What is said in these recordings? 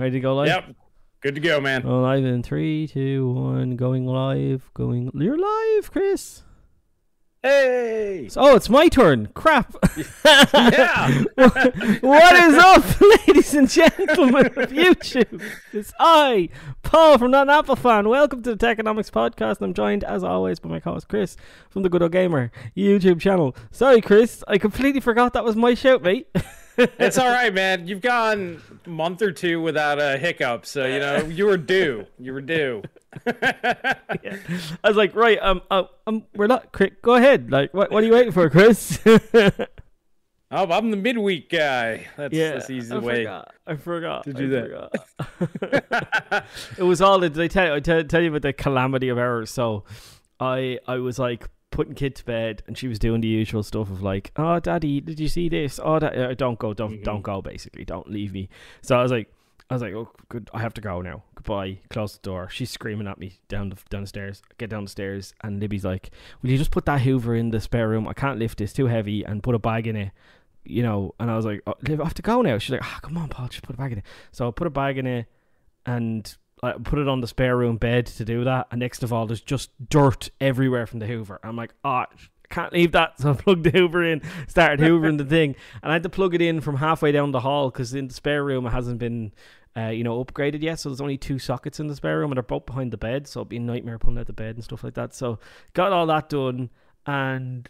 Ready to go live? Yep. Good to go, man. Go live in 3, 2, 1. Going live. Going. You're live, Chris. Hey! Oh, it's my turn. Crap. Yeah. What is up, ladies and gentlemen of YouTube? It's I, Paul from Not an Apple Fan. Welcome to the Techonomics Podcast. And I'm joined, as always, by my co-host Chris from the Good Old Gamer YouTube channel. Sorry, Chris. I completely forgot that was my shout, mate. It's all right, man. You've gone a month or two without a hiccup, so you know you were due. You were due. Yeah. I was like, right, we're not. Go ahead. Like, what are you waiting for, Chris? Oh, I'm the midweek guy. That's easy way. I forgot. Did I do that? It was all. Did I tell you? I tell you about the calamity of errors. So, I was like, putting kid to bed, and she was doing the usual stuff of like, oh daddy, did you see this? Oh, don't go, basically, don't leave me. So I was like, oh good, I have to go now, goodbye. Close the door. She's screaming at me downstairs. I get downstairs and Libby's like, will you just put that Hoover in the spare room? I can't lift it's too heavy, and put a bag in it, you know. And I was like, oh, Liv, I have to go now. She's like, ah, oh, come on Paul, just put a bag in it. So I put a bag in it and I put it on the spare room bed to do that, and next of all there's just dirt everywhere from the Hoover. I'm like, oh, can't leave that. So I plugged the Hoover in, started hoovering the thing, and I had to plug it in from halfway down the hall because in the spare room it hasn't been upgraded yet, so there's only 2 sockets in the spare room and they're both behind the bed, so it'd be a nightmare pulling out the bed and stuff like that. So got all that done, and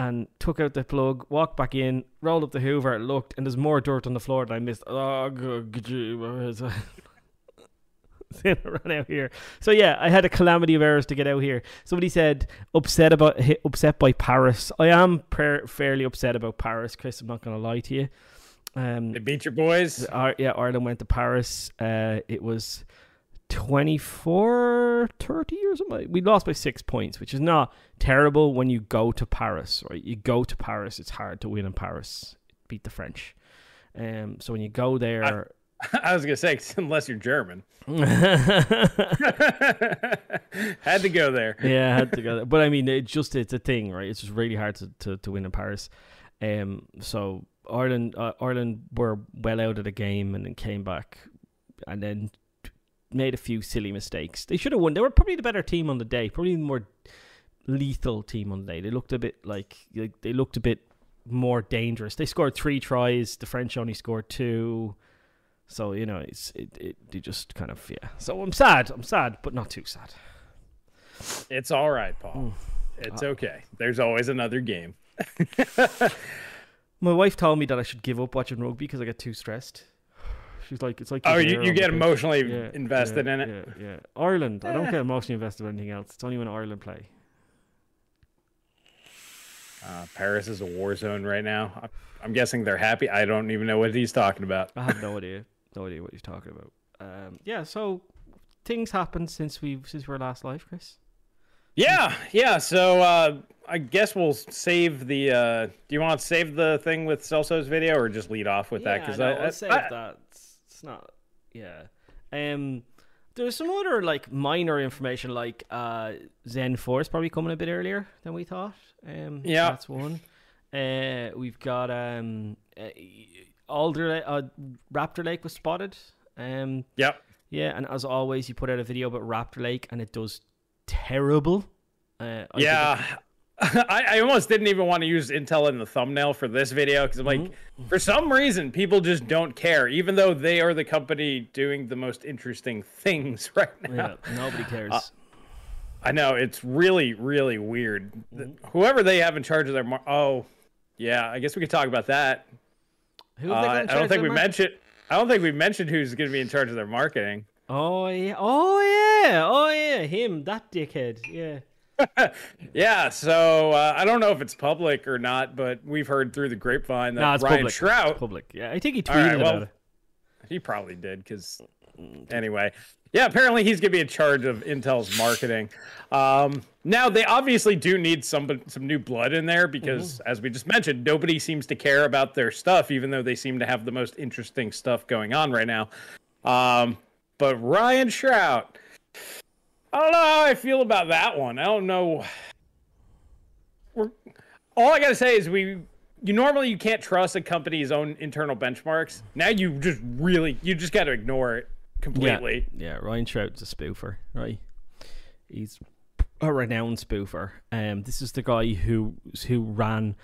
and took out the plug, walked back in, rolled up the Hoover, looked, and there's more dirt on the floor that I missed. Oh, God. I ran out here. So yeah, I had a calamity of errors to get out here. Somebody said, upset by Paris. I am fairly upset about Paris, Chris, I'm not going to lie to you. They beat your boys. Ireland went to Paris. It was 24-30 or something. We lost by 6 points, which is not terrible when you go to Paris, right? You go to Paris, it's hard to win in Paris. Beat the French. So when you go there... I was going to say, unless you're German. Had to go there. Yeah, had to go there. But I mean, it's a thing, right? It's just really hard to win in Paris. So Ireland were well out of the game and then came back and then made a few silly mistakes. They should have won. They were probably the better team on the day, probably the more lethal team on the day. They looked a bit more dangerous. They scored 3 tries. The French only scored 2. So you know, they just kind of So I'm sad, but not too sad. It's all right, Paul. It's okay. There's always another game. My wife told me that I should give up watching rugby because I get too stressed. She's like, it's like... Oh, you get emotionally invested in it. Yeah, yeah. Ireland. I don't get emotionally invested in anything else. It's only when Ireland play. Paris is a war zone right now. I'm guessing they're happy. I don't even know what he's talking about. I have no idea. No idea what he's talking about. Yeah, so things happened since we were last live, Chris. Yeah. So I guess we'll save the... do you want to save the thing with Celso's video or just lead off with that? Because I'll save that. It's not... Yeah. There's some other minor information, Zen 4 is probably coming a bit earlier than we thought. Yeah, that's one. We've got Alder Raptor Lake was spotted. Yeah, and as always, you put out a video about Raptor Lake and it does terrible. I almost didn't even want to use Intel in the thumbnail for this video because I'm like, for some reason, people just don't care, even though they are the company doing the most interesting things right now. Yeah, nobody cares. I know. It's really, really weird. Whoever they have in charge of their... I guess we could talk about that. Who have they got in charge I don't think we mentioned who's going to be in charge of their marketing. Oh, yeah. Him, that dickhead. Yeah. So I don't know if it's public or not, but we've heard through the grapevine that it's Ryan public. Shrout... It's public. Yeah, I think he tweeted about it. He probably did, because... Anyway, apparently he's going to be in charge of Intel's marketing. Now, they obviously do need some new blood in there because, as we just mentioned, nobody seems to care about their stuff, even though they seem to have the most interesting stuff going on right now. But Ryan Shrout... I don't know how I feel about that one. I don't know. All I got to say is we you normally you can't trust a company's own internal benchmarks. Now you just really, you just got to ignore it completely. Yeah, Ryan Shroud's a spoofer, right? He's a renowned spoofer. This is the guy who ran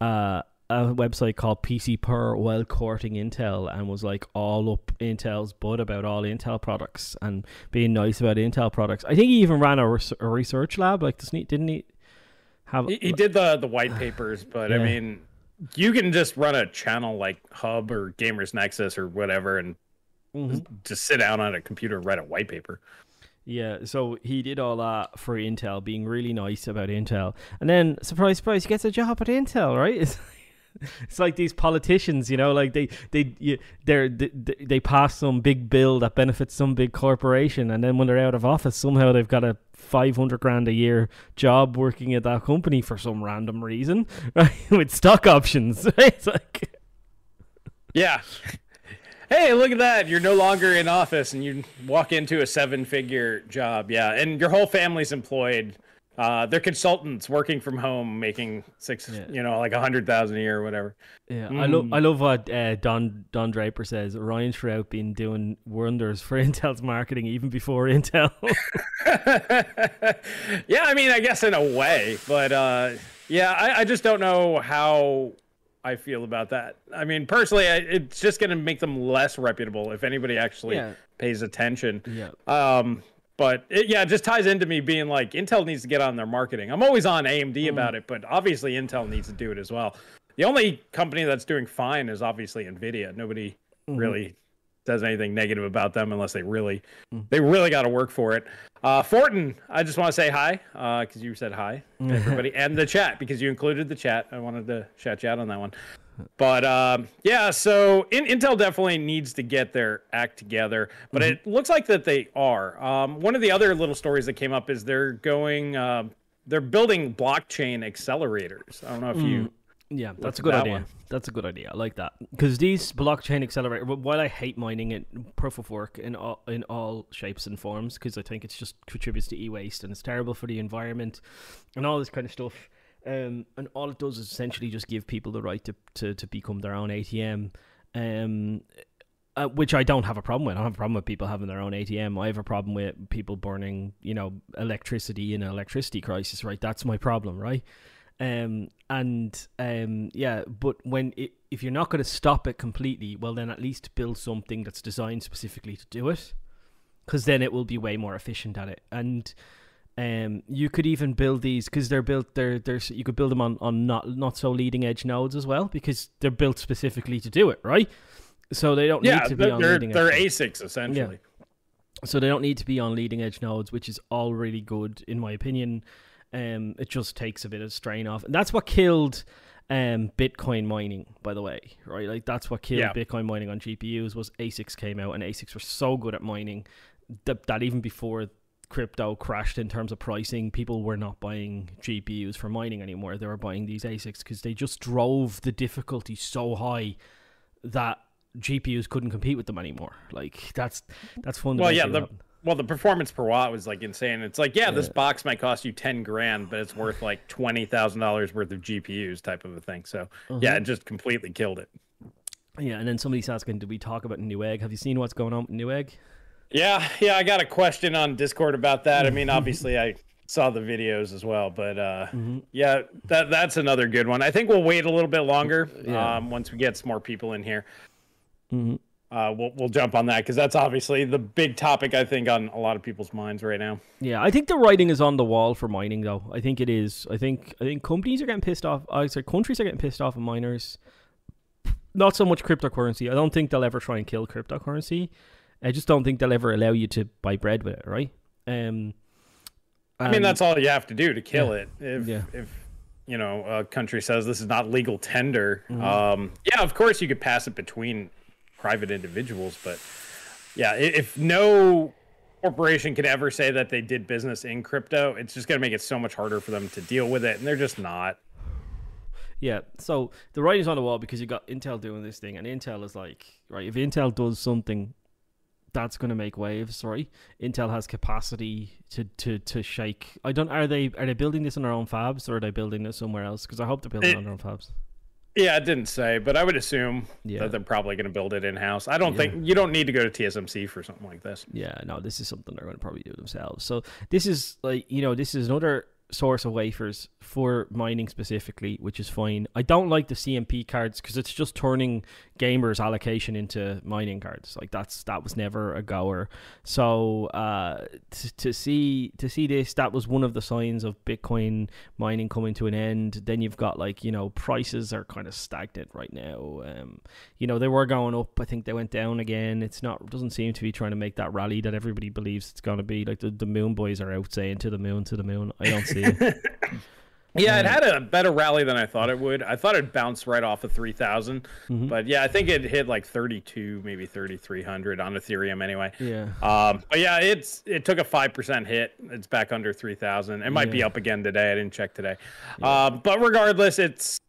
a website called PCPer while courting Intel and was like all up Intel's butt about all Intel products and being nice about Intel products. I think he even ran a research lab. Like, didn't he? He did the white papers, but yeah. I mean, you can just run a channel like Hub or Gamers Nexus or whatever and just sit down on a computer and write a white paper. Yeah, so he did all that for Intel, being really nice about Intel. And then, surprise, surprise, he gets a job at Intel, right? It's like these politicians, you know, like they pass some big bill that benefits some big corporation, and then when they're out of office, somehow they've got a $500 grand a year job working at that company for some random reason, right? With stock options. It's like, yeah, hey, look at that! You're no longer in office, and you walk into a 7-figure job. Yeah, and your whole family's employed. They're consultants working from home, making like 100,000 a year or whatever. Yeah, I love what Don Draper says. Ryan Shrout been doing wonders for Intel's marketing even before Intel. Yeah, I mean, I guess in a way, but I just don't know how I feel about that. I mean, personally, it's just going to make them less reputable if anybody actually pays attention. Yeah. But it just ties into me being like, Intel needs to get on their marketing. I'm always on AMD about it, but obviously Intel needs to do it as well. The only company that's doing fine is obviously NVIDIA. Nobody really says anything negative about them unless they really got to work for it. Fortin, I just want to say hi because you said hi to everybody and the chat because you included the chat. I wanted to shout you out on that one. But Intel definitely needs to get their act together, but it looks like that they are. One of the other little stories that came up is they're building blockchain accelerators. I don't know if you. Yeah, that's a good idea. That's a good idea. I like that because these blockchain accelerators. While I hate mining and proof of work in all shapes and forms, because I think it's just contributes to e-waste and it's terrible for the environment and all this kind of stuff. And all it does is essentially just give people the right to become their own ATM, which I don't have a problem with. I don't have a problem with people having their own ATM. I have a problem with people burning, electricity in an electricity crisis, right? That's my problem, right? But if you're not going to stop it completely, well, then at least build something that's designed specifically to do it, because then it will be way more efficient at it. And you could even build these because they're built. You could build them on not so leading edge nodes as well because they're built specifically to do it, right? So they don't need to be on leading edge. They're ASICs essentially. Yeah. So they don't need to be on leading edge nodes, which is all really good in my opinion. It just takes a bit of strain off, and that's what killed Bitcoin mining, by the way, right? Like that's what killed Bitcoin mining on GPUs was ASICs came out, and ASICs were so good at mining that even before crypto crashed in terms of pricing, people were not buying GPUs for mining anymore. They were buying these ASICs because they just drove the difficulty so high that GPUs couldn't compete with them anymore. Like that's fundamentally the performance per watt was like insane. It's like this box might cost you $10,000, but it's worth like $20,000 worth of GPUs type of a thing. So it just completely killed it. Yeah, and then somebody's asking, did we talk about Newegg? Have you seen what's going on with Newegg? Yeah, I got a question on Discord about that. I mean, obviously, I saw the videos as well, but that's another good one. I think we'll wait a little bit longer once we get some more people in here. We'll jump on that because that's obviously the big topic, I think, on a lot of people's minds right now. Yeah, I think the writing is on the wall for mining, though. I think it is. I think companies are getting pissed off. Countries are getting pissed off at miners. Not so much cryptocurrency. I don't think they'll ever try and kill cryptocurrency. I just don't think they'll ever allow you to buy bread with it, right? I mean, that's all you have to do to kill it. If a country says this is not legal tender, of course you could pass it between private individuals, but if no corporation could ever say that they did business in crypto, it's just going to make it so much harder for them to deal with it, and they're just not. Yeah, so the writing's on the wall because you got Intel doing this thing, and Intel is like, right, if Intel does something, that's going to make waves, right? Intel has capacity to shake. Are they building this on their own fabs, or are they building this somewhere else? Because I hope they're building it on their own fabs. Yeah, it didn't say, but I would assume that they're probably going to build it in-house. I don't think you don't need to go to TSMC for something like this. Yeah, no, this is something they're going to probably do themselves. So this is like, you know, this is another source of wafers for mining specifically, which is fine. I don't like the CMP cards because it's just turning gamers' allocation into mining cards. Like that was never a goer. So to see this, that was one of the signs of Bitcoin mining coming to an end. Then you've got, like, you know, prices are kind of stagnant right now. You know, they were going up. I think they went down again. It's not, doesn't seem to be trying to make that rally that everybody believes it's going to be. Like the moon boys are out saying to the moon. I don't see. Yeah, it had a better rally than I thought it would. I thought it'd bounce right off of 3,000, but yeah, I think it hit like 32, maybe 3,300 on Ethereum anyway. Yeah. But yeah, it took a 5% hit. It's back under 3,000. It might be up again today. I didn't check today. But regardless, if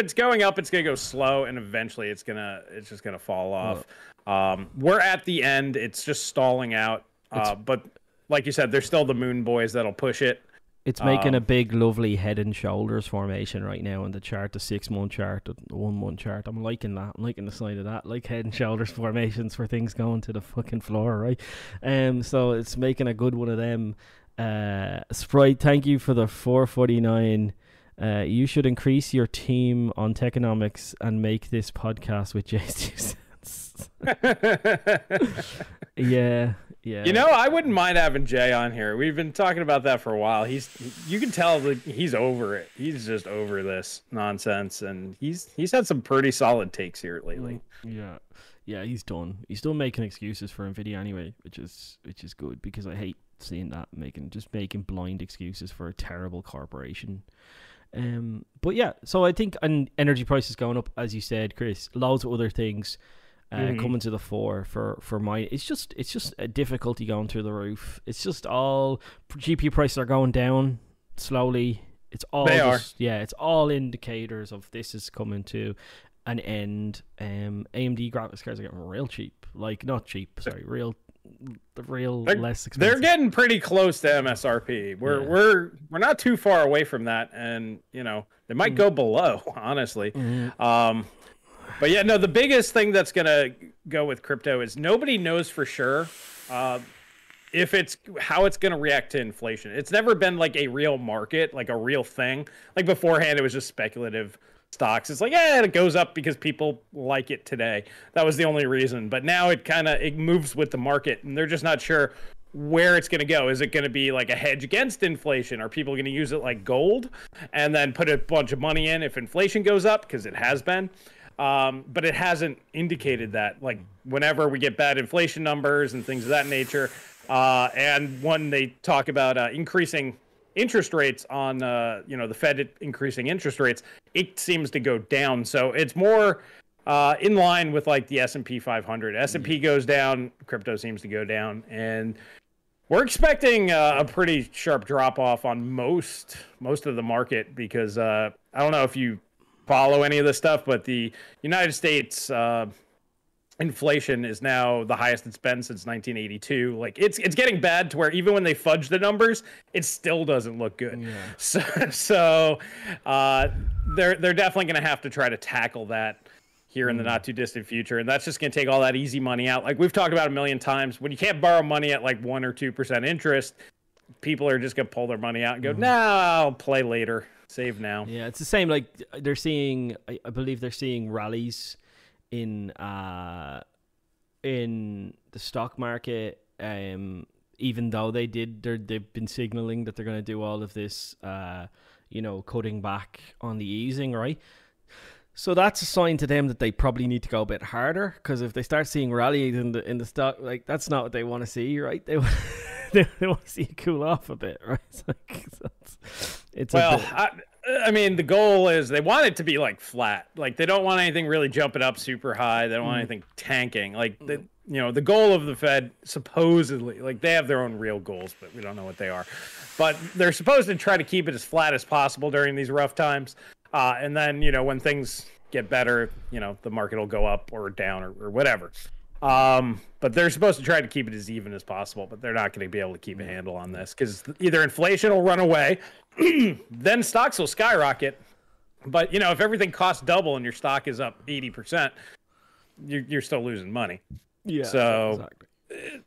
it's going up, it's gonna go slow, and eventually it's just gonna fall off. We're at the end. It's just stalling out. But like you said, there's still the moon boys that'll push it. It's making a big, lovely head and shoulders formation right now on the chart, the 6-month chart, the 1-month chart. I'm liking that. I'm liking the side of that, like head and shoulders formations for things going to the fucking floor, right? So it's making a good one of them. Sprite, thank you for the 449. You should increase your team on Techonomics and make this podcast with Jay's 2 cents. Yeah. You know, I wouldn't mind having Jay on here. We've been talking about that for a while. You can tell that he's over it. He's just over this nonsense, and he's had some pretty solid takes here lately. Yeah, he's done. He's still making excuses for NVIDIA anyway, which is good, because I hate seeing that making blind excuses for a terrible corporation. But yeah, so I think an energy price is going up, as you said, Chris. Loads of other things. Coming to the fore for mine. It's just a difficulty going through the roof. It's just all GPU prices are going down slowly. It's all indicators of this is coming to an end. AMD graphics cards are getting real cheap. Like, not cheap, sorry, real less expensive. They're getting pretty close to MSRP. We're not too far away from that, and you know, they might go below, honestly. But yeah, no, the biggest thing that's going to go with crypto is nobody knows for sure if it's how it's going to react to inflation. It's never been like a real market, like a real thing. Like beforehand, it was just speculative stocks. It's like, yeah, it goes up because people like it today. That was the only reason. But now it moves with the market, and they're just not sure where it's going to go. Is it going to be like a hedge against inflation? Are people going to use it like gold and then put a bunch of money in if inflation goes up? Because it has been. But it hasn't indicated that, like, whenever we get bad inflation numbers and things of that nature, and when they talk about increasing interest rates on, you know, the Fed increasing interest rates, it seems to go down. So it's more in line with, like, the S&P 500. S&P goes down, crypto seems to go down, and we're expecting a pretty sharp drop-off on most of the market because I don't know if you follow any of this stuff, but the United States inflation is now the highest it's been since 1982. Like it's getting bad to where even when they fudge the numbers, it still doesn't look good. Yeah. So they're definitely going to have to try to tackle that here in the not too distant future, and that's just going to take all that easy money out. Like we've talked about a million times, when you can't borrow money at like 1 or 2% interest, people are just going to pull their money out and go, "No, I'll play later." Save now. Yeah, it's the same. Like they're seeing, I believe they're seeing rallies in the stock market. Even though they've been signaling that they're going to do all of this, you know, cutting back on the easing, right? So that's a sign to them that they probably need to go a bit harder, because if they start seeing rallies in the stock, like that's not what they want to see, right? They want to see it cool off a bit, right? It's like, I mean, the goal is they want it to be like flat. Like they don't want anything really jumping up super high. They don't want anything tanking. Like you know, the goal of the Fed, supposedly, like they have their own real goals, but we don't know what they are. But they're supposed to try to keep it as flat as possible during these rough times. And then, you know, when things get better, you know, the market will go up or down or whatever. But they're supposed to try to keep it as even as possible, but they're not going to be able to keep a handle on this, because either inflation will run away, then stocks will skyrocket, But, you know, if everything costs double and your stock is up 80%, you're still losing money. Yeah, so, exactly.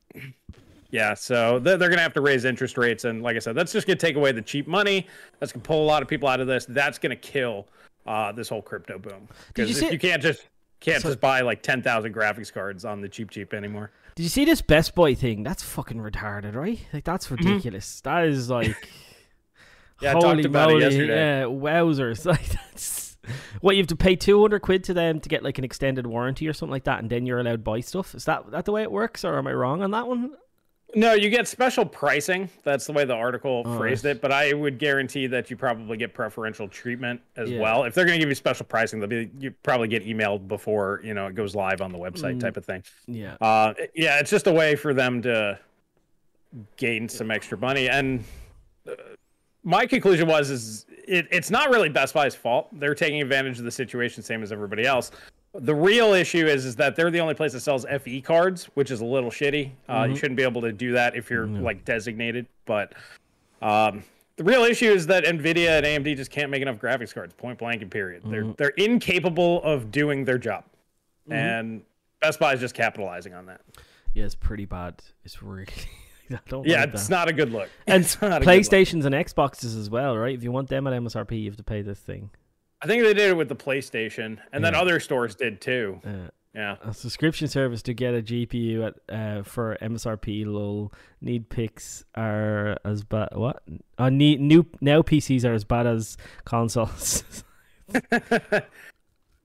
Yeah, so they're going to have to raise interest rates. And like I said, that's just going to take away the cheap money. That's going to pull a lot of people out of this. That's going to kill this whole crypto boom. Because you can't just buy like 10,000 graphics cards on the cheap anymore. Did you see this Best Buy thing? That's fucking retarded, right? Like, that's ridiculous. Mm-hmm. That is like... Yeah, holy I talked about moly. It yesterday. Yeah, wowzers. Like, that's what, you have to pay 200 quid to them to get like an extended warranty or something like that, and then you're allowed to buy stuff. Is that the way it works, or am I wrong on that one? No, you get special pricing. That's the way the article phrased it, but I would guarantee that you probably get preferential treatment as well. If they're going to give you special pricing, you probably get emailed before, you know, it goes live on the website type of thing. Yeah. Yeah, it's just a way for them to gain some extra money. And my conclusion was, it's not really Best Buy's fault. They're taking advantage of the situation, same as everybody else. The real issue is that they're the only place that sells FE cards, which is a little shitty. You shouldn't be able to do that if you're like designated. But the real issue is that NVIDIA and AMD just can't make enough graphics cards, point blank and period. They're incapable of doing their job, and Best Buy is just capitalizing on that. Yeah, it's pretty bad. It's really. Yeah, like it's not a good look. And PlayStations and Xboxes as well, right? If you want them at MSRP, you have to pay this thing. I think they did it with the PlayStation, and then other stores did too. Yeah. A subscription service to get a GPU at for MSRP. Lol. Need picks are as bad. What? Now PCs are as bad as consoles.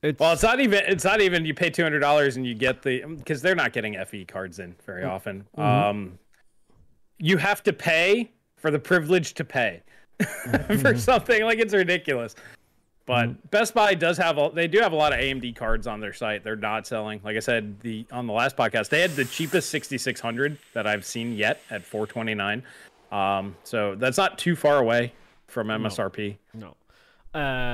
It's not even. You pay $200 and you get because they're not getting FE cards in very often. You have to pay for the privilege to pay for something. Like, it's ridiculous. But Best Buy does have a lot of AMD cards on their site. They're not selling. Like I said, on the last podcast, they had the cheapest 6600 that I've seen yet at $429. So that's not too far away from MSRP. No. I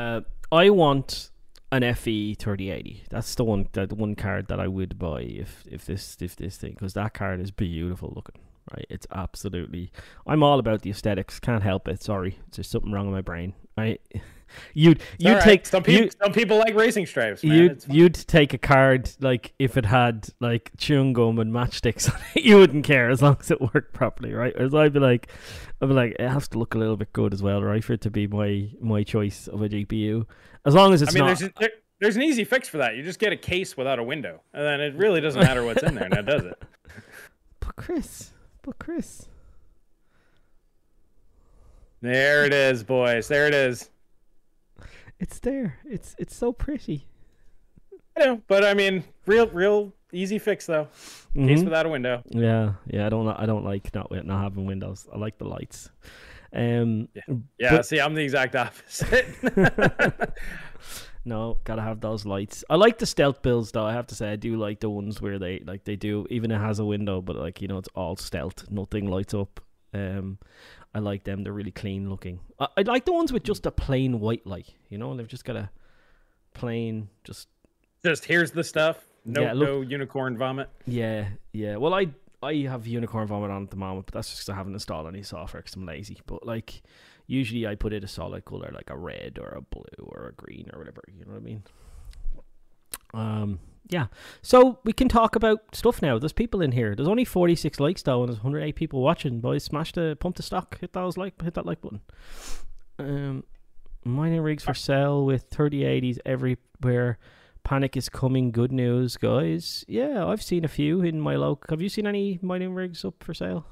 want an FE 3080. That's the one card that I would buy if this thing, because that card is beautiful looking. Right, it's absolutely. I'm all about the aesthetics. Can't help it. Sorry, there's something wrong with my brain. Right, you'd take some people like racing stripes. Man. You'd take a card like if it had like chewing gum and matchsticks on it. You wouldn't care as long as it worked properly, right? Whereas I'd be like, it has to look a little bit good as well, right, for it to be my choice of a GPU. As long as it's not. There's an easy fix for that. You just get a case without a window, and then it really doesn't matter what's in there now, does it? But Chris. There it is, boys. There it is. It's there. It's so pretty. I know, but I mean, real easy fix though. Case without a window. Yeah. I don't like not having windows. I like the lights. See, I'm the exact opposite. No, gotta have those lights. I like the stealth builds, though. I have to say, I do like the ones where they do, even it has a window, but like, you know, it's all stealth, nothing lights up. I like them; they're really clean looking. I like the ones with just a plain white light. You know, they've just got a plain, just here's the stuff. No unicorn vomit. Yeah. Well, I have unicorn vomit on at the moment, but that's just I haven't installed any software because I'm lazy. But like. Usually I put in a solid color, like a red or a blue or a green or whatever. You know what I mean? Yeah. So we can talk about stuff now. There's people in here. There's only 46 likes, though, and there's 108 people watching. Boys, pump the stock. Hit that like button. Mining rigs for sale with 3080s everywhere. Panic is coming. Good news, guys. Yeah, I've seen a few in my local. Have you seen any mining rigs up for sale?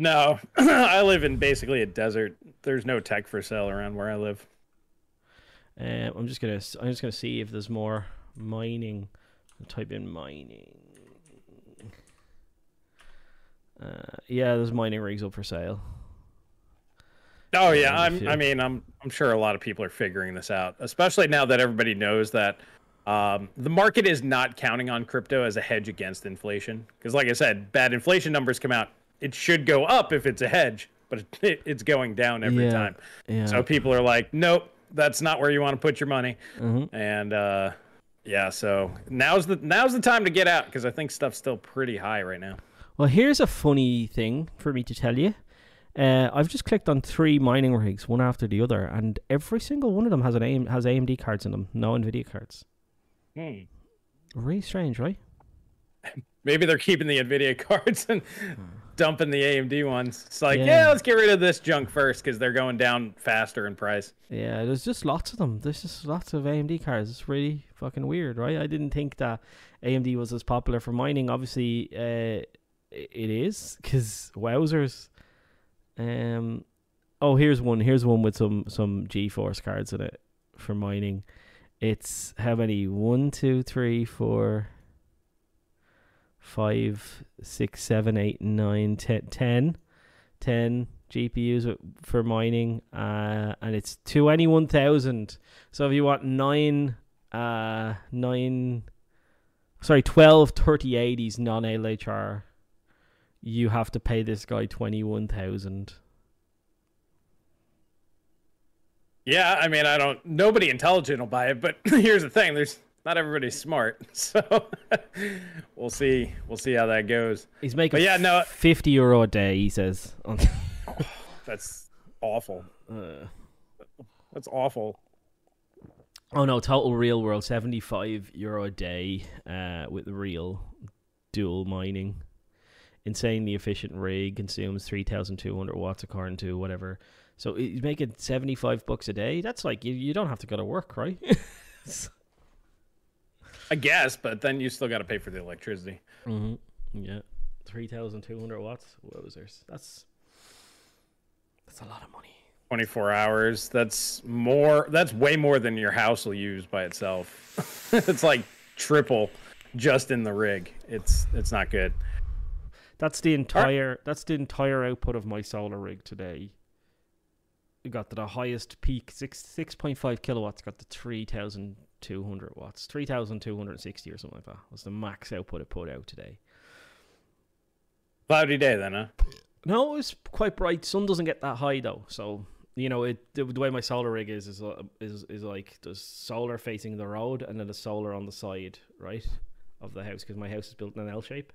No, I live in basically a desert. There's no tech for sale around where I live. I'm just gonna see if there's more mining. I'll type in mining. Yeah, there's mining rigs up for sale. Oh yeah, I'm sure a lot of people are figuring this out, especially now that everybody knows that. The market is not counting on crypto as a hedge against inflation because, like I said, bad inflation numbers come out. It should go up if it's a hedge, but it's going down every time. Yeah. So people are like, nope, that's not where you want to put your money. And so now's the time to get out because I think stuff's still pretty high right now. Well, here's a funny thing for me to tell you. I've just clicked on 3 mining rigs, one after the other, and every single one of them has an has AMD cards in them, no NVIDIA cards. Hmm. Really strange, right? Maybe they're keeping the NVIDIA cards and dumping the AMD ones. It's like, yeah, let's get rid of this junk first because they're going down faster in price. Yeah, there's just lots of them. There's just lots of AMD cards. It's really fucking weird, right? I didn't think that AMD was as popular for mining. Obviously, it is, because wowzers. Oh, here's one. Here's one with some GeForce cards in it for mining. It's how many? 1, 2, 3, 4, 5, 6, 7, 8, 9, 10 GPUs for mining, and it's 21,000. So if you want 12 3080s non-LHR, you have to pay this guy 21,000. Yeah, I mean, nobody intelligent will buy it, but here's the thing, not everybody's smart, so we'll see. We'll see how that goes. He's making €50 a day, he says. That's awful. That's awful. Oh no, total real world €75 a day with real dual mining. Insanely efficient rig, consumes 3,200 watts according to whatever. So he's making $75 a day. That's like you don't have to go to work, right? I guess, but then you still got to pay for the electricity. Mm-hmm. Yeah, 3,200 watts. Wowzers. That's a lot of money. 24 hours. That's more. That's way more than your house will use by itself. It's like triple, just in the rig. It's not good. That's the entire output of my solar rig today. It got to the highest peak, 6.5 kilowatts. Got to 3,200 watts, 3,260 or something like that was the max output it put out today. Cloudy day then, huh? No, it's quite bright. Sun doesn't get that high though, so you know the way my solar rig is like there's solar facing the road and then the solar on the side right of the house because my house is built in an L shape.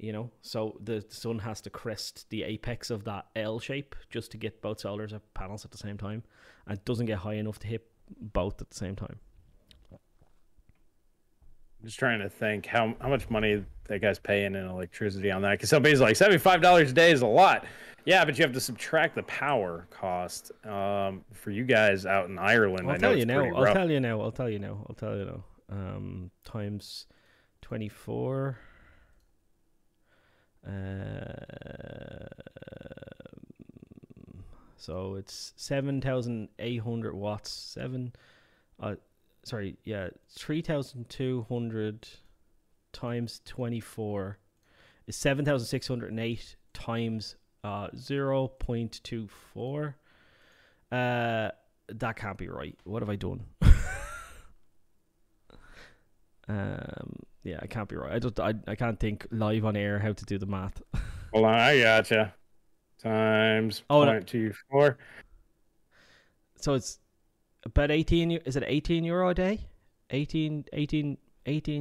You know, so the sun has to crest the apex of that L shape just to get both solar panels at the same time, and it doesn't get high enough to hit both at the same time. I'm just trying to think how much money that guy's paying in electricity on that, because somebody's like $75 a day is a lot. Yeah, but you have to subtract the power cost. For you guys out in Ireland, I'll tell you now. Times 24. So it's 7,800 watts. 3,200 times 24 is 7,608 times 0.24. That can't be right. What have I done? Yeah, I can't be right. I can't think live on air how to do the math. Well, I gotcha. Times 0.24. So it's about 18. Is it €18 a day? 18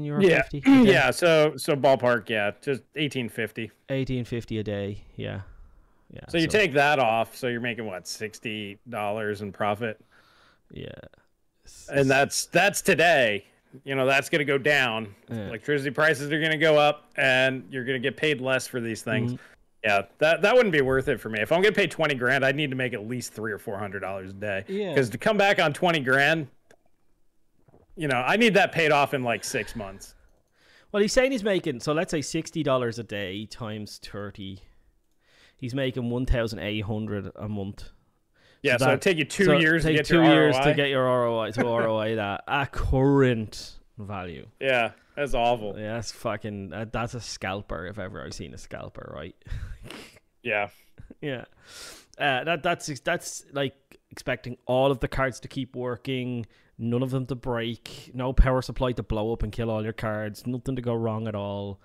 euro. Yeah. 50 a day? Yeah. So ballpark. Yeah, just 18.50. 18.50 a day. Yeah. Yeah. So you take that off. So you're making what, $60 in profit. Yeah. And that's today. You know, that's going to go down. Yeah. Electricity prices are going to go up, and you're going to get paid less for these things. Mm-hmm. Yeah, that wouldn't be worth it for me. If I'm going to pay 20 grand, I'd need to make at least $300 or $400 a day. Yeah. Because to come back on 20 grand, you know, I need that paid off in like 6 months. Well, he's saying he's making, so let's say $60 a day times 30. He's mamaking 1,800 a month. Yeah, so it'll take you 2 years to get your ROI. 2 years to get your ROI, to ROI that at current value. Yeah, that's awful. Yeah, that's fucking, that's a scalper if ever I've seen a scalper, right? Yeah. Yeah. That's like expecting all of the cards to keep working, none of them to break, no power supply to blow up and kill all your cards, nothing to go wrong at all.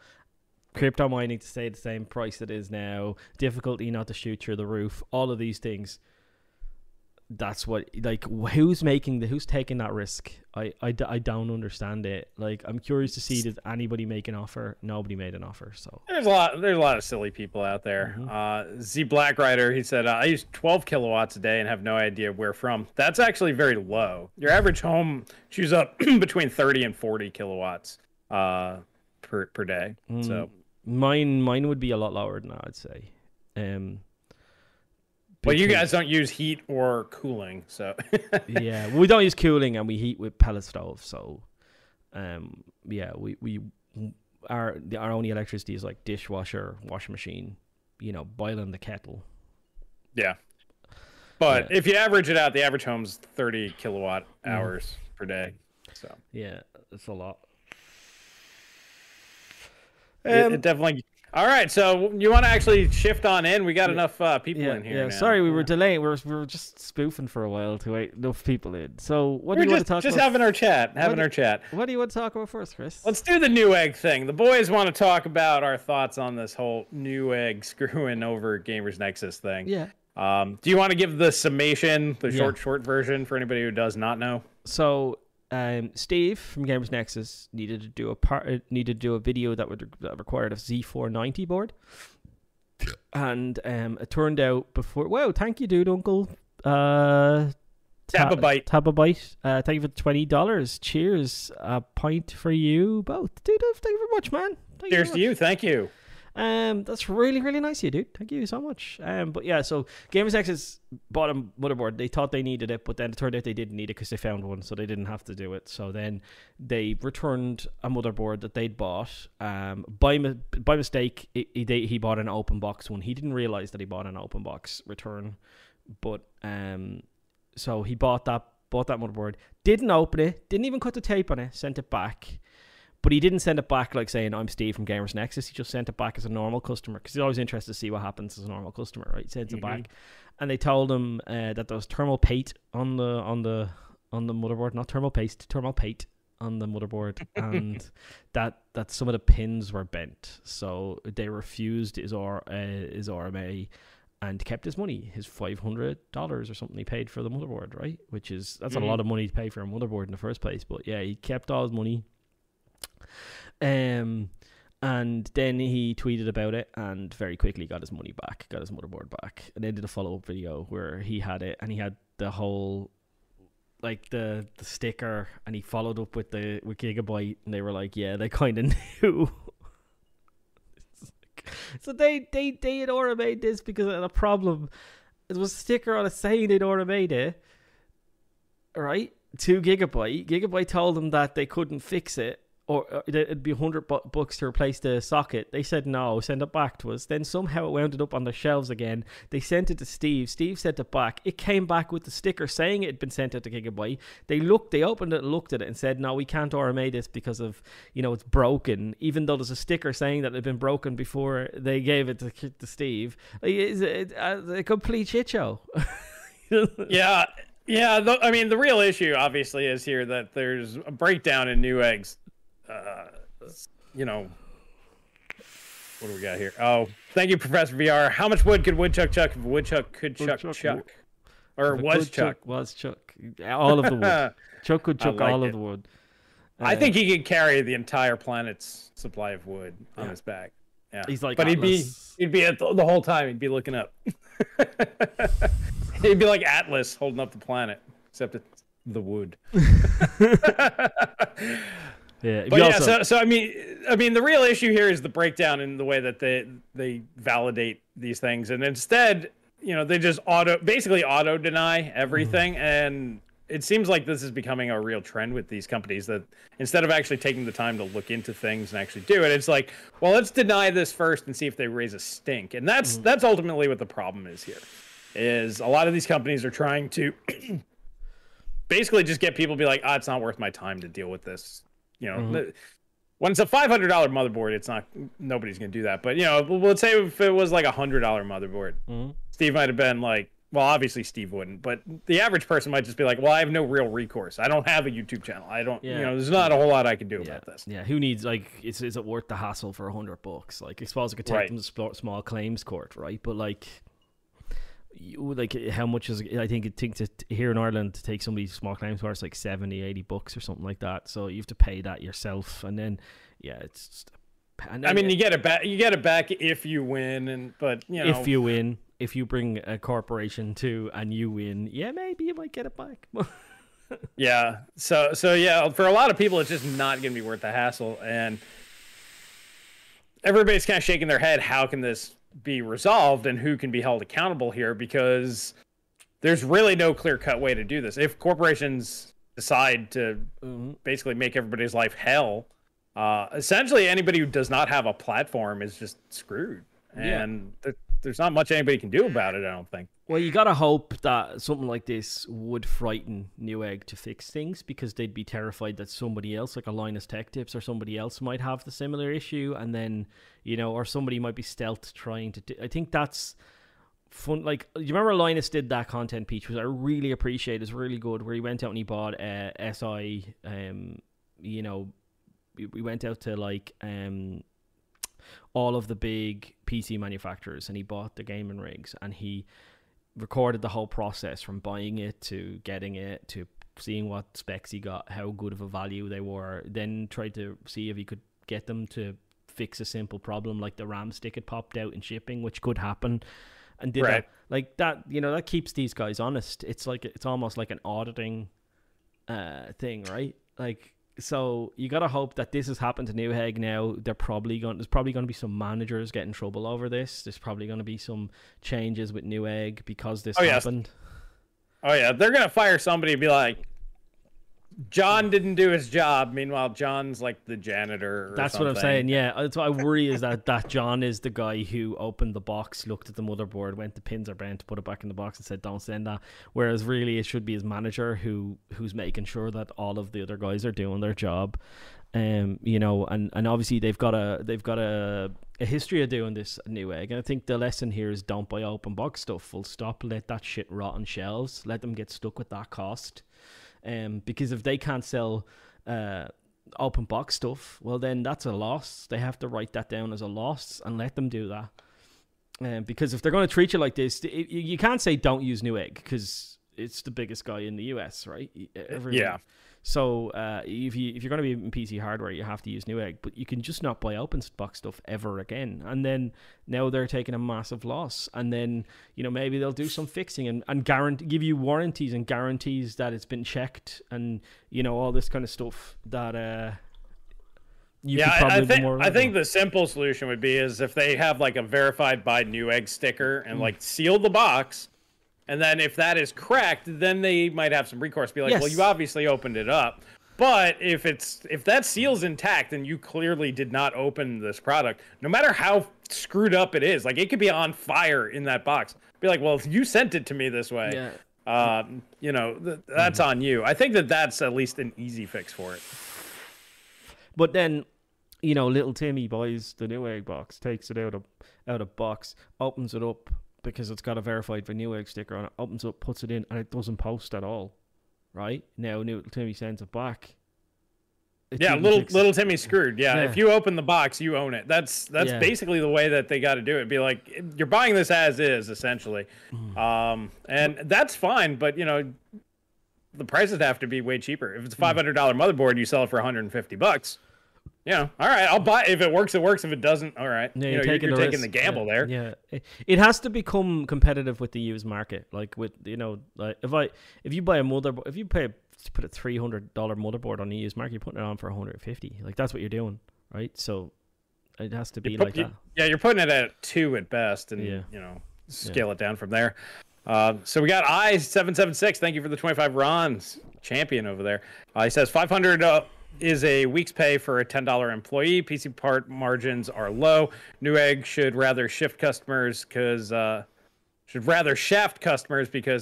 Crypto mining to stay the same price it is now, difficulty not to shoot through the roof, all of these things. that's what, like, who's taking that risk? I don't understand it. Like, I'm curious to see, did anybody make an offer? Nobody made an offer. So there's a lot of silly people out there. Mm-hmm. Z Black Rider, he said, I use 12 kilowatts a day and have no idea where from. That's actually very low. Your average home chews up between 30 and 40 kilowatts per day. Mm. So mine would be a lot lower than that, I'd say. Well, you guys don't use heat or cooling, so yeah, we don't use cooling, and we heat with pellet stove. So, yeah, our only electricity is like dishwasher, washing machine, you know, boiling the kettle. Yeah, but if you average it out, the average home's 30 kilowatt hours per day. So yeah, it's a lot. It definitely. All right, so you want to actually shift on in? We got enough people in here. Yeah, now. Sorry, we were delaying. We were just spoofing for a while to wait enough people in. So what do you want to talk about? Just having our chat. What do you want to talk about first, Chris? Let's do the Newegg thing. The boys want to talk about our thoughts on this whole Newegg screwing over Gamers Nexus thing. Yeah. Do you want to give the summation, the short version for anybody who does not know? So. Steve from Gamers Nexus needed to do a video that required a Z490 board, and it turned out before. Wow, thank you, dude, Uncle. Tababite. Thank you for $20. Cheers. A pint for you both, dude. Thank you very much, man. Cheers to you. Thank you. That's really, really nice of you, dude. Thank you so much. But yeah, so Gamers Nexus bought a motherboard. They thought they needed it, but then it turned out they didn't need it because they found one, so they didn't have to do it. So then they returned a motherboard that they'd bought. By mistake, he bought an open box one. He didn't realize that he bought an open box return, but so he bought that motherboard, didn't open it, didn't even cut the tape on it, sent it back. But he didn't send it back like saying, I'm Steve from Gamers Nexus. He just sent it back as a normal customer because he's always interested to see what happens as a normal customer, right? He sends it back. And they told him that there was thermal paste on the motherboard. Not thermal paste, thermal paste on the motherboard. And that some of the pins were bent. So they refused his RMA and kept his money, his $500 or something he paid for the motherboard, right? Which is, that's a lot of money to pay for a motherboard in the first place. But yeah, he kept all his money. And then he tweeted about it and very quickly got his money back, got his motherboard back, and then did a follow-up video where he had it and he had the whole, like, the sticker, and he followed up with Gigabyte, and they were like, yeah, they kind of knew. So they had RMA'd this because of a problem. It was a sticker on a saying they'd RMA'd it, right, to Gigabyte. Gigabyte told them that they couldn't fix it, or it'd be $100 to replace the socket. They said no, send it back to us. Then somehow it wound up on the shelves again. They sent it to Steve. Steve sent it back. It came back with the sticker saying it had been sent out to Gigabyte. They opened it, looked at it, and said, no, we can't RMA this because of, you know, it's broken, even though there's a sticker saying that it had been broken before they gave it to Steve. Like, it's a complete shit show. Yeah. Yeah. I mean, the real issue obviously is here that there's a breakdown in Newegg's. You know, what do we got here? Oh, thank you, Professor VR. How much wood could Woodchuck chuck if Woodchuck could chuck? Or was Chuck? Was Chuck. All of the wood. Chuck could chuck all of the wood. I think he could carry the entire planet's supply of wood on his back. Yeah. He's like, but he'd be at the whole time, he'd be looking up. He'd be like Atlas holding up the planet, except it's the wood. Yeah, but yeah, so I mean, the real issue here is the breakdown in the way that they validate these things, and instead, you know, they just basically auto deny everything, and it seems like this is becoming a real trend with these companies that instead of actually taking the time to look into things and actually do it, it's like, well, let's deny this first and see if they raise a stink, and that's ultimately what the problem is here, is a lot of these companies are trying to basically just get people to be like, it's not worth my time to deal with this. You know, when it's a $500 motherboard, it's not, nobody's going to do that. But, you know, let's say if it was like a $100 motherboard, Steve might have been like, well, obviously Steve wouldn't, but the average person might just be like, well, I have no real recourse. I don't have a YouTube channel. I don't, you know, there's not a whole lot I can do about this. Yeah. Who needs, like, is it worth the hassle for $100? Like, I suppose I could take them to small claims court, right? But like, like how much is I think it takes here in Ireland to take somebody's small claims to it's like $70-80 or something like that. So you have to pay that yourself, and then yeah, it's. And then, I mean, you get it back. You get it back if you win, and but you know, if you win, if you bring a corporation to and you win, yeah, maybe you might get it back. Yeah. So yeah, for a lot of people, it's just not going to be worth the hassle, and everybody's kind of shaking their head. How can this be resolved, and who can be held accountable here? Because there's really no clear-cut way to do this. If corporations decide to basically make everybody's life hell, essentially anybody who does not have a platform is just screwed, and there's not much anybody can do about it, I don't think. Well, you gotta hope that something like this would frighten Newegg to fix things, because they'd be terrified that somebody else, like a Linus Tech Tips or somebody else, might have the similar issue, and then, you know, or somebody might be stealth trying to do. I think that's fun. Like, you remember Linus did that content piece, which I really appreciate. It's really good, where he went out and he bought SI, you know, we went out to like all of the big PC manufacturers, and he bought the gaming rigs, and he recorded the whole process from buying it to getting it to seeing what specs he got, how good of a value they were, then tried to see if he could get them to fix a simple problem like the RAM stick had popped out in shipping, which could happen, and did that. Like that, you know, that keeps these guys honest. It's like, it's almost like an auditing thing, right? Like, so you gotta hope that this has happened to Newegg now. There's probably going to be some managers get in trouble over this. There's probably going to be some changes with Newegg because this happened. Oh yeah, they're gonna fire somebody and be like, John didn't do his job. Meanwhile, John's like the janitor. Or that's something. What I'm saying. Yeah, that's what I worry is that John is the guy who opened the box, looked at the motherboard, went to pins are bent, put it back in the box, and said, "Don't send that." Whereas really, it should be his manager who's making sure that all of the other guys are doing their job. You know, and obviously they've got a history of doing this at Newegg, and I think the lesson here is don't buy open box stuff. Full stop. Let that shit rot on shelves. Let them get stuck with that cost. Because if they can't sell open box stuff, well, then that's a loss. They have to write that down as a loss and let them do that. Because if they're going to treat you like this, you can't say don't use Newegg because it's the biggest guy in the US, right? Everybody. Yeah. So if you're going to be in PC hardware, you have to use Newegg, but you can just not buy open box stuff ever again. And then now they're taking a massive loss. And then, you know, maybe they'll do some fixing and give you warranties and guarantees that it's been checked and, you know, all this kind of stuff that I think the simple solution would be is if they have like a verified by Newegg sticker and like seal the box. And then if that is correct, then they might have some recourse. Be like, well, you obviously opened it up. But if that seal's intact, then you clearly did not open this product. No matter how screwed up it is, like it could be on fire in that box. Be like, well, you sent it to me this way. Yeah. You know, that's on you. I think that's at least an easy fix for it. But then, you know, little Timmy buys the Newegg box, takes it out of box, opens it up. Because it's got a verified Newegg sticker on it, opens up, puts it in, and it doesn't post at all. Right? Now, little Timmy sends it back. Little Timmy's screwed. Yeah, if you open the box, you own it. That's basically the way that they got to do it. Be like, you're buying this as is, essentially. And that's fine, but, you know, the prices have to be way cheaper. If it's a $500 motherboard, you sell it for $150. Yeah, all right, I'll buy it. If it works, it works. If it doesn't, all right. Yeah, you're taking the gamble there. Yeah, it has to become competitive with the used market. Like with, you know, like if you buy a motherboard, if you put a $300 motherboard on the used market, you're putting it on for $150. Like that's what you're doing, right? So it has to be like that. Yeah, you're putting it at $2 at best, and you know, scale it down from there. So we got I776. Thank you for the 25 Ron's champion over there. He says 500. Is a week's pay for a $10 employee. PC part margins are low. Newegg should rather shaft customers because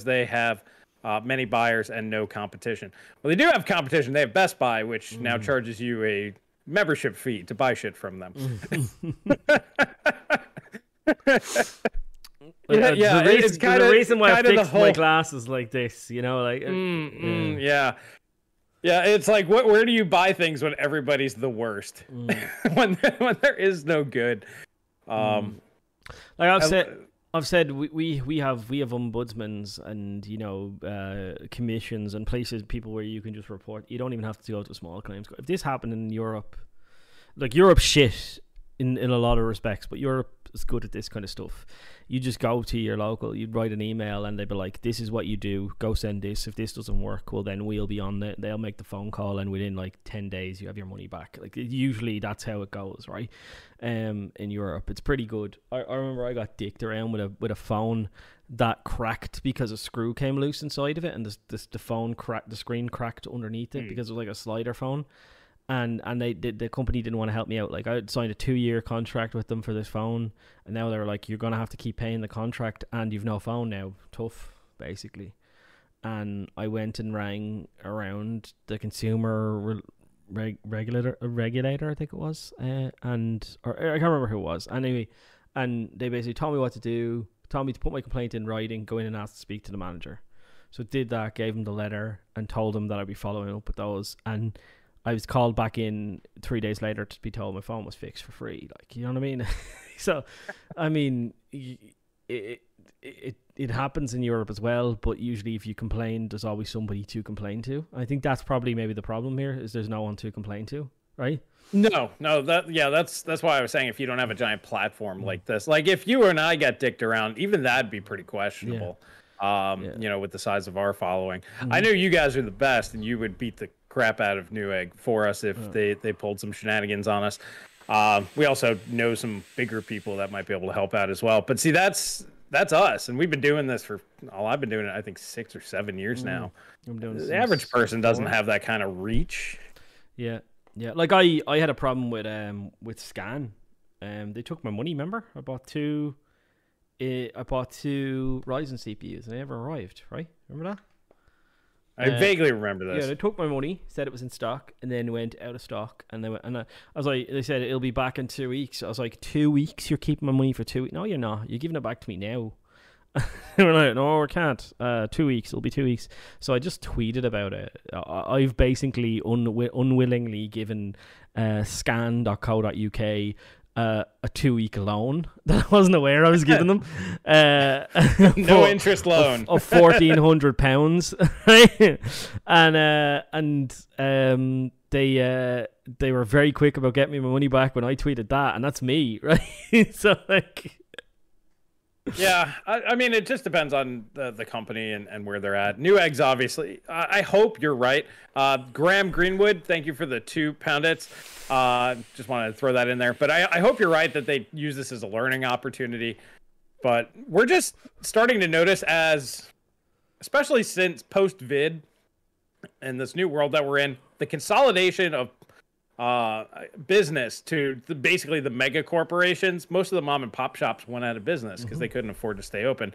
they have many buyers and no competition. Well, they do have competition. They have Best Buy, which now charges you a membership fee to buy shit from them. Yeah, it's kind of the reason why I fixed my glasses like this, you know, like Yeah, it's like, where do you buy things when everybody's the worst? When there is no good? Like I've said, I've said we have ombudsmans and, you know, commissions and places, people where you can just report. You don't even have to go to small claims court. If this happened in Europe, like, Europe's shit in a lot of respects, but Europe is good at this kind of stuff. You just go to your local, you'd write an email and they'd be like, this is what you do, go send this. If this doesn't work, well, then we'll be on it. They'll make the phone call and within like 10 days you have your money back. Like, usually that's how it goes, right? In Europe, it's pretty good. I remember I got dicked around with a phone that cracked because a screw came loose inside of it, and the phone cracked, the screen cracked underneath it because it was like a slider phone. And they did, the company didn't want to help me out. Like, I signed a 2-year contract with them for this phone, and now they're like, you're going to have to keep paying the contract and you've no phone now. Tough, basically. And I went and rang around the consumer regulator, I think it was. Or I can't remember who it was. Anyway, and they basically told me what to do, told me to put my complaint in writing, go in and ask to speak to the manager. So did that, gave him the letter and told him that I'd be following up with those, and I was called back in 3 days later to be told my phone was fixed for free. Like, you know what I mean? So, I mean, it happens in Europe as well, but usually if you complain, there's always somebody to complain to. I think that's probably maybe the problem here, is there's no one to complain to, right? No, that's why I was saying, if you don't have a giant platform like this, like if you and I got dicked around, even that'd be pretty questionable. Yeah. You know, with the size of our following, I know you guys are the best and you would beat the crap out of Newegg for us if they pulled some shenanigans on us. We also know some bigger people that might be able to help out as well. But see, that's us, and we've been doing this for I've been doing it, I think, 6 or 7 years now. I'm doing the average person doesn't have that kind of reach. Yeah. Like I had a problem with Scan. They took my money. Remember, I bought two Ryzen CPUs and they never arrived, right? Remember that? I vaguely remember this. Yeah, they took my money, said it was in stock, and then went out of stock. And they went, and I was like, they said it'll be back in 2 weeks. I was like, 2 weeks? You're keeping my money for 2 weeks? No, you're not. You're giving it back to me now. They were like, no, I can't. 2 weeks. It'll be 2 weeks. So I just tweeted about it. I've basically unwillingly given scan.co.uk a 2-week loan that I wasn't aware I was giving them. No interest loan of £1,400, right? And they were very quick about getting me my money back when I tweeted that, and that's me, right? So like, yeah, I mean, it just depends on the company and where they're at. Newegg's, obviously. I hope you're right. Graham Greenwood, thank you for the 2 poundets. Just wanted to throw that in there. But I hope you're right that they use this as a learning opportunity. But we're just starting to notice, especially since post-vid and this new world that we're in, the consolidation of business to basically the mega corporations. Most of the mom and pop shops went out of business because they couldn't afford to stay open.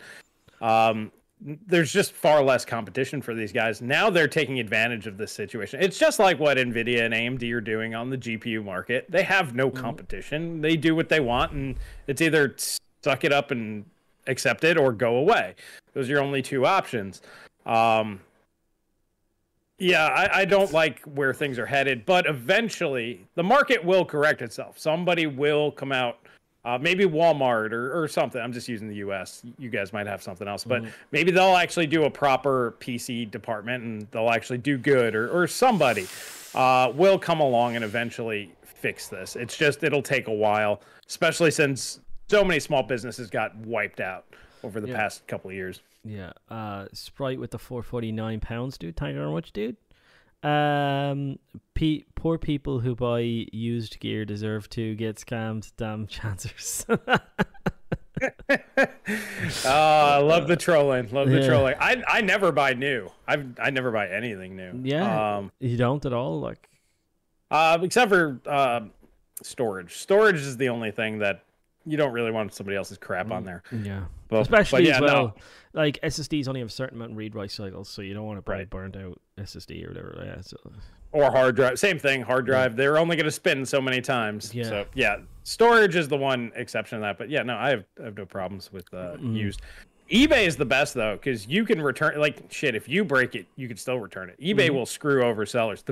There's just far less competition for these guys. Now they're taking advantage of this situation. It's just like what NVIDIA and AMD are doing on the GPU market. They have no competition. They do what they want, and it's either suck it up and accept it or go away. Those are your only two options. Yeah, I don't like where things are headed, but eventually the market will correct itself. Somebody will come out, maybe Walmart or something. I'm just using the U.S. You guys might have something else, but maybe they'll actually do a proper PC department and they'll actually do good, or somebody will come along and eventually fix this. It's just, it'll take a while, especially since so many small businesses got wiped out over the past couple of years. Yeah, Sprite with the £4.49, dude. Thank you very much, dude. Poor people who buy used gear deserve to get scammed. Damn chancers. I love the trolling. Love the trolling. I never buy new. I never buy anything new. Yeah, you don't at all, like. Except for storage. Storage is the only thing that you don't really want somebody else's crap on there. Yeah. But, like SSDs only have a certain amount of read-write cycles, so you don't want to buy a burned out SSD or whatever. Yeah, so. Or hard drive. Same thing, hard drive. Yeah. They're only going to spin so many times. Yeah. So, yeah, storage is the one exception to that. But, yeah, no, I have no problems with used. eBay is the best, though, because you can return. Like, shit, if you break it, you can still return it. eBay will screw over sellers.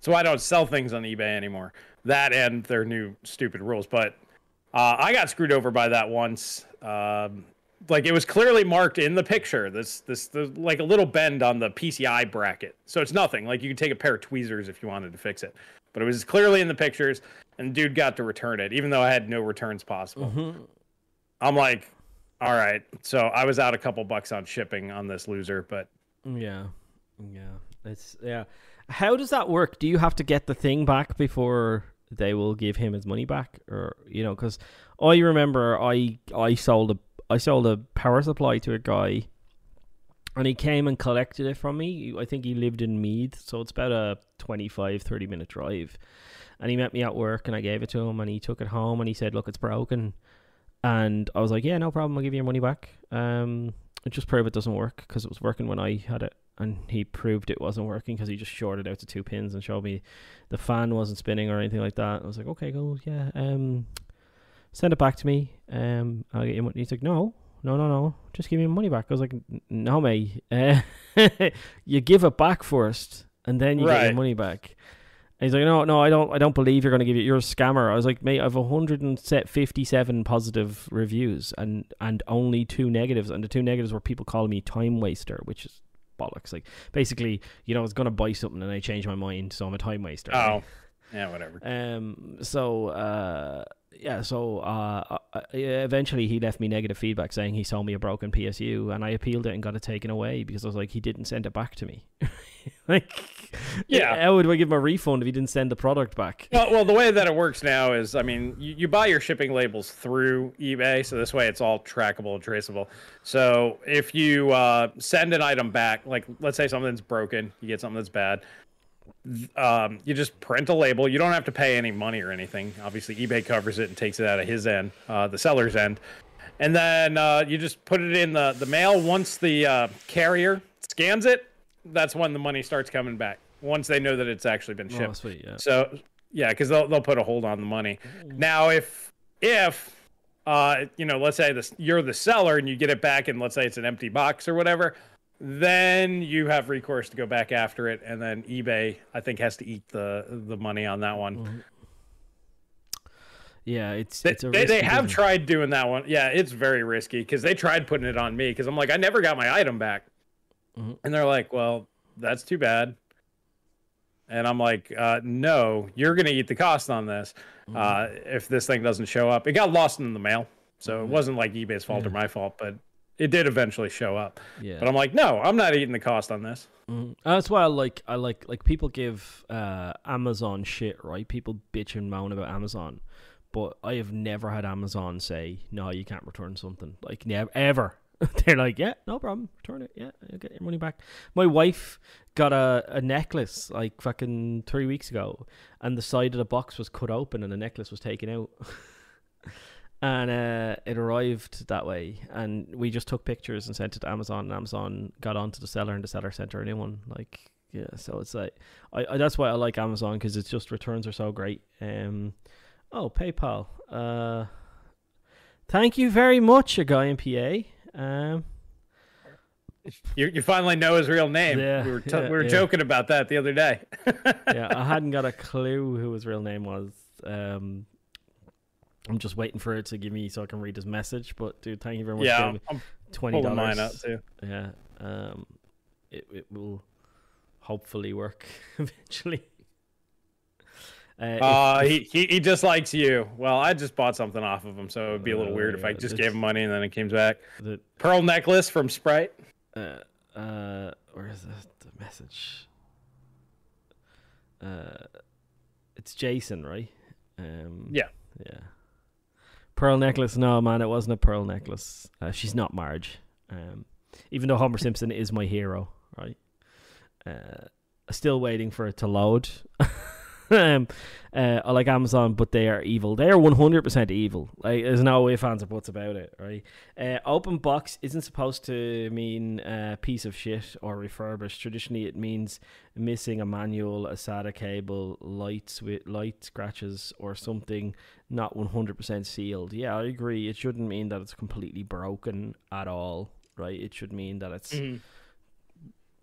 So I don't sell things on eBay anymore. That and their new stupid rules. But I got screwed over by that once. like it was clearly marked in the picture. This like a little bend on the PCI bracket. So it's nothing. Like you could take a pair of tweezers if you wanted to fix it. But it was clearly in the pictures, and dude got to return it, even though I had no returns possible. Mm-hmm. I'm like, all right. So I was out a couple bucks on shipping on this loser, but yeah. How does that work? Do you have to get the thing back before they will give him his money back, or you know? Because I remember I sold a power supply to a guy, and he came and collected it from me. I think he lived in Meath, so it's about a 25-30 minute drive. And he met me at work, and I gave it to him, and he took it home, and he said, "Look, it's broken." And I was like, "Yeah, no problem. I'll give you your money back. It just proved it doesn't work because it was working when I had it." And he proved it wasn't working because he just shorted out to two pins and showed me the fan wasn't spinning or anything like that. I was like, "Okay, cool, yeah. Send it back to me. I'll get you money." He's like, no, just give me my money back. I was like, "No, mate. You give it back first, and then you get your money back." And he's like, "No, I don't believe you're going to give it. You're a scammer." I was like, "Mate, I've 157 positive reviews and only two negatives, and the two negatives were people calling me time waster, which is bollocks. Like basically, I was gonna buy something and I changed my mind, so I'm a time waster." Oh, right? Yeah, whatever. Eventually he left me negative feedback saying he sold me a broken PSU, and I appealed it and got it taken away because I was like, he didn't send it back to me. How would I give him a refund if he didn't send the product back? Well, the way that it works now is, I mean, you buy your shipping labels through eBay, so this way it's all trackable and traceable. So if you send an item back, like let's say something's broken, you get something that's bad. You just print a label. You don't have to pay any money or anything. Obviously, eBay covers it and takes it out of his end, the seller's end. And then you just put it in the mail. Once the carrier scans it, that's when the money starts coming back. Once they know that it's actually been shipped. Oh, sweet, yeah. So, yeah, because they'll put a hold on the money. Now, if let's say you're the seller and you get it back, and let's say it's an empty box or whatever, then you have recourse to go back after it, and then eBay, I think, has to eat the money on that one. Yeah, they have tried doing that one. Yeah, it's very risky because they tried putting it on me because I'm like, I never got my item back, and they're like, "Well, that's too bad," and I'm like, "No, you're gonna eat the cost on this if this thing doesn't show up." It got lost in the mail, so it wasn't like eBay's fault or my fault, but it did eventually show up. Yeah. But I'm like, "No, I'm not eating the cost on this." That's why I like people give Amazon shit, right? People bitch and moan about Amazon. But I have never had Amazon say, "No, you can't return something." Like never, ever. They're like, "Yeah, no problem. Return it. Yeah, you'll get your money back." My wife got a necklace like fucking 3 weeks ago, and the side of the box was cut open and the necklace was taken out. And it arrived that way, and we just took pictures and sent it to Amazon, and Amazon got onto the seller, and the seller sent her a new one. Like, yeah, so it's like, that's why I like Amazon, because it's just returns are so great. PayPal. Thank you very much, a guy in PA. You finally know his real name. Yeah, we were joking about that the other day. Yeah, I hadn't got a clue who his real name was. I'm just waiting for it to give me so I can read his message. But dude, thank you very much. Yeah, I'm $20 mine up too. Yeah, it will hopefully work eventually. He just likes you. Well, I just bought something off of him, so it would be a little weird if I just gave him money and then it came back. The pearl necklace from Sprite. Where is the message? It's Jason, right? Yeah. Pearl necklace? No, man, it wasn't a pearl necklace. She's not Marge. Even though Homer Simpson is my hero, right? Still waiting for it to load. I like Amazon, but they are evil. They are 100% evil. Like, there's no ifs, ands, or buts about it, right? Open box isn't supposed to mean piece of shit or refurbished. Traditionally, it means missing a manual, a SATA cable, light scratches, or something not 100% sealed. Yeah, I agree. It shouldn't mean that it's completely broken at all, right? It should mean that it's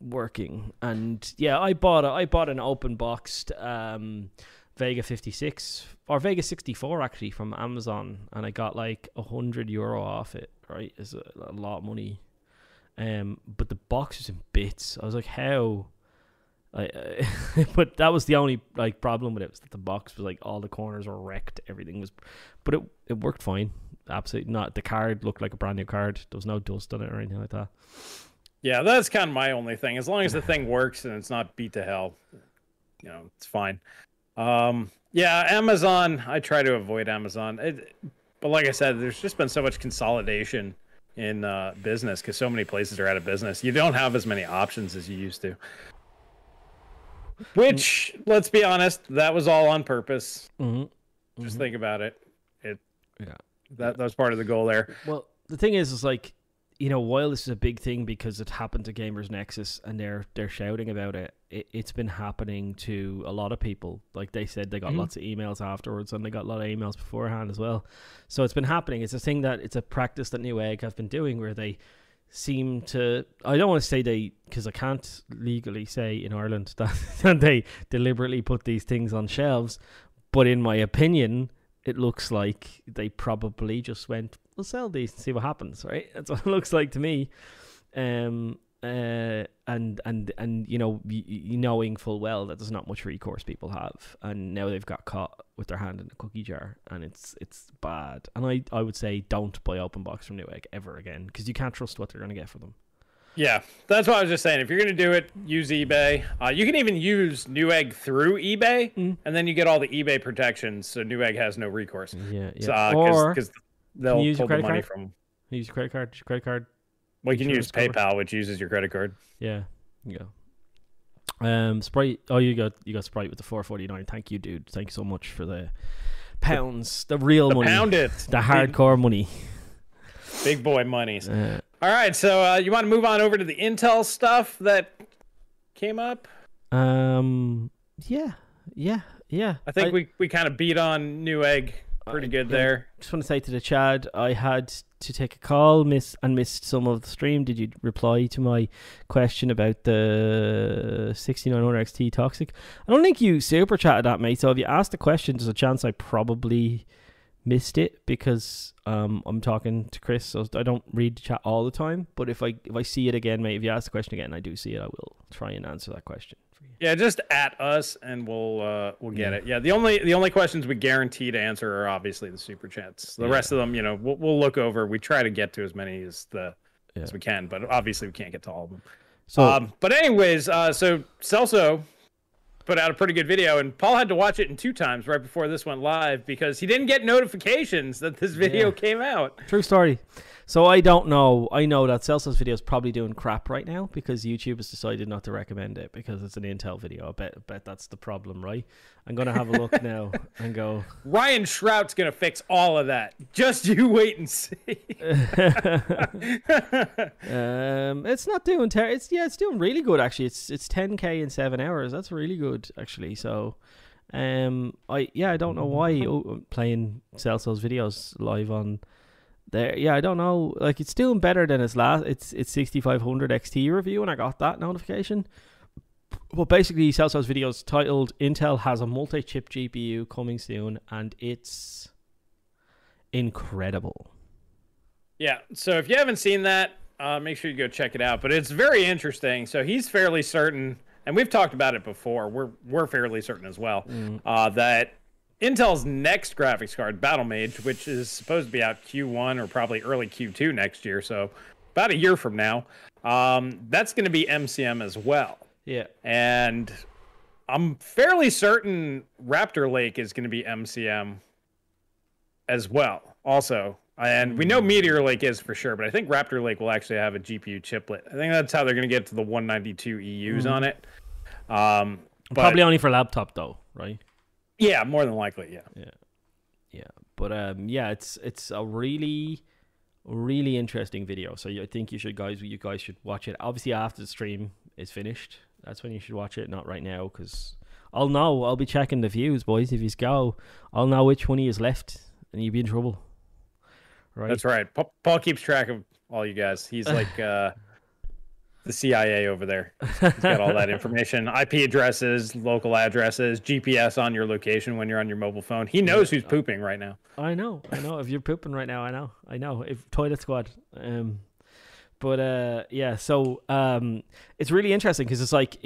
working. And yeah, I bought an open boxed Vega 56 or Vega 64 actually from Amazon, and I got like €100 off it, right? It's a lot of money. But the box was in bits. I was like, how? But that was the only like problem with it, was that the box was like all the corners were wrecked, everything was, but it worked fine. Absolutely not. The card looked like a brand new card. There was no dust on it or anything like that. Yeah, that's kind of my only thing. As long as the thing works and it's not beat to hell, you know, it's fine. Yeah, Amazon. I try to avoid Amazon, but like I said, there's just been so much consolidation in business because so many places are out of business. You don't have as many options as you used to. Which, let's be honest, that was all on purpose. Mm-hmm. Just think about it. That was part of the goal there. Well, the thing is like, you know, while this is a big thing because it happened to Gamers Nexus and they're shouting about it, it's been happening to a lot of people. Like they said, they got lots of emails afterwards and they got a lot of emails beforehand as well. So it's been happening. It's a thing that, it's a practice that Newegg have been doing where they seem to, I don't want to say they, because I can't legally say in Ireland that they deliberately put these things on shelves, but in my opinion, it looks like they probably just went, we'll sell these and see what happens, right? That's what it looks like to me. And you know, knowing full well that there's not much recourse people have, and now they've got caught with their hand in the cookie jar, and it's bad. And I would say don't buy open box from Newegg ever again, because you can't trust what they're going to get for them. Yeah, that's what I was just saying. If you're going to do it, use eBay. You can even use Newegg through eBay, and then you get all the eBay protections, so Newegg has no recourse. Yeah, yeah. So, or cause they'll use pull your the money card? From them. You use your credit card. Your credit card. Well, you can use PayPal, which uses your credit card. Yeah, you go. Sprite. Oh, you got Sprite with the 4.49. Thank you, dude. Thank you so much for the pounds, the real money, pound it, the hardcore money, big boy monies. All right, so you want to move on over to the Intel stuff that came up? Yeah. I think we kind of beat on Newegg pretty good there. Just want to say to the Chad, I had to take a call, missed some of the stream. Did you reply to my question about the 6900 XT Toxic? I don't think you super chatted that, mate, so if you asked the question, there's a chance I probably missed it because I'm talking to Chris, so I don't read the chat all the time, but if I see it again, mate, if you ask the question again, I do see it, I will try and answer that question for you. Yeah, just at us and we'll get it. Yeah, the only questions we guarantee to answer are obviously the super chats. The rest of them, you know, we'll look over. We try to get to as many as we can, but obviously we can't get to all of them. So but anyways, so Celso put out a pretty good video, and Paul had to watch it in 2 times right before this went live because he didn't get notifications that this video came out. True story. So I don't know. I know that Celso's video is probably doing crap right now because YouTube has decided not to recommend it because it's an Intel video. I bet that's the problem, right? I'm going to have a look now and go, Ryan Shrout's going to fix all of that. Just you wait and see. It's not doing terrible. It's doing really good, actually. It's 10K in 7 hours. That's really good, actually. So I don't know why I'm playing Celso's videos live on there. Yeah, I don't know. Like, it's doing better than its last. It's 6500 XT review, and I got that notification. Well, basically, Celso's video is titled "Intel has a multi-chip GPU coming soon, and it's incredible." Yeah. So if you haven't seen that, make sure you go check it out. But it's very interesting. So he's fairly certain, and we've talked about it before. We're fairly certain as well that Intel's next graphics card, Battle Mage, which is supposed to be out Q1 or probably early Q2 next year, so about a year from now, that's going to be MCM as well. Yeah. And I'm fairly certain Raptor Lake is going to be MCM as well also. And we know Meteor Lake is for sure, but I think Raptor Lake will actually have a GPU chiplet. I think that's how they're going to get to the 192 EUs on it. Probably only for laptop, though, right? Yeah, more than likely, yeah. But it's a really, really interesting video. So I think you guys should watch it. Obviously, after the stream is finished, that's when you should watch it. Not right now, because I'll know. I'll be checking the views, boys. If you go, I'll know which one he is left, and you'll be in trouble. Right. That's right. Paul keeps track of all you guys. He's like the CIA over there. It's got all that information, IP addresses, local addresses, GPS on your location when you're on your mobile phone. He knows who's pooping right now. I know. If you're pooping right now, I know. If Toilet Squad. But it's really interesting because it's like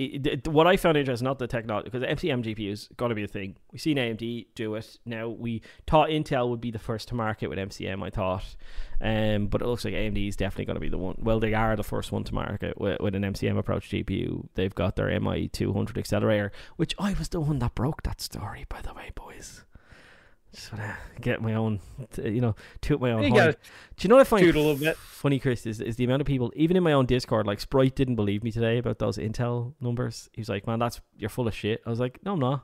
what I found interesting, not the technology, because MCM GPU's got to be a thing. We've seen AMD do it. Now, we thought Intel would be the first to market with MCM, I thought. But it looks like AMD is definitely going to be the one. Well, they are the first one to market with an MCM approach GPU. They've got their MI200 accelerator, which I was the one that broke that story, by the way, boys. Just want to get my own, toot my own horn. Do you know what I find a little bit funny, Chris, is the amount of people, even in my own Discord, like Sprite didn't believe me today about those Intel numbers. He was like, man, you're full of shit. I was like, no, I'm not.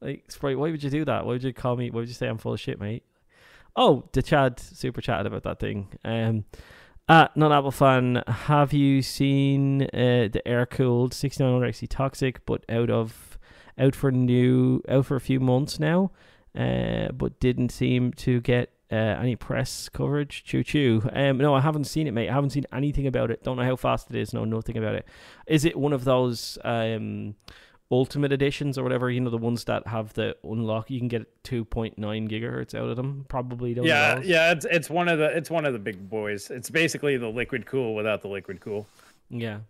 Like, Sprite, why would you do that? Why would you call me? Why would you say I'm full of shit, mate? Oh, the Chad super chatted about that thing. Non-Apple fan, have you seen the air-cooled 6900 XT Toxic, but out for a few months now? But didn't seem to get any press coverage. Choo choo. No, I haven't seen it, mate. I haven't seen anything about it. Don't know how fast it is. Know nothing about it. Is it one of those ultimate editions or whatever? You know, the ones that have the unlock. You can get 2.9 gigahertz out of them. Probably. Yeah. It's one of the big boys. It's basically the liquid cool without the liquid cool. Yeah.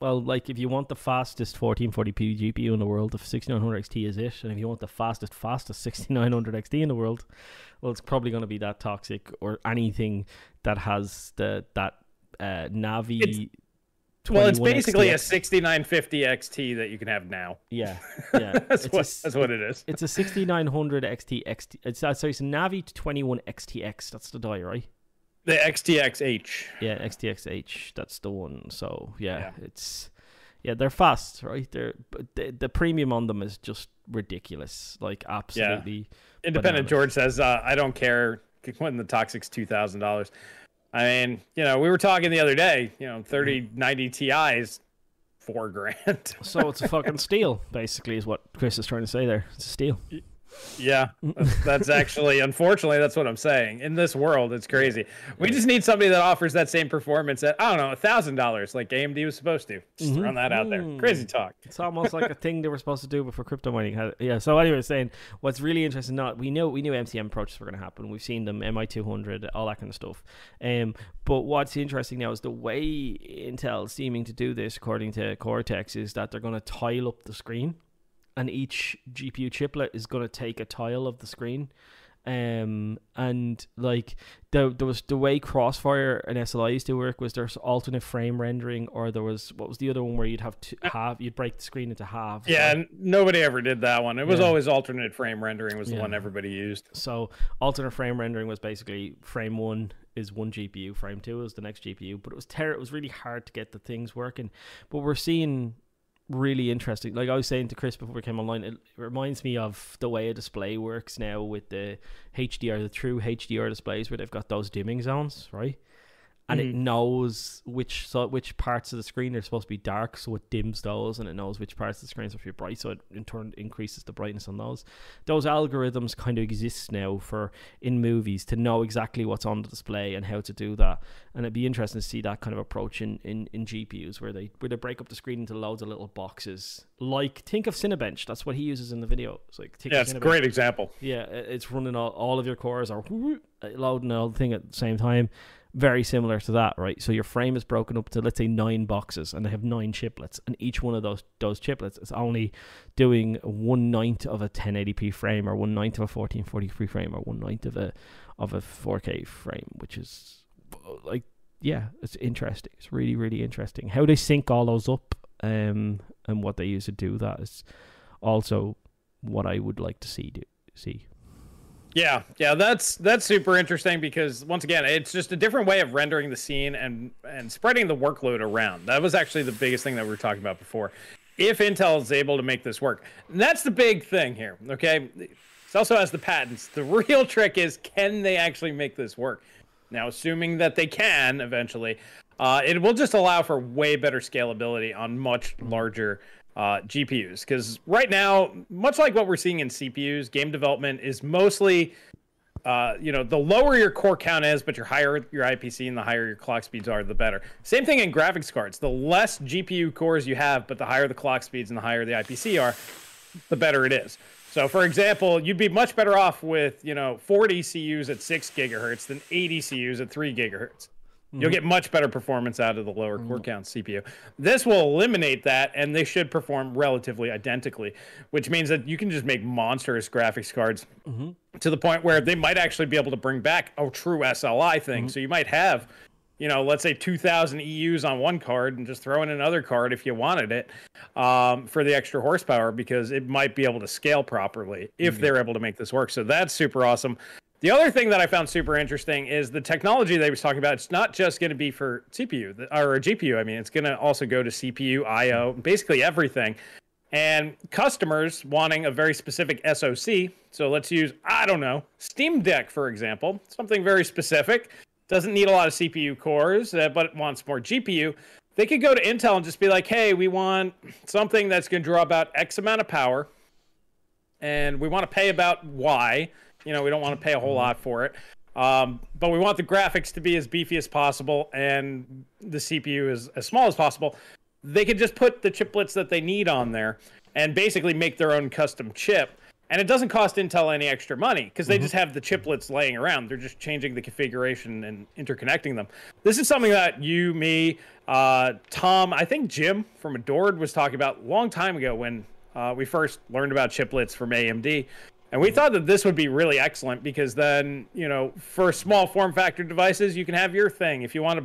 Well, like if you want the fastest 1440p GPU in the world, the 6900 XT is it. And if you want the fastest 6900 XT in the world, well, it's probably going to be that Toxic or anything that has that Navi. It's basically XT. A 6950 XT that you can have now. Yeah. That's what it is. It's a 6900 XT. It's a Navi 21 XTX. That's the die, right? The XTX-H. Yeah, XTX-H. That's the one. So, yeah. They're fast, right? The premium on them is just ridiculous. Like, absolutely. Yeah. Independent bananas. George says, I don't care when the Toxic's $2,000. I mean, we were talking the other day, 3090 Ti's, $4,000. So it's a fucking steal, basically, is what Chris is trying to say there. It's a steal. Yeah, that's actually, unfortunately, that's what I'm saying. In this world, it's crazy. We just need somebody that offers that same performance at, I don't know, $1,000, like AMD was supposed to. Just throwing that out there. Crazy talk. It's almost like a thing they were supposed to do before crypto mining. Yeah. So anyway, saying what's really interesting, we knew MCM approaches were going to happen. We've seen them, MI200, all that kind of stuff. But what's interesting now is the way Intel seeming to do this, according to Cortex, is that they're going to tile up the screen. And each GPU chiplet is going to take a tile of the screen. And like there was the way Crossfire and SLI used to work was there's alternate frame rendering, or there was, what was the other one where you'd have you'd break the screen into halves. Yeah, and nobody ever did that one. It was always alternate frame rendering was the one everybody used. So alternate frame rendering was basically frame one is one GPU, frame two is the next GPU, but it was really hard to get the things working. But we're seeing really interesting, like I was saying to Chris before we came online, it reminds me of the way a display works now with the HDR, the true HDR displays where they've got those dimming zones, right? And it knows which parts of the screen are supposed to be dark, so it dims those, and it knows which parts of the screen are supposed to be bright, so it in turn increases the brightness on those. Those algorithms kind of exist now for in movies to know exactly what's on the display and how to do that. And it'd be interesting to see that kind of approach in GPUs where they break up the screen into loads of little boxes. Like think of Cinebench, that's what he uses in the video. It's like it's a great example. Yeah, it's running all of your cores are loading all the thing at the same time. Very similar to that, right? So your frame is broken up to, let's say, 9 boxes, and they have 9 chiplets, and each one of those chiplets is only doing 1/9 of a 1080p frame, or 1/9 of a 1440p frame, or 1/9 of a 4K frame, which is like, yeah, it's interesting. It's really, really interesting. How they sync all those up, and what they use to do that is also what I would like to see. Yeah, that's super interesting because once again, it's just a different way of rendering the scene and spreading the workload around. That was actually the biggest thing that we were talking about before. If Intel is able to make this work, and that's the big thing here. Okay, it also has the patents. The real trick is, can they actually make this work? Now, assuming that they can eventually, it will just allow for way better scalability on much larger GPUs, because right now, much like what we're seeing in CPUs, game development is mostly you know, the lower your core count is, but your higher your IPC and the higher your clock speeds are, the better. Same thing in graphics cards. The less GPU cores you have, but the higher the clock speeds and the higher the IPC are, the better it is. So, for example, you'd be much better off with, you know, 40 CUs at 6 GHz than 80 CUs at 3 GHz. You'll get much better performance out of the lower core count CPU. This will eliminate that, and they should perform relatively identically, which means that you can just make monstrous graphics cards to the point where they might actually be able to bring back a true SLI thing. So you might have, you know, let's say 2,000 EUs on one card and just throw in another card if you wanted it for the extra horsepower, because it might be able to scale properly if they're able to make this work. So that's super awesome. The other thing that I found super interesting is the technology they was talking about. It's not just going to be for CPU or GPU. I mean, it's going to also go to CPU, IO, basically everything. And customers wanting a very specific SoC. So let's use, I don't know, Steam Deck, for example, something very specific. Doesn't need a lot of CPU cores, but it wants more GPU. They could go to Intel and just be like, hey, we want something that's going to draw about X amount of power. And we want to pay about Y. You know, we don't want to pay a whole lot for it, but we want the graphics to be as beefy as possible and the CPU is as small as possible. They could just put the chiplets that they need on there and basically make their own custom chip. And it doesn't cost Intel any extra money because they just have the chiplets laying around. They're just changing the configuration and interconnecting them. This is something that you, me, Tom, I think Jim from Adored was talking about a long time ago when we first learned about chiplets from AMD. And we thought that this would be really excellent because then, you know, for small form factor devices, you can have your thing. If you want a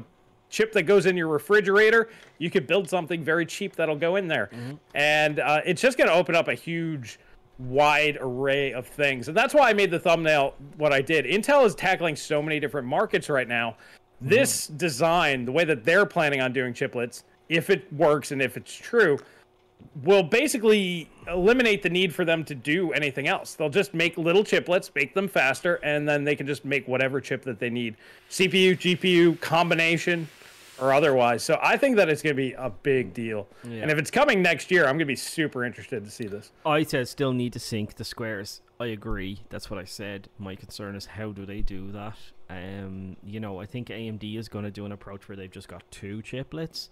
chip that goes in your refrigerator, you could build something very cheap that'll go in there. And it's just going to open up a huge, wide array of things. And that's why I made the thumbnail what I did. Intel is tackling so many different markets right now. This design, the way that they're planning on doing chiplets, if it works and if it's true, will basically eliminate the need for them to do anything else. They'll just make little chiplets, make them faster, and then they can just make whatever chip that they need. CPU, GPU, combination, or otherwise. So I think that it's going to be a big deal. Yeah. And if it's coming next year, I'm going to be super interested to see this. I said still need to sync the squares. I agree. That's what I said. My concern is how do they do that? You know, I think AMD is going to do an approach where they've just got two chiplets.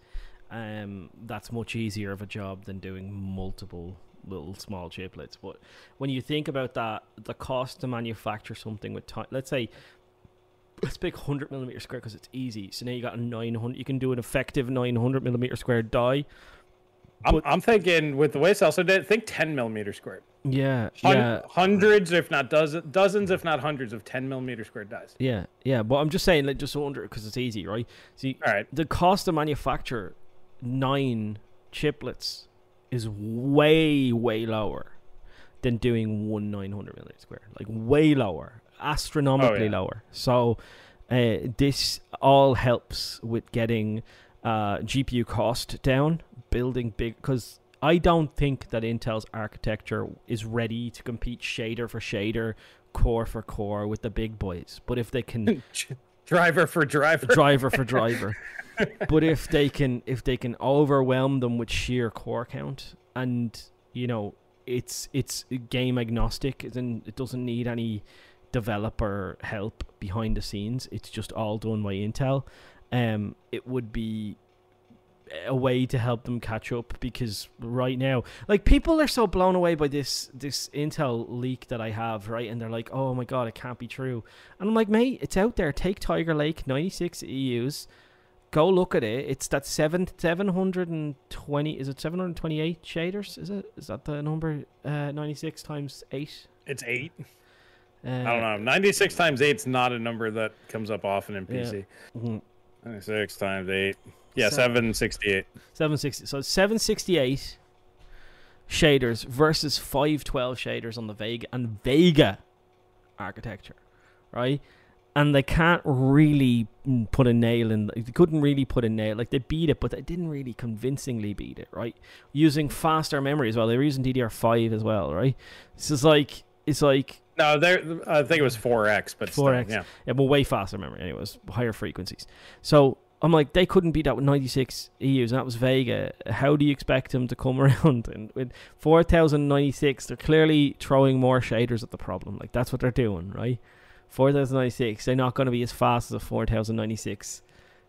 That's much easier of a job than doing multiple little small chiplets. But when you think about that, the cost to manufacture something with time, let's say, let's pick 100 millimeter square because it's easy. So now you got a 900, you can do an effective 900 millimeter square die. I'm thinking with the way Celso did it, think 10 millimeter squared. Yeah, hundreds, if not dozens, if not hundreds of 10 millimeter squared dies. Yeah, yeah. But I'm just saying, like, just under because it's easy, right? See, all right, the cost to manufacture 9 chiplets is way, way lower than doing one 900 millimeter square, like way lower, astronomically lower. So this all helps with getting GPU cost down, building big, because I don't think that Intel's architecture is ready to compete shader for shader, core for core with the big boys. But if they can driver for driver but if they can overwhelm them with sheer core count, and you know, it's game agnostic, then it doesn't need any developer help behind the scenes. It's just all done by Intel. It would be a way to help them catch up, because right now, like, people are so blown away by this Intel leak that I have, right? And they're like, oh my god, it can't be true. And I'm like, mate, it's out there. Take Tiger Lake 96 EUs, go look at it. It's that 720, is it 728 shaders? Is that the number? 96 times 8? It's 8. I don't know. 96 times 8 is not a number that comes up often in PC. Yeah. 96 times 8. Yeah, 768. 760. So 768 shaders versus 512 shaders on the Vega and Vega architecture, right? And they can't really put a nail in. They couldn't really put a nail. Like, they beat it, but they didn't really convincingly beat it, right? Using faster memory as well. They were using DDR5 as well, right? This is like, it's like. No, I think it was 4X, but 4X. Still, yeah. Yeah, but way faster memory. Anyways, higher frequencies. So I'm like, they couldn't beat that with 96 EUs, and that was Vega. How do you expect them to come around? And with 4096, they're clearly throwing more shaders at the problem. Like, that's what they're doing, right? 4096, they're not going to be as fast as a 4096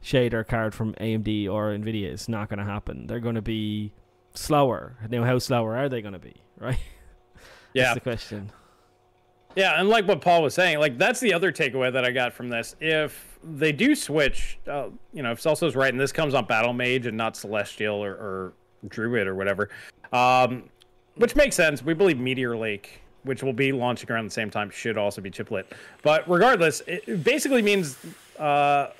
shader card from AMD or NVIDIA. It's not going to happen. They're going to be slower. Now, how slower are they going to be, right? Yeah. That's the question. Yeah, and like what Paul was saying, like that's the other takeaway that I got from this. If they do switch, you know, if Celso's right and this comes on Battle Mage and not Celestial or Druid or whatever, which makes sense. We believe Meteor Lake, which will be launching around the same time, should also be chiplet. But regardless, it basically means, like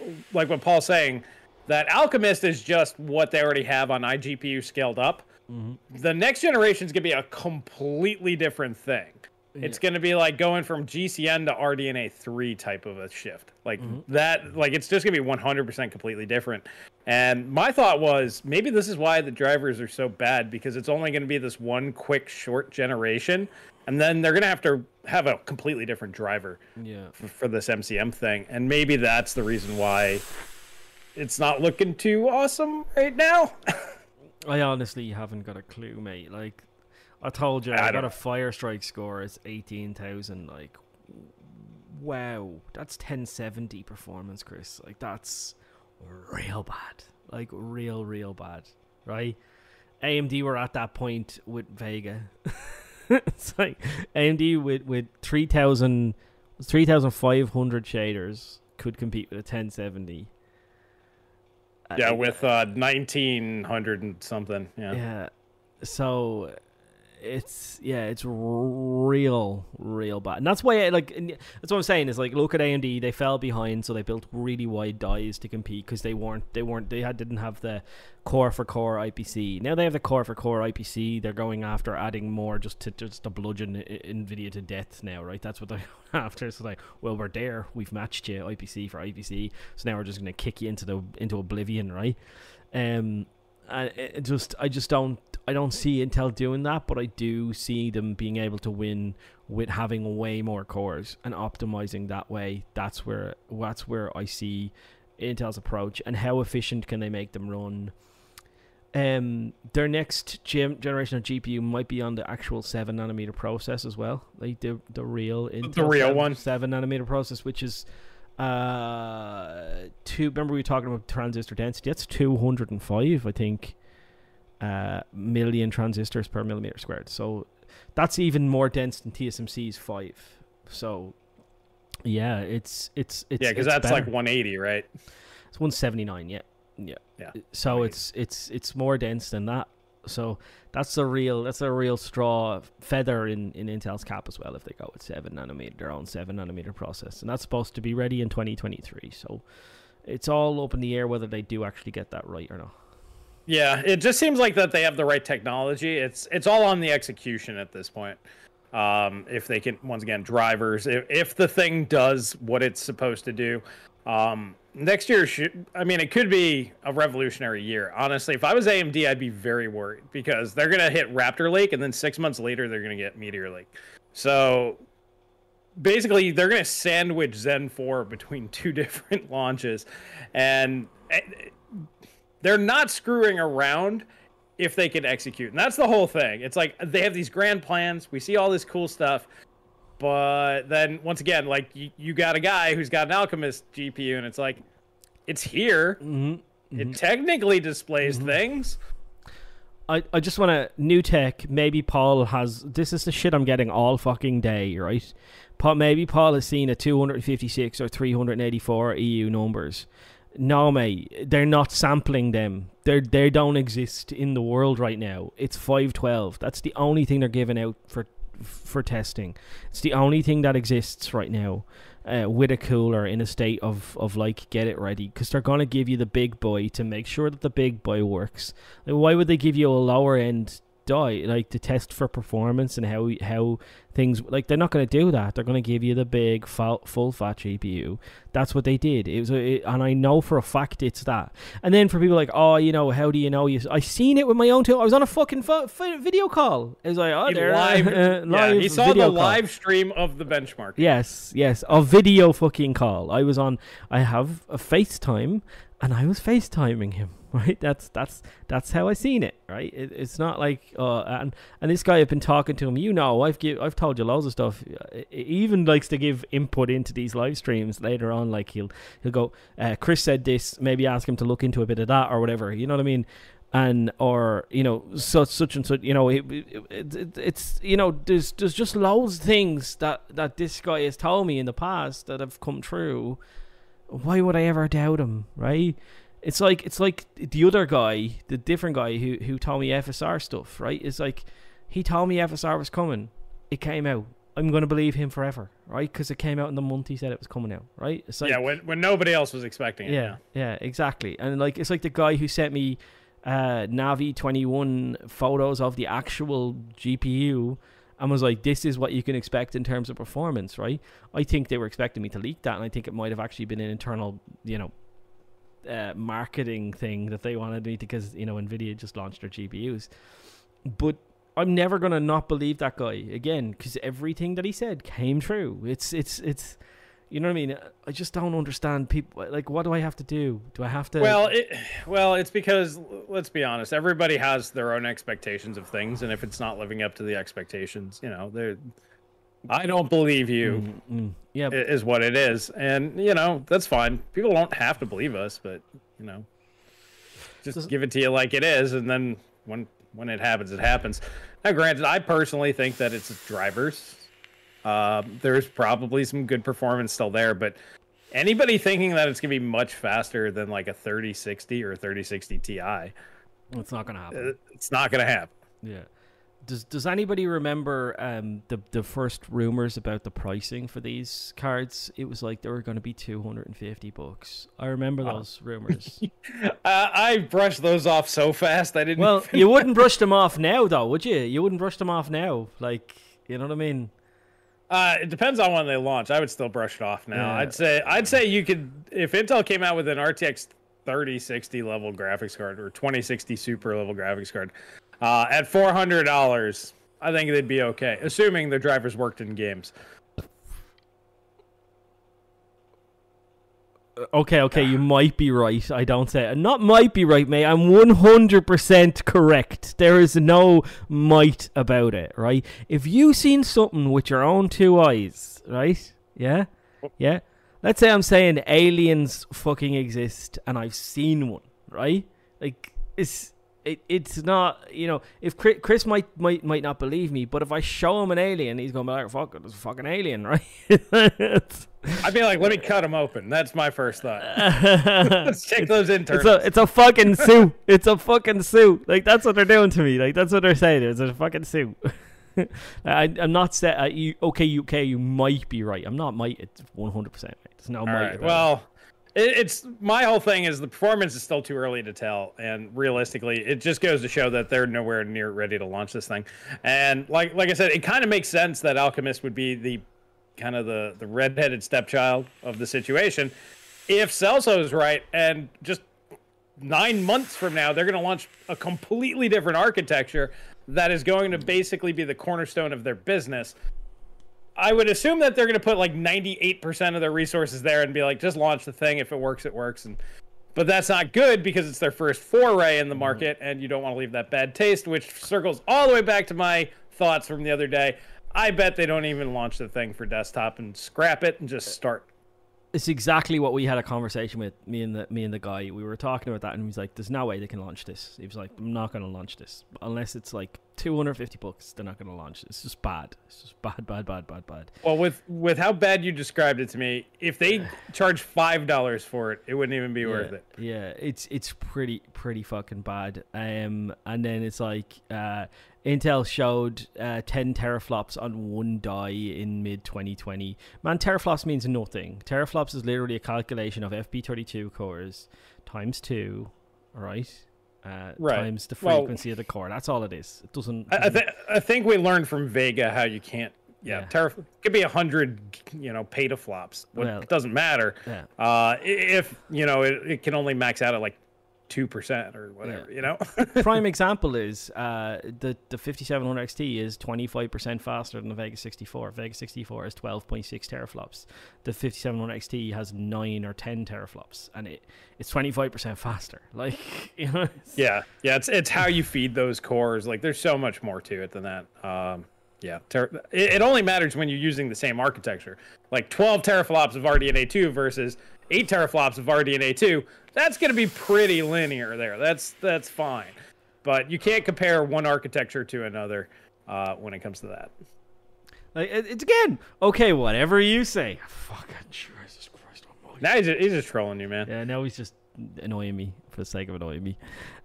what Paul's saying, that Alchemist is just what they already have on iGPU scaled up. Mm-hmm. The next generation is going to be a completely different thing. Yeah. It's going to be like going from GCN to RDNA 3 type of a shift. Like mm-hmm. that, like it's just going to be 100% completely different. And my thought was maybe this is why the drivers are so bad, because it's only going to be this one quick short generation. And then they're going to have a completely different driver for this MCM thing. And maybe that's the reason why it's not looking too awesome right now. I honestly haven't got a clue, mate. Like, I told you, I got a Fire Strike score. It's 18,000. Like, wow, that's 1070 performance, Chris. Like, that's real bad. Like, real, real bad, right? AMD were at that point with Vega. It's like AMD with 3,500 shaders could compete with a 1070. Yeah, with 1,900 and something. Yeah. Yeah. So it's it's real, real bad, and that's why that's what I'm saying is, like, look at AMD. They fell behind, so they built really wide dies to compete because they didn't have the core for core IPC. Now they have the core for core IPC. They're going after adding more just to bludgeon NVIDIA to death now, right? That's what they're after. It's like, well, we're there. We've matched you IPC for IPC, so now we're just going to kick you into oblivion, right? And I don't see Intel doing that, but I do see them being able to win with having way more cores and optimizing that way. That's where I see Intel's approach, and how efficient can they make them run. Their next generation of GPU might be on the actual 7 nanometer process as well, like the real Intel 7 nanometer process, which is remember we were talking about transistor density. That's 205, I think, million transistors per millimeter squared. So that's even more dense than TSMC's 5. So yeah, it's yeah, because that's better. Like 180, right? It's 179. Yeah. So it's more dense than that. So that's a real straw feather in Intel's cap as well, if they go with 7 nanometer, their own 7 nanometer process, and that's supposed to be ready in 2023. So it's all up in the air whether they do actually get that right or not. Yeah, it just seems like that they have the right technology. It's all on the execution at this point. If they can, once again, drivers, if the thing does what it's supposed to do. Next year, it could be a revolutionary year. Honestly, if I was AMD, I'd be very worried, because they're going to hit Raptor Lake, and then 6 months later, they're going to get Meteor Lake. So basically, they're going to sandwich Zen 4 between two different launches, and they're not screwing around if they can execute. And that's the whole thing. It's like they have these grand plans. We see all this cool stuff. But then, once again, like, you got a guy who's got an Alchemist GPU, and it's like, it's here. Mm-hmm. Mm-hmm. It technically displays mm-hmm. things. I just want to... New tech, maybe Paul has... This is the shit I'm getting all fucking day, right? Maybe Paul has seen a 256 or 384 EU numbers. No, mate. They're not sampling them. They don't exist in the world right now. It's 512. That's the only thing they're giving out for testing. It's the only thing that exists right now, with a cooler in a state of like, get it ready, because they're going to give you the big boy to make sure that the big boy works. Like, why would they give you a lower end die, like, to test for performance and how things, like, they're not going to do that. They're going to give you the big full fat GPU. That's what they did. And I know for a fact it's that. And then for people like, oh, you know, how do you know? I seen it with my own tool. I was on a fucking video call. It was like, oh, there. Live he saw the call. Live stream of the benchmark. Yes, a video fucking call. I have a FaceTime and I was FaceTiming him, right? That's how I seen it, right? It's not like and this guy, I've been talking to him, you know, I've told you loads of stuff. He even likes to give input into these live streams later on, like he'll go, Chris said this, maybe ask him to look into a bit of that or whatever, you know what I mean? And or, you know, such and such, you know, it's you know, there's just loads of things that this guy has told me in the past that have come true. Why would I ever doubt him, right? It's like the other guy, the different guy who told me FSR stuff, right? It's like, he told me FSR was coming, it came out. I'm going to believe him forever, right? Because it came out in the month he said it was coming out, right? It's like, yeah, when nobody else was expecting it. Yeah, exactly. And like, it's like the guy who sent me Navi 21 photos of the actual GPU and was like, this is what you can expect in terms of performance, right? I think they were expecting me to leak that, and I think it might have actually been an internal, you know, marketing thing that they wanted me to, because, you know, NVIDIA just launched their GPUs. But I'm never gonna not believe that guy again, because everything that he said came true. It's you know what I mean? I just don't understand people. Like, what do I have to do? Do I have to? Well, it's because, let's be honest, everybody has their own expectations of things, and if it's not living up to the expectations, you know, I don't believe you. Mm-hmm. Yeah, is what it is, and you know that's fine. People don't have to believe us, but you know, just give it to you like it is, and then when it happens, it happens. Now, granted, I personally think that it's drivers. There's probably some good performance still there, but anybody thinking that it's going to be much faster than like a 3060 or a 3060 Ti, it's not going to happen. It's not going to happen. Yeah. Does anybody remember the first rumors about the pricing for these cards? It was like they were going to be $250. I remember those rumors. I brushed those off so fast. I didn't. Well, you wouldn't brush them off now, though, would you? You wouldn't brush them off now. Like, you know what I mean? It depends on when they launch. I would still brush it off now. Yeah. I'd say you could, if Intel came out with an RTX 3060 level graphics card or 2060 Super level graphics card, at $400, I think they'd be okay, assuming the drivers worked in games. Okay, you might be right. I don't say it. Not might be right, mate. I'm 100% correct. There is no might about it, right? If you've seen something with your own two eyes, right? Yeah? Yeah? Let's say I'm saying aliens fucking exist and I've seen one, right? Like, it's not, you know, if Chris might not believe me, but if I show him an alien, he's going to be like, fuck it, it's a fucking alien, right? I'd be like, let me cut him open. That's my first thought. Let's check those interns. It's a fucking suit. It's a fucking suit. Like, that's what they're doing to me. Like, that's what they're saying. It's a fucking suit. I'm not set. Okay, you might be right. I'm not might. It's 100%. Right. It's no might. Right. Well, it's my whole thing is the performance is still too early to tell, and realistically, it just goes to show that they're nowhere near ready to launch this thing. And like I said, it kind of makes sense that Alchemist would be the kind of the red-headed stepchild of the situation, if Celso is right, and just 9 months from now they're going to launch a completely different architecture that is going to basically be the cornerstone of their business. I would assume that they're going to put like 98% of their resources there and be like, just launch the thing. If it works, it works. But that's not good, because it's their first foray in the market, and you don't want to leave that bad taste, which circles all the way back to my thoughts from the other day. I bet they don't even launch the thing for desktop and scrap it and just start. It's exactly what we had a conversation with, me and the guy. We were talking about that, and he was like, there's no way they can launch this. He was like, I'm not going to launch this. Unless it's like $250, they're not going to launch it. It's just bad. It's just bad. Well, with how bad you described it to me, if they charge $5 for it, it wouldn't even be worth it. Yeah, it's pretty fucking bad. And then it's like, Intel showed 10 teraflops on one die in mid-2020. Man, teraflops means nothing. Teraflops is literally a calculation of FP32 cores times 2, right? Times the frequency of the core. That's all it is. It doesn't... I think we learned from Vega how you can't... Yeah, teraflops could be 100, you know, petaflops. Well, it doesn't matter. Yeah. If, you know, it can only max out at like 2% or whatever, yeah. You know? Prime example is the 5700 XT is 25% faster than the Vega 64. Vega 64 is 12.6 teraflops. The 5700 XT has 9 or 10 teraflops, and it's 25% faster. Like, you know? Yeah, it's how you feed those cores. Like, there's so much more to it than that. Yeah, it only matters when you're using the same architecture. Like 12 teraflops of RDNA 2 versus 8 teraflops of RDNA 2, that's going to be pretty linear there. That's fine. But you can't compare one architecture to another when it comes to that. Like, it's again, okay, whatever you say. Fucking Jesus Christ almighty. Now he's just trolling you, man. Yeah, now he's just annoying me for the sake of annoying me.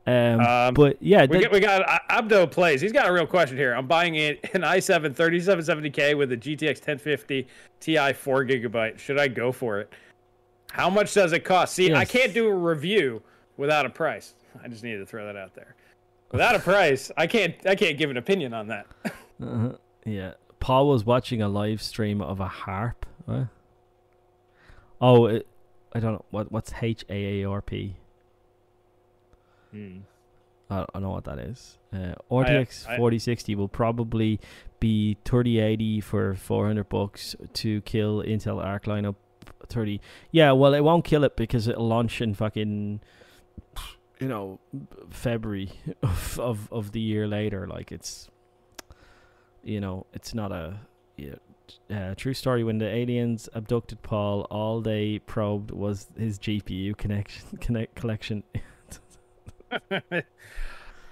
But yeah, we got Abdo Plays. He's got a real question here. I'm buying an i7 3770K with a GTX 1050 Ti 4GB. Should I go for it? How much does it cost? See, yes. I can't do a review without a price. I just needed to throw that out there. Without a price, I can't give an opinion on that. Yeah, Paul was watching a live stream of a harp. Huh? Oh, I don't know what's HAARP. I don't know what that is. RTX 4060 will probably be 3080 for $400 to kill Intel Arc lineup 30. Yeah, well, it won't kill it because it'll launch in fucking, you know, February of the year later. Like, it's, you know, it's not a, you know, true story. When the aliens abducted Paul, all they probed was his GPU collection.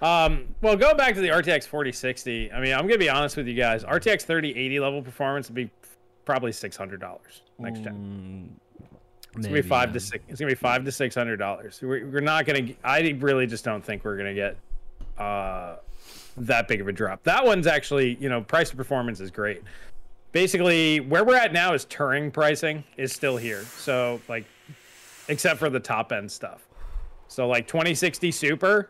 Well, go back to the RTX 4060. I mean, I'm gonna be honest with you guys. RTX 3080 level performance would be probably $600 next gen. It's gonna be $500 to $600. We're not gonna. I really just don't think we're gonna get that big of a drop. That one's actually, you know, price to performance is great. Basically, where we're at now is Turing pricing is still here. So, like, except for the top end stuff. So, like, 2060 Super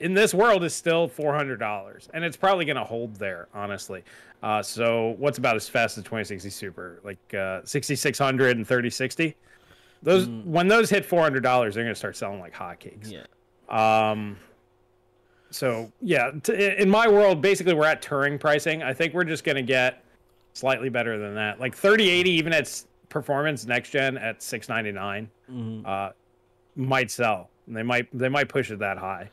in this world is still $400, and it's probably going to hold there, honestly. So what's about as fast as 2060 Super? Like 6600 and 3060? Those, when those hit $400, they're going to start selling like hotcakes. Yeah. So, yeah, in my world, basically we're at Turing pricing. I think we're just going to get slightly better than that. Like 3080, even at performance next gen at $699, might sell. They might push it that high.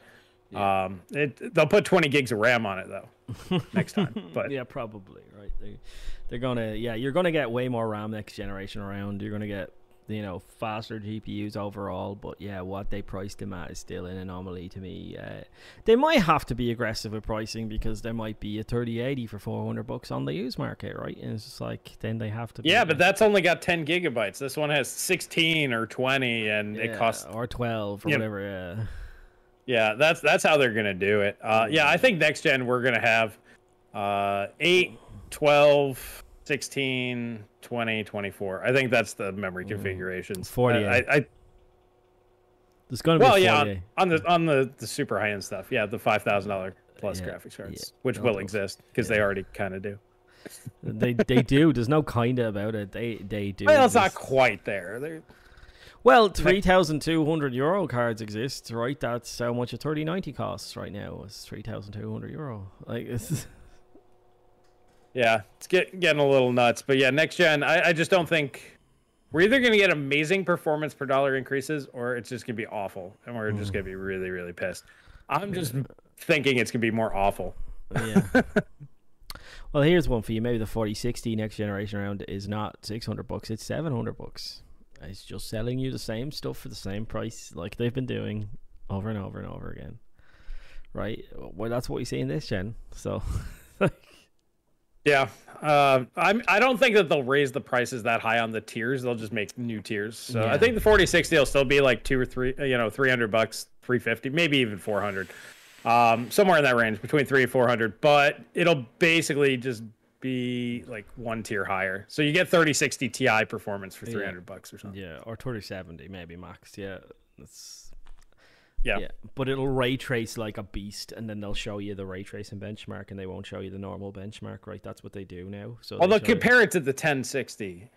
Yeah. They'll put 20 gigs of RAM on it though next time. But yeah, probably right. They're gonna, yeah, you're gonna get way more RAM next generation around. You're gonna get, you know, faster GPUs overall. But yeah, what they priced them at is still an anomaly to me. They might have to be aggressive with pricing because there might be a 3080 for $400 on the used market, right? And it's just like then they have to. Yeah, but that's only got 10 gigabytes. This one has 16 or 20, and yeah, it costs or 12 or whatever. Know. Yeah. Yeah, that's how they're gonna do it. Yeah, I think next gen we're gonna have 8, 12, 16, 20, 24. I think that's the memory configurations. 40. There's gonna be 40. Yeah, on the super high end stuff. Yeah, the $5,000 plus graphics cards, which will exist because they already kind of do. they do. There's no kinda about it. They do. Well, it's not quite there. Well, 3,200 euro cards exist, right? That's how much a 3090 costs right now. It's 3,200 euro. Like, it's... Yeah, it's getting a little nuts. But yeah, next gen, I just don't think we're either going to get amazing performance per dollar increases, or it's just going to be awful, and we're just going to be really, really pissed. I'm just thinking it's going to be more awful. Yeah. Well, here's one for you. Maybe the 4060 next generation round is not $600; it's $700. It's just selling you the same stuff for the same price, like they've been doing over and over and over again, right? Well, that's what we see in this gen. So, yeah, I don't think that they'll raise the prices that high on the tiers. They'll just make new tiers. So yeah. I think the 4060 will still be like $200 or $300, you know, $300, $350, maybe even $400, somewhere in that range between $300 and $400. But it'll basically just be like one tier higher, so you get 3060 Ti performance for $300 or something. Yeah, or 3070 maybe max. Yeah, that's yeah. But it'll ray trace like a beast, and then they'll show you the ray tracing benchmark, and they won't show you the normal benchmark, right? That's what they do now. So although compare it to the 1060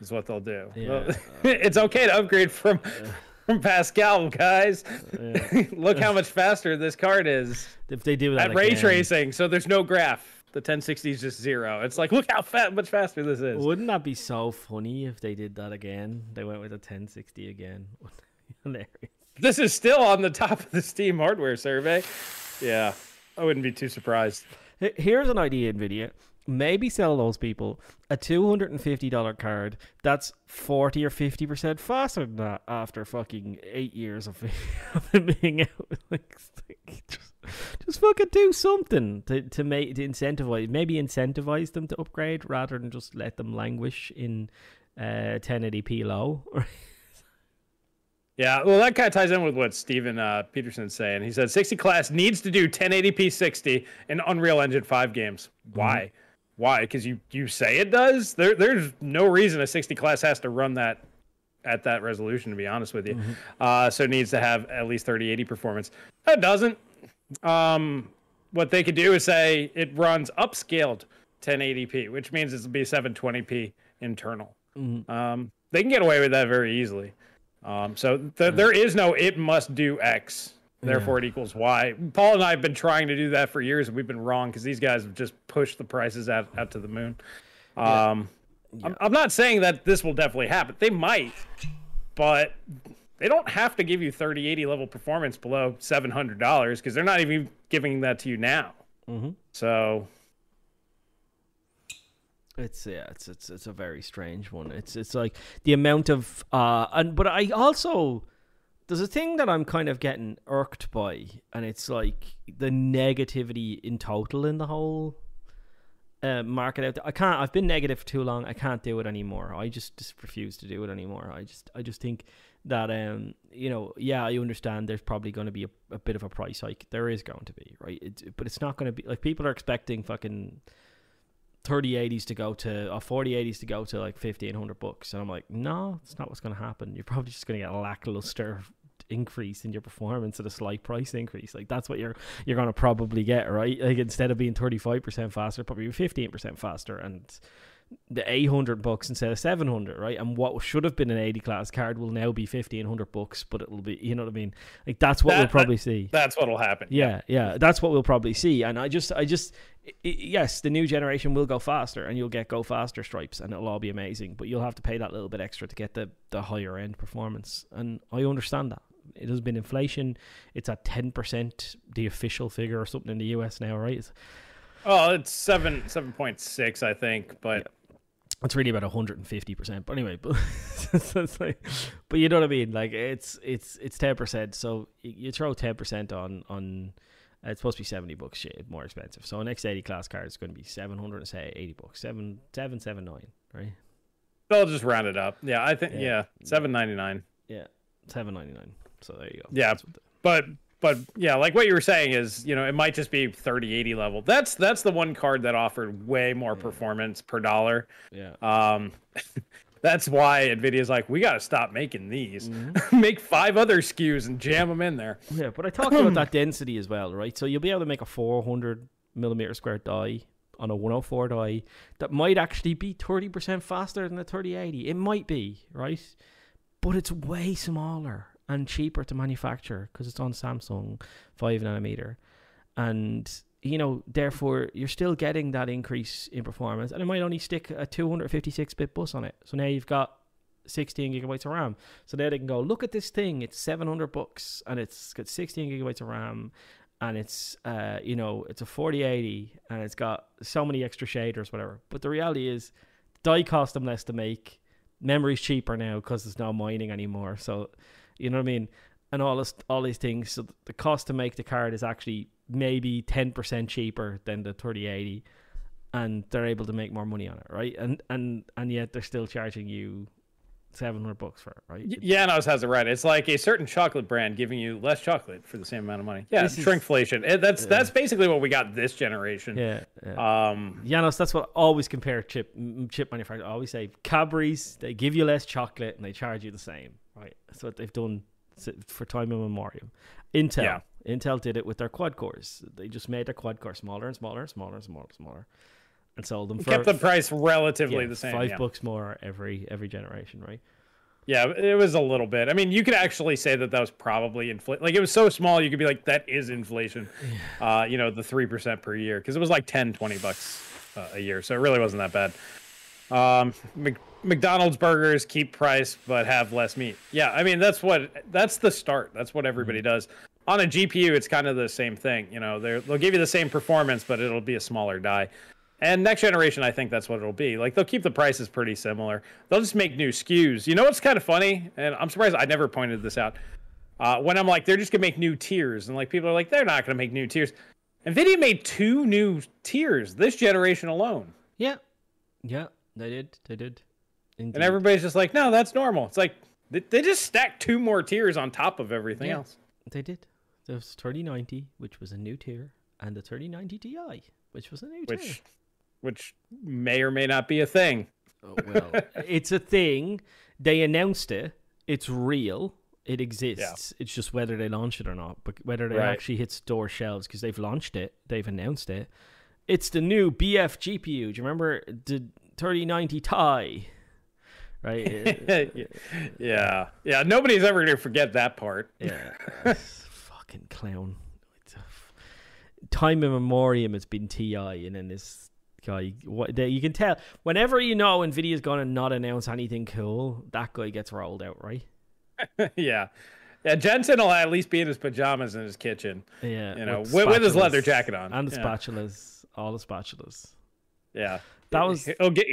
is what they'll do. Yeah. It's okay to upgrade from from Pascal, guys. Yeah. Look how much faster this card is. If they do that at ray tracing, so there's no graph. The 1060 is just zero. It's like, look how much faster this is. Wouldn't that be so funny if they did that again? They went with a 1060 again. This is still on the top of the Steam hardware survey. Yeah, I wouldn't be too surprised. Here's an idea, NVIDIA. Maybe sell those people a $250 card that's 40 or 50% faster than that after fucking 8 years of it being out. Just fucking do something to incentivize. Maybe incentivize them to upgrade rather than just let them languish in 1080p low. Yeah, well, that kind of ties in with what Steven Peterson's saying. He said 60 class needs to do 1080p 60 in Unreal Engine 5 games. Why? Mm-hmm. Why? Because you say it does? There's no reason a 60 class has to run that at that resolution, to be honest with you. Mm-hmm. So it needs to have at least 3080 performance. That doesn't. What they could do is say it runs upscaled 1080p, which means it'll be 720p internal. Mm-hmm. They can get away with that very easily. There is no it must do X, therefore it equals Y. Paul and I have been trying to do that for years, and we've been wrong because these guys have just pushed the prices out to the moon. I'm not saying that this will definitely happen. They might, but they don't have to give you 3080 level performance below $700 because they're not even giving that to you now. Mm-hmm. So it's a very strange one. It's like the amount of but I also, there's a thing that I'm kind of getting irked by, and it's like the negativity in total in the whole market out there. I've been negative for too long. I can't do it anymore. I just refuse to do it anymore. I just think that I understand there's probably going to be a bit of a price hike. There is going to be, right? But it's not going to be like people are expecting fucking 3080s to go to, or 4080s to go to like $1,500, and I'm like, no, that's not what's going to happen. You're probably just going to get a lackluster increase in your performance at a slight price increase. Like that's what you're going to probably get, right? Like instead of being 35% faster, probably 15% faster, and the $800 instead of $700, right? And what should have been an 80 class card will now be $1,500, but it will be, you know what I mean? Like that's what we'll probably see. That's what'll happen. Yeah, that's what we'll probably see. And yes, the new generation will go faster, and you'll get go faster stripes, and it'll all be amazing. But you'll have to pay that little bit extra to get the higher end performance. And I understand that. It has been inflation. It's at 10%, the official figure or something in the US now, right? It's 7.6, I think, but. Yeah. It's really about 150%, but anyway, but you know what I mean? Like it's 10%. So you throw 10% on it's supposed to be $70 shit, more expensive. So an X80 class card is going to be $780, $779, right? They'll just round it up. Yeah. I think, yeah. $799. Yeah. $799. So there you go. Yeah. But yeah, like what you were saying is, it might just be 3080 level. That's the one card that offered way more performance per dollar. Yeah. That's why NVIDIA's like, we got to stop making these. Mm-hmm. Make 5 other SKUs and jam them in there. Yeah, but I talked about that density as well, right? So you'll be able to make a 400 millimeter square die on a 104 die that might actually be 30% faster than the 3080. It might be, right? But it's way smaller. And cheaper to manufacture because it's on Samsung 5nm, and therefore you're still getting that increase in performance, and it might only stick a 256-bit bus on it. So now you've got 16 gigabytes of RAM. So now they can go, look at this thing, it's $700 and it's got 16 gigabytes of RAM, and it's it's a 4080 and it's got so many extra shaders, whatever. But the reality is die cost them less to make, memory's cheaper now because there's no mining anymore. So you know what I mean? And all these things. So the cost to make the card is actually maybe 10% cheaper than the 3080, and they're able to make more money on it, right? And yet they're still charging you $700 for it, right? Yeah, no, it has it right. It's like a certain chocolate brand giving you less chocolate for the same amount of money. Yeah, shrinkflation. That's basically what we got this generation. Yeah. Janos, that's what I always compare chip manufacturers. I always say Cadbury's, they give you less chocolate and they charge you the same, right? That's what they've done for time immemorial. Intel did it with their quad cores. They just made their quad core smaller and smaller and smaller and smaller and smaller. And sold them for, kept the price relatively the same. $5 more every generation, right? Yeah, it was a little bit. I mean, you could actually say that that was probably inflation. Like, it was so small, you could be like, that is inflation, you know, the 3% per year, because it was like 10, 20 bucks a year. So it really wasn't that bad. McDonald's burgers keep price, but have less meat. Yeah, I mean, that's the start. That's what everybody does. On a GPU, it's kind of the same thing. You know, they'll give you the same performance, but it'll be a smaller die. And next generation, I think that's what it'll be. Like, they'll keep the prices pretty similar. They'll just make new SKUs. You know what's kind of funny? And I'm surprised I never pointed this out. When I'm like, they're just going to make new tiers. And, like, people are like, they're not going to make new tiers. NVIDIA made 2 new tiers this generation alone. Yeah. Yeah, they did. They did. Indeed. And everybody's just like, no, that's normal. It's like, they just stacked 2 more tiers on top of everything else. They did. There's 3090, which was a new tier, and the 3090 Ti, which was a new tier. Which may or may not be a thing. Oh, well, it's a thing. They announced it. It's real. It exists. Yeah. It's just whether they launch it or not, but whether they actually hit store shelves, because they've launched it. They've announced it. It's the new BF GPU. Do you remember the 3090 Ti? Right? Yeah. Yeah. Nobody's ever going to forget that part. Yeah. Fucking clown. It's time in memoriam, it's been Ti, and then this guy, you can tell whenever, you know, NVIDIA's gonna not announce anything cool, that guy gets rolled out, right? yeah Jensen will at least be in his pajamas in his kitchen, you know, with his leather jacket on and the spatulas, all the spatulas. That was,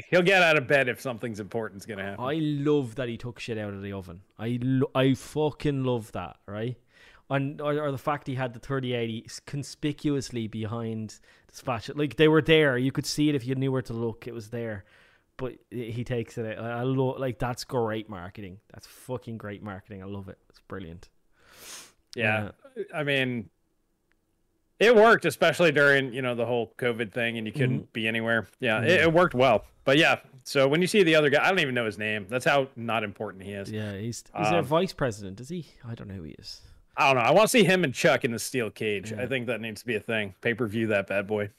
he'll get out of bed if something's important's gonna happen. I love that he took shit out of the oven. I fucking love that, right? And, or the fact he had the 3080 conspicuously behind the spatula. Like, they were there. You could see it if you knew where to look. It was there. But he takes it out. Like, that's great marketing. That's fucking great marketing. I love it. It's brilliant. Yeah. I mean, it worked, especially during, you know, the whole COVID thing and you couldn't be anywhere. Yeah, it worked well. But yeah, so when you see the other guy, I don't even know his name. That's how not important he is. Yeah, he's a vice president, is he? I don't know who he is. I don't know. I want to see him and Chuck in the steel cage. Yeah. I think that needs to be a thing. Pay-per-view that bad boy.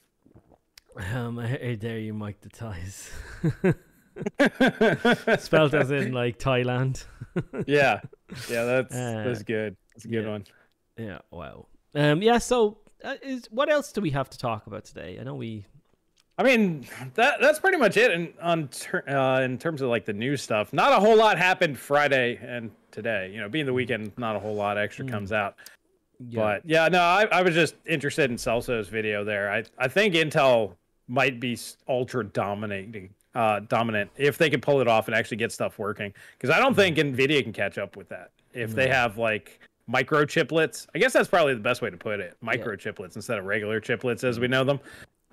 I dare you, Mike the Ties. Spelled as in, like, Thailand. Yeah, that's good. That's a good one. Yeah, wow. So what else do we have to talk about today? I know we... I mean, that's pretty much it in terms of, like, the new stuff. Not a whole lot happened Friday and today. You know, being the weekend, not a whole lot extra comes out. Yeah. But, yeah, no, I was just interested in Celso's video there. I think Intel might be ultra dominant if they can pull it off and actually get stuff working. Because I don't think NVIDIA can catch up with that. If they have, like... micro chiplets, I guess that's probably the best way to put it. Micro chiplets instead of regular chiplets as we know them.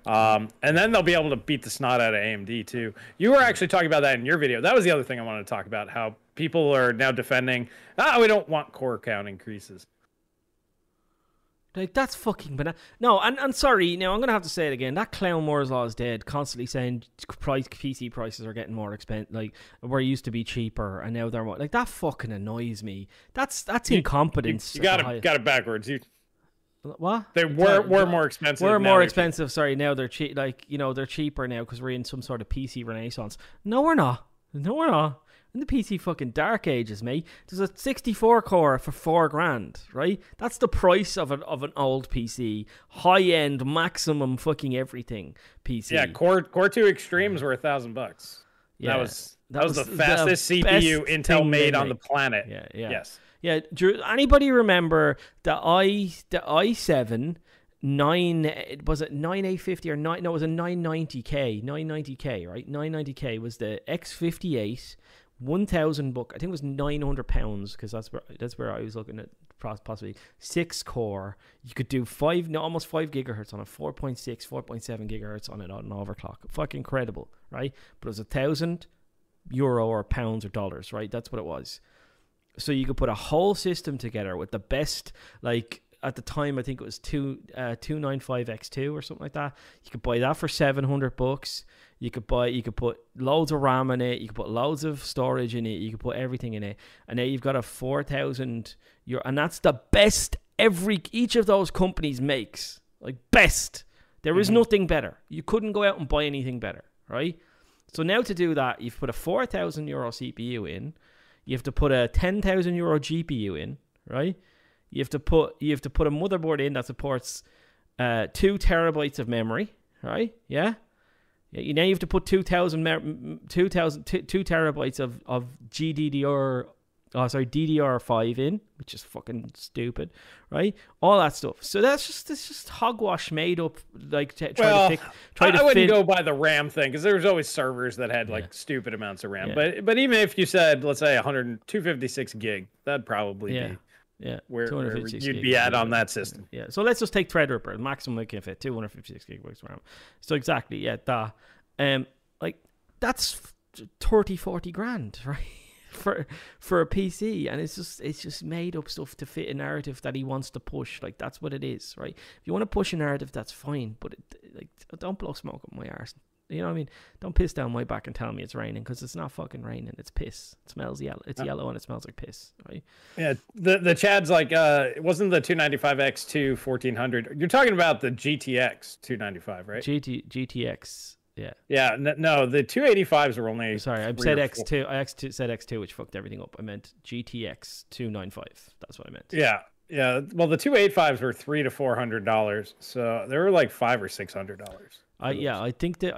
And then they'll be able to beat the snot out of AMD too. You were actually talking about that in your video. That was the other thing I wanted to talk about, how people are now defending, we don't want core count increases. Like, that's fucking banana. No, and sorry, now I'm going to have to say it again. That clown Moore's Law is dead, constantly saying PC prices are getting more expensive. Like, where it used to be cheaper, and now they're more. Like, that fucking annoys me. That's incompetence. You got it backwards. What? They were more expensive. We're more expensive, sorry. Now they're cheap. Like, you know, they're cheaper now because we're in some sort of PC renaissance. No, we're not. No, we're not. In the PC fucking dark ages, mate. There's a 64 core for $4,000, right? That's the price of an old PC, high-end, maximum fucking everything PC. Yeah, Core 2 Extremes were $1,000. Yeah, that was the fastest CPU Intel made on the planet. Yeah. Yes. Yeah. Do anybody remember the i7? Was it 9850 or 9? No, it was a 990K. 990K, right? 990K was the X58. 1,000 bucks. I think it was £900 because that's where I was looking at, possibly 6 core. You could do almost 5 gigahertz on it, 4.6, 4.7 gigahertz on it on an overclock. Fucking incredible, right? But it was €1,000 or pounds or dollars, right? That's what it was. So you could put a whole system together with the best, like. At the time, I think it was 295X2 or something like that. You could buy that for $700. You could put loads of RAM in it. You could put loads of storage in it. You could put everything in it. And now you've got a 4,000. And that's the best each of those companies makes. Like, best. There is nothing better. You couldn't go out and buy anything better, right? So now to do that, you've put a €4,000 CPU in. You have to put a 10,000 euro GPU in, right? You have to put a motherboard in that supports 2 terabytes of memory, right? Yeah. You now you have to put 2 terabytes of DDR5 in, which is fucking stupid, right? All that stuff. So that's just hogwash made up. Like I wouldn't go by the RAM thing because there was always servers that had like stupid amounts of RAM. Yeah. But even if you said let's say 256 gig, that'd probably be. Yeah, where you'd be at on that system. Yeah, so let's just take Threadripper. The maximum it can fit, 256 gigabytes RAM. So exactly, yeah, that. Like, that's 30, 40 grand, right? for a PC. And it's just made up stuff to fit a narrative that he wants to push. Like, that's what it is, right? If you want to push a narrative, that's fine. But, don't blow smoke up my arse. You know what I mean? Don't piss down my back and tell me it's raining because it's not fucking raining. It's piss. It smells yellow. It's yellow and it smells like piss, right? Yeah. The Chad's like, it wasn't the 295X2 1400. You're talking about the GTX 295, right? GTX. Yeah. Yeah. No, the 285s were only. Sorry, I said X2. I said X2, which fucked everything up. I meant GTX 295. That's what I meant. Yeah. Yeah. Well, the 285s were $300 to $400, so they were like $500 or $600. I think they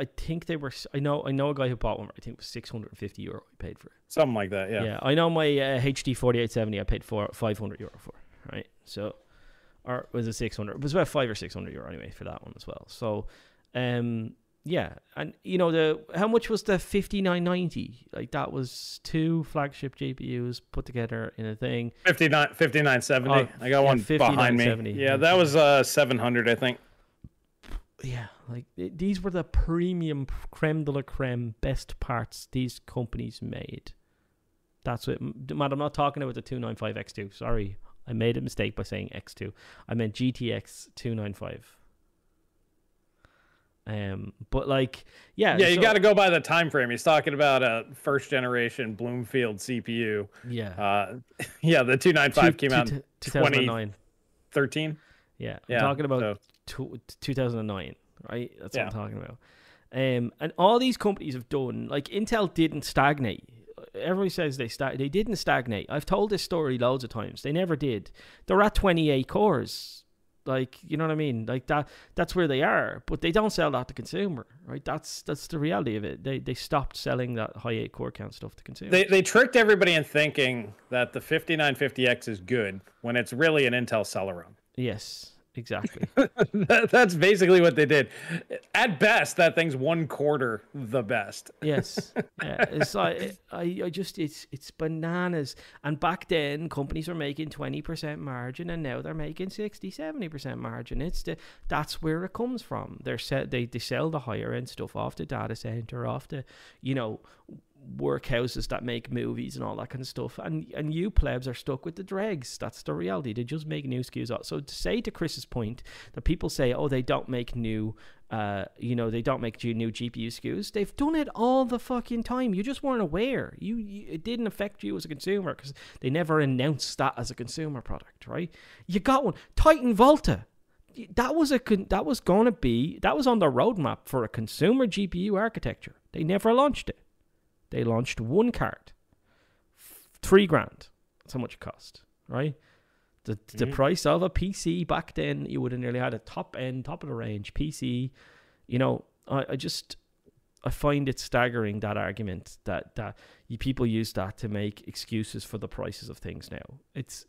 were. I know a guy who bought one. I think it was 650 euro he paid for it. Something like that. Yeah. Yeah. I know my HD 4870. I paid 500 euro for. Right. So, or was it 600? It was about 500 or 600 euro anyway for that one as well. So, yeah. And you know how much was the 5990? Like that was 2 flagship GPUs put together in a thing. 5970. I got one behind me. Yeah, that was 700. I think. Yeah, like these were the premium creme de la creme best parts these companies made. That's what, man, I'm not talking about the 295X2. Sorry, I made a mistake by saying X2. I meant GTX 295. But like, yeah, you got to go by the time frame. He's talking about a first generation Bloomfield CPU. Yeah, the 295 came out in 2013. Yeah, I'm talking about. 2009, right? That's what I'm talking about. And all these companies have done, like Intel didn't stagnate. Everybody says they didn't stagnate. I've told this story loads of times. They never did. They're at 28 cores. Like, you know what I mean? Like that's where they are, but they don't sell that to consumer, right? That's the reality of it. They stopped selling that high 8 core count stuff to consumer. They tricked everybody in thinking that the 5950X is good when it's really an Intel Celeron. Yes. Exactly. That's basically what they did. At best, that thing's 1/4 the best. Yes. Yeah. It's like it's bananas. And back then, companies were making 20% margin, and now they're making 60-70% margin. That's where it comes from. They sell the higher end stuff off the data center, off the workhouses that make movies and all that kind of stuff, and you plebs are stuck with the dregs. That's the reality. They just make new SKUs out. So to say, to Chris's point, that people say, oh, they don't make new they don't make new GPU SKUs. They've done it all the fucking time. You just weren't aware. It didn't affect you as a consumer because they never announced that as a consumer product, right? You got one. Titan Volta, that was on the roadmap for a consumer GPU architecture. They never launched it. They launched one card, $3,000. That's how much it cost, right? The price of a PC back then, you would have nearly had a top of the range PC. You know, I find it staggering, that argument that people use that to make excuses for the prices of things now. It's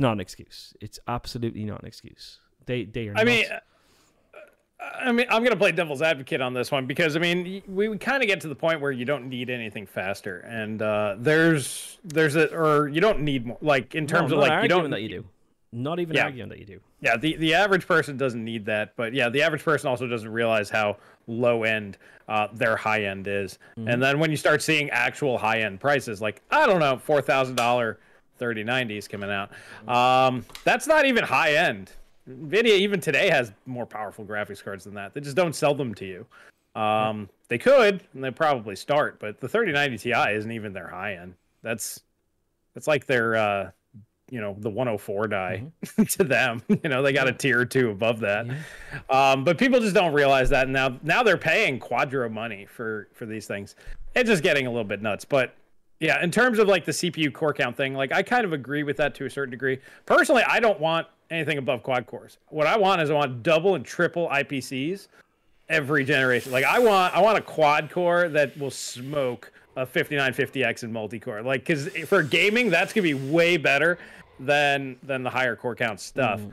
not an excuse. It's absolutely not an excuse. They are. I mean, I'm going to play devil's advocate on this one because, I mean, we kind of get to the point where you don't need anything faster. And you don't need more. Like, in terms of, like, you don't... that you do. Not even arguing that you do. Yeah, the average person doesn't need that. But, yeah, the average person also doesn't realize how low-end their high-end is. Mm-hmm. And then when you start seeing actual high-end prices, like, I don't know, $4,000 3090s coming out. That's not even high-end. NVIDIA even today has more powerful graphics cards than that. They just don't sell them to you. They could, and they probably start, but the 3090 Ti isn't even their high end. That's like their, the 104 die to them. You know, they got a tier or two above that. Yeah. But people just don't realize that. And now they're paying quadro money for these things. It's just getting a little bit nuts. But Yeah, in terms of like the CPU core count thing, like I kind of agree with that to a certain degree. Personally, I don't want anything above quad cores. What I want is I want double and triple IPCs every generation. Like I want a quad core that will smoke a 5950X in multi-core. Like, because for gaming, that's gonna be way better than the higher core count stuff. Mm.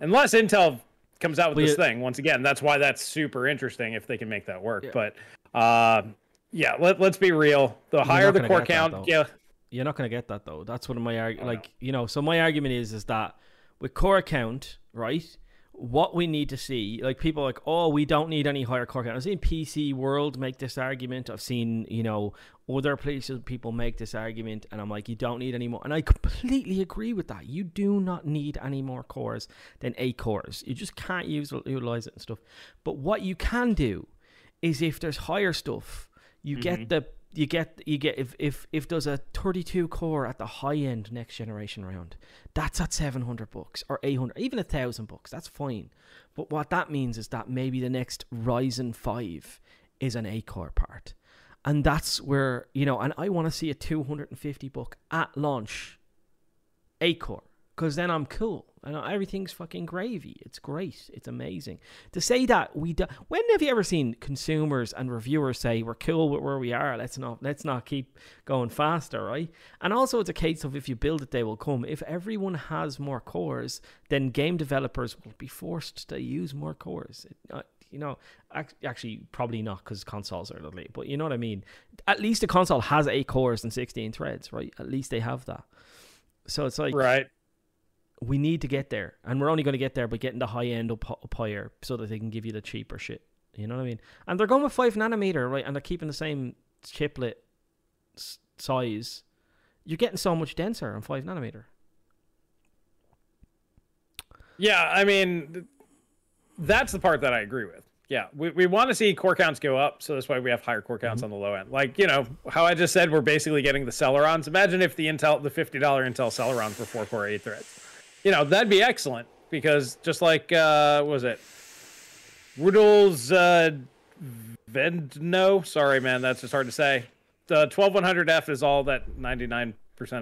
Unless Intel comes out with this thing once again. That's why that's super interesting if they can make that work. Yeah. But yeah, let's be real. The higher the core count, yeah, you're not gonna get that though. That's one of my So my argument is that with core count, right? What we need to see, like people are like, oh, we don't need any higher core count. I've seen PC World make this argument. I've seen, other places people make this argument, and I'm like, you don't need any more. And I completely agree with that. You do not need any more cores than 8 cores. You just can't utilize it and stuff. But what you can do is if there's higher stuff, you get the if there's a 32 core at the high end next generation round, that's at $700 or $800, even $1,000. That's fine. But what that means is that maybe the next Ryzen 5 is an 8 core part. And that's where, and I want to see a $250 at launch 8 core, because then I'm cool. And everything's fucking gravy. It's great. It's amazing. To say that when have you ever seen consumers and reviewers say we're cool with where we are? Let's not keep going faster, right? And also it's a case of if you build it, they will come. If everyone has more cores, then game developers will be forced to use more cores. Actually, probably not, because consoles are lovely. But you know what I mean. At least a console has 8 cores and 16 threads, right? At least they have that. So it's like right. We need to get there, and we're only going to get there by getting the high end up higher so that they can give you the cheaper shit. You know what I mean? And they're going with 5 nanometer, right? And they're keeping the same chiplet size. You're getting so much denser on 5 nanometer. Yeah, I mean, that's the part that I agree with. Yeah, we want to see core counts go up, so that's why we have higher core counts on the low end. Like, how I just said, we're basically getting the Celerons. Imagine if the $50 Intel Celeron for 4-core 8 threads. That'd be excellent, because just like, what was it? Rudol's Vendno? Sorry, man, that's just hard to say. The 12100F is all that 99%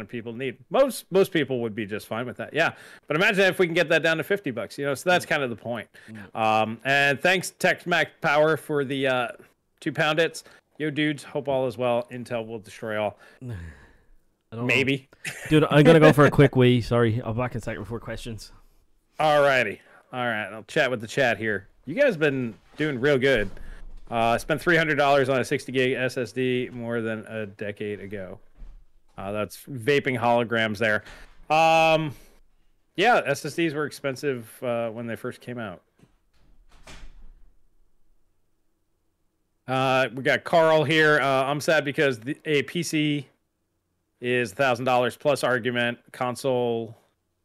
of people need. Most people would be just fine with that, yeah. But imagine if we can get that down to $50, so that's kind of the point. And thanks, Tex-Mac Power, for the 2 pound hits. Yo, dudes, hope all is well. Intel will destroy all. Maybe. Dude, I'm going to go for a quick wee. Sorry. I'll be back in a second before questions. Alrighty. All right. I'll chat with the chat here. You guys have been doing real good. Spent $300 on a 60 gig SSD more than a decade ago. That's vaping holograms there. Yeah, SSDs were expensive when they first came out. We got Carl here. I'm sad because a PC is $1,000 plus argument console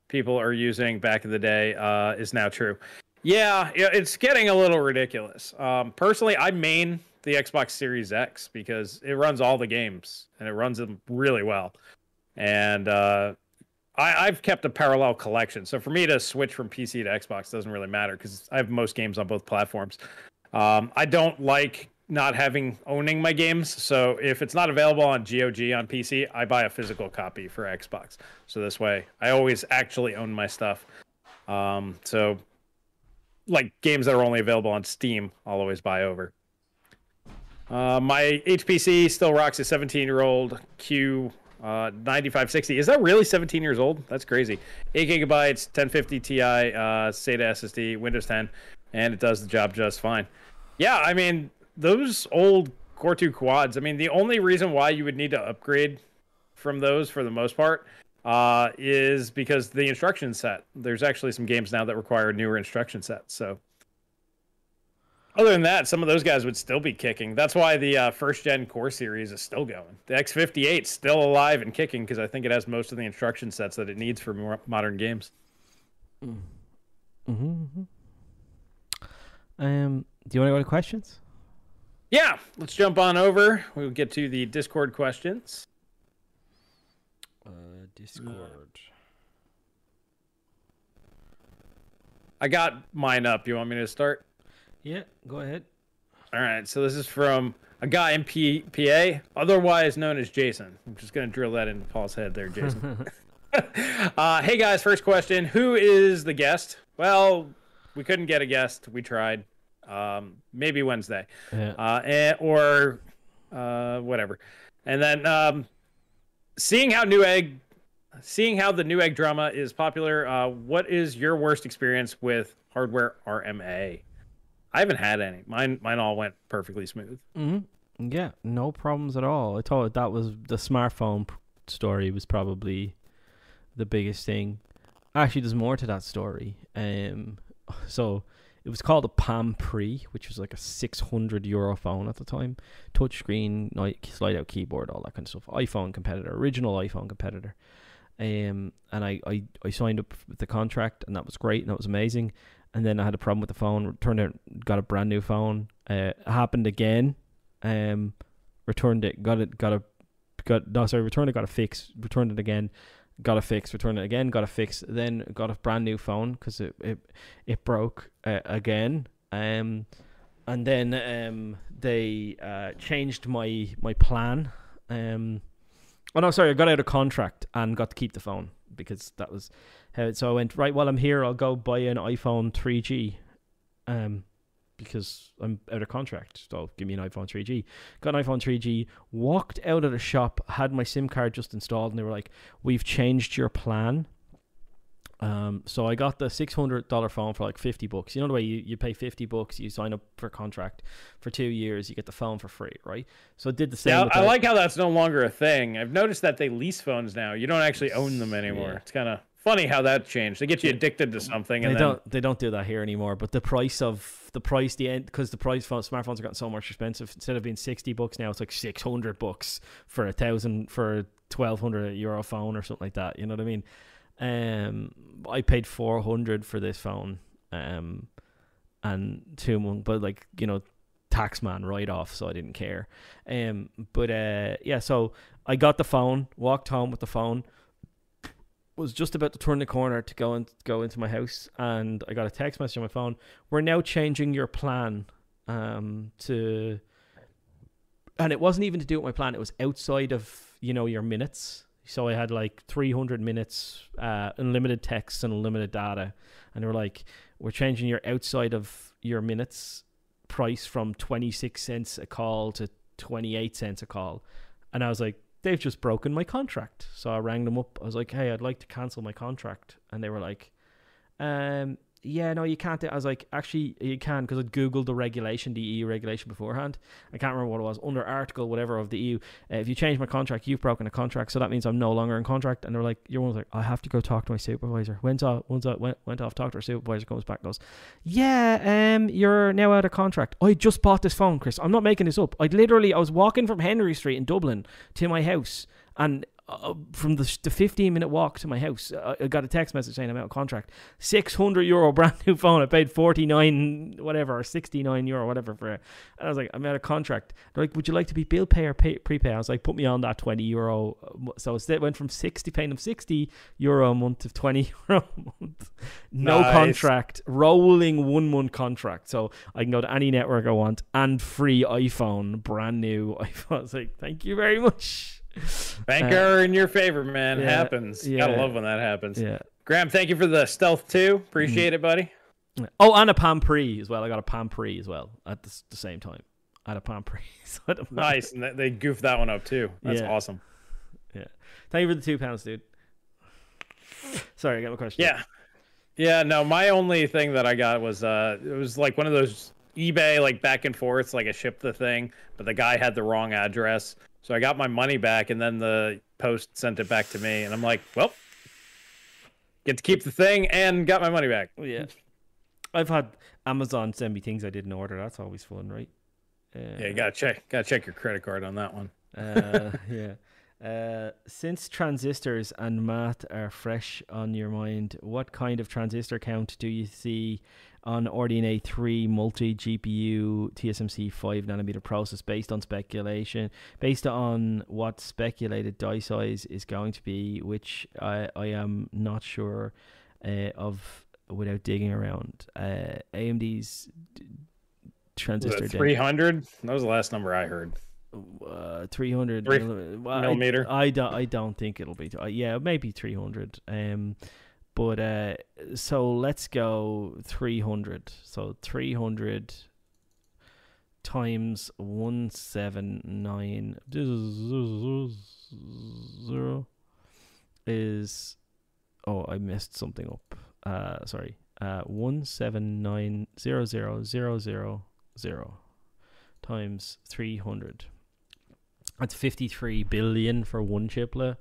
people are using back in the day is now true. Yeah, it's getting a little ridiculous. Personally, I main the Xbox Series X because it runs all the games and it runs them really well. And I've kept a parallel collection. So for me to switch from PC to Xbox doesn't really matter because I have most games on both platforms. I don't like not owning my games, so if it's not available on GOG on PC, I buy a physical copy for Xbox, so this way I always actually own my stuff. So like games that are only available on Steam, I'll always buy over. My HPC still rocks a 17-year-old Q 9560. Is that really 17 years old? That's crazy. 8 gigabytes, 1050 Ti SATA SSD, Windows 10, and it does the job just fine. Yeah, I mean, those old Core 2 quads, I mean, the only reason why you would need to upgrade from those for the most part is because the instruction set. There's actually some games now that require newer instruction sets. So other than that, some of those guys would still be kicking. That's why the first-gen Core series is still going. The X58 is still alive and kicking because I think it has most of the instruction sets that it needs for more modern games. Do you want to go to questions? Yeah, let's jump on over. We'll get to the Discord questions. Discord. I got mine up. You want me to start? Yeah, go ahead. All right, so this is from a guy in PA, otherwise known as Jason. I'm just going to drill that into Paul's head there, Jason. Hey, guys, first question. Who is the guest? Well, we couldn't get a guest. We tried. Maybe Wednesday. Yeah. Whatever. And then seeing how the Newegg drama is popular, what is your worst experience with hardware RMA? I haven't had any. Mine all went perfectly smooth. Mm-hmm. Yeah, no problems at all. I thought that was the smartphone story was probably the biggest thing. Actually, there's more to that story. So it was called a Palm Pre, which was like a €600 phone at the time. Touchscreen, slide-out keyboard, all that kind of stuff. iPhone competitor, original iPhone competitor. And I signed up with the contract, and that was great, and that was amazing. And then I had a problem with the phone, returned it, got a brand new phone. It happened again. Returned it, returned it, got a fix, returned it again, got a fix, returned it again, got a fix, then got a brand new phone because it broke again. And then they changed my plan. Oh no, sorry, I got out of contract and got to keep the phone because that was how it. So I went, right, while I'm here, I'll go buy an iPhone 3G because I'm out of contract. So give me an iPhone 3G. Got an iPhone 3G, walked out of the shop, had my SIM card just installed, and they were like, we've changed your plan. So I got the $600 phone for like $50. You know the way you pay $50, you sign up for a contract for 2 years, you get the phone for free, right? So I did the same. Yeah, I like how that's no longer a thing. I've noticed that they lease phones now. You don't actually own them anymore. Yeah. It's kind of funny how that changed. They get you addicted to something. They don't do that here anymore. But because the price for smartphones have gotten so much expensive. Instead of being $60 now, it's like $600 for a €1,200 phone or something like that. You know what I mean? I paid $400 for this phone, and 2 months, but like, you know, taxman write off, so I didn't care. So I got the phone, walked home with the phone, was just about to turn the corner to go into my house, and I got a text message on my phone. We're now changing your plan, and it wasn't even to do with my plan. It was outside of, you know, your minutes. So I had like 300 minutes, unlimited texts and unlimited data. And they were like, we're changing your outside of your minutes price from 26 cents a call to 28 cents a call. And I was like, they've just broken my contract. So I rang them up. I was like, hey, I'd like to cancel my contract. And they were like, yeah, no, you can't. I was like, actually, you can, because I'd Googled the EU regulation beforehand. I can't remember what it was, under article, whatever, of the EU. If you change my contract, you've broken a contract, so that means I'm no longer in contract. And they're like, your one's like, I have to go talk to my supervisor. Went off, talked to her supervisor, comes back, goes, yeah, you're now out of contract. I just bought this phone, Chris. I'm not making this up. I was walking from Henry Street in Dublin to my house, and from the 15-minute walk to my house, I got a text message saying I'm out of contract. €600 brand new phone. I paid €69 whatever for it. And I was like, I'm out of contract. They're like, would you like to be bill pay or prepay? I was like, put me on that €20. So it wwent from paying them €60 a month to €20 a month. No nice. Contract, rolling 1 month contract. So I can go to any network I want and free iPhone, brand new iPhone. I was like, thank you very much. Banker in your favor, man. Yeah, happens. Yeah. Gotta love when that happens. Yeah. Graham, thank you for the stealth too. Appreciate it, buddy. Oh, and a Palm Pre as well. I got a Palm Pre as well at the same time. I had a Palm Pre. Nice. And they goofed that one up too. That's awesome. Yeah. Thank you for the £2, dude. Sorry, I got a question. Yeah. Yeah. No, my only thing that I got was it was like one of those eBay like back and forth. Like I shipped the thing, but the guy had the wrong address. So I got my money back, and then the post sent it back to me, and I'm like, well, get to keep the thing and got my money back. Yeah. I've had Amazon send me things I didn't order. That's always fun, right? Yeah, you gotta check your credit card on that one. Yeah. Since transistors and math are fresh on your mind, what kind of transistor count do you see on RDNA 3 multi GPU TSMC 5 nanometer process based on what speculated die size is going to be, which I am not sure of without digging around. AMD's transistor. 300? That was the last number I heard. 300 millimeter. I don't think it'll be. Yeah, maybe 300. But so let's go 300. So 300 times 179 is. Oh, I messed something up. Sorry. 179,000,000 times 300. That's 53 billion for one chiplet.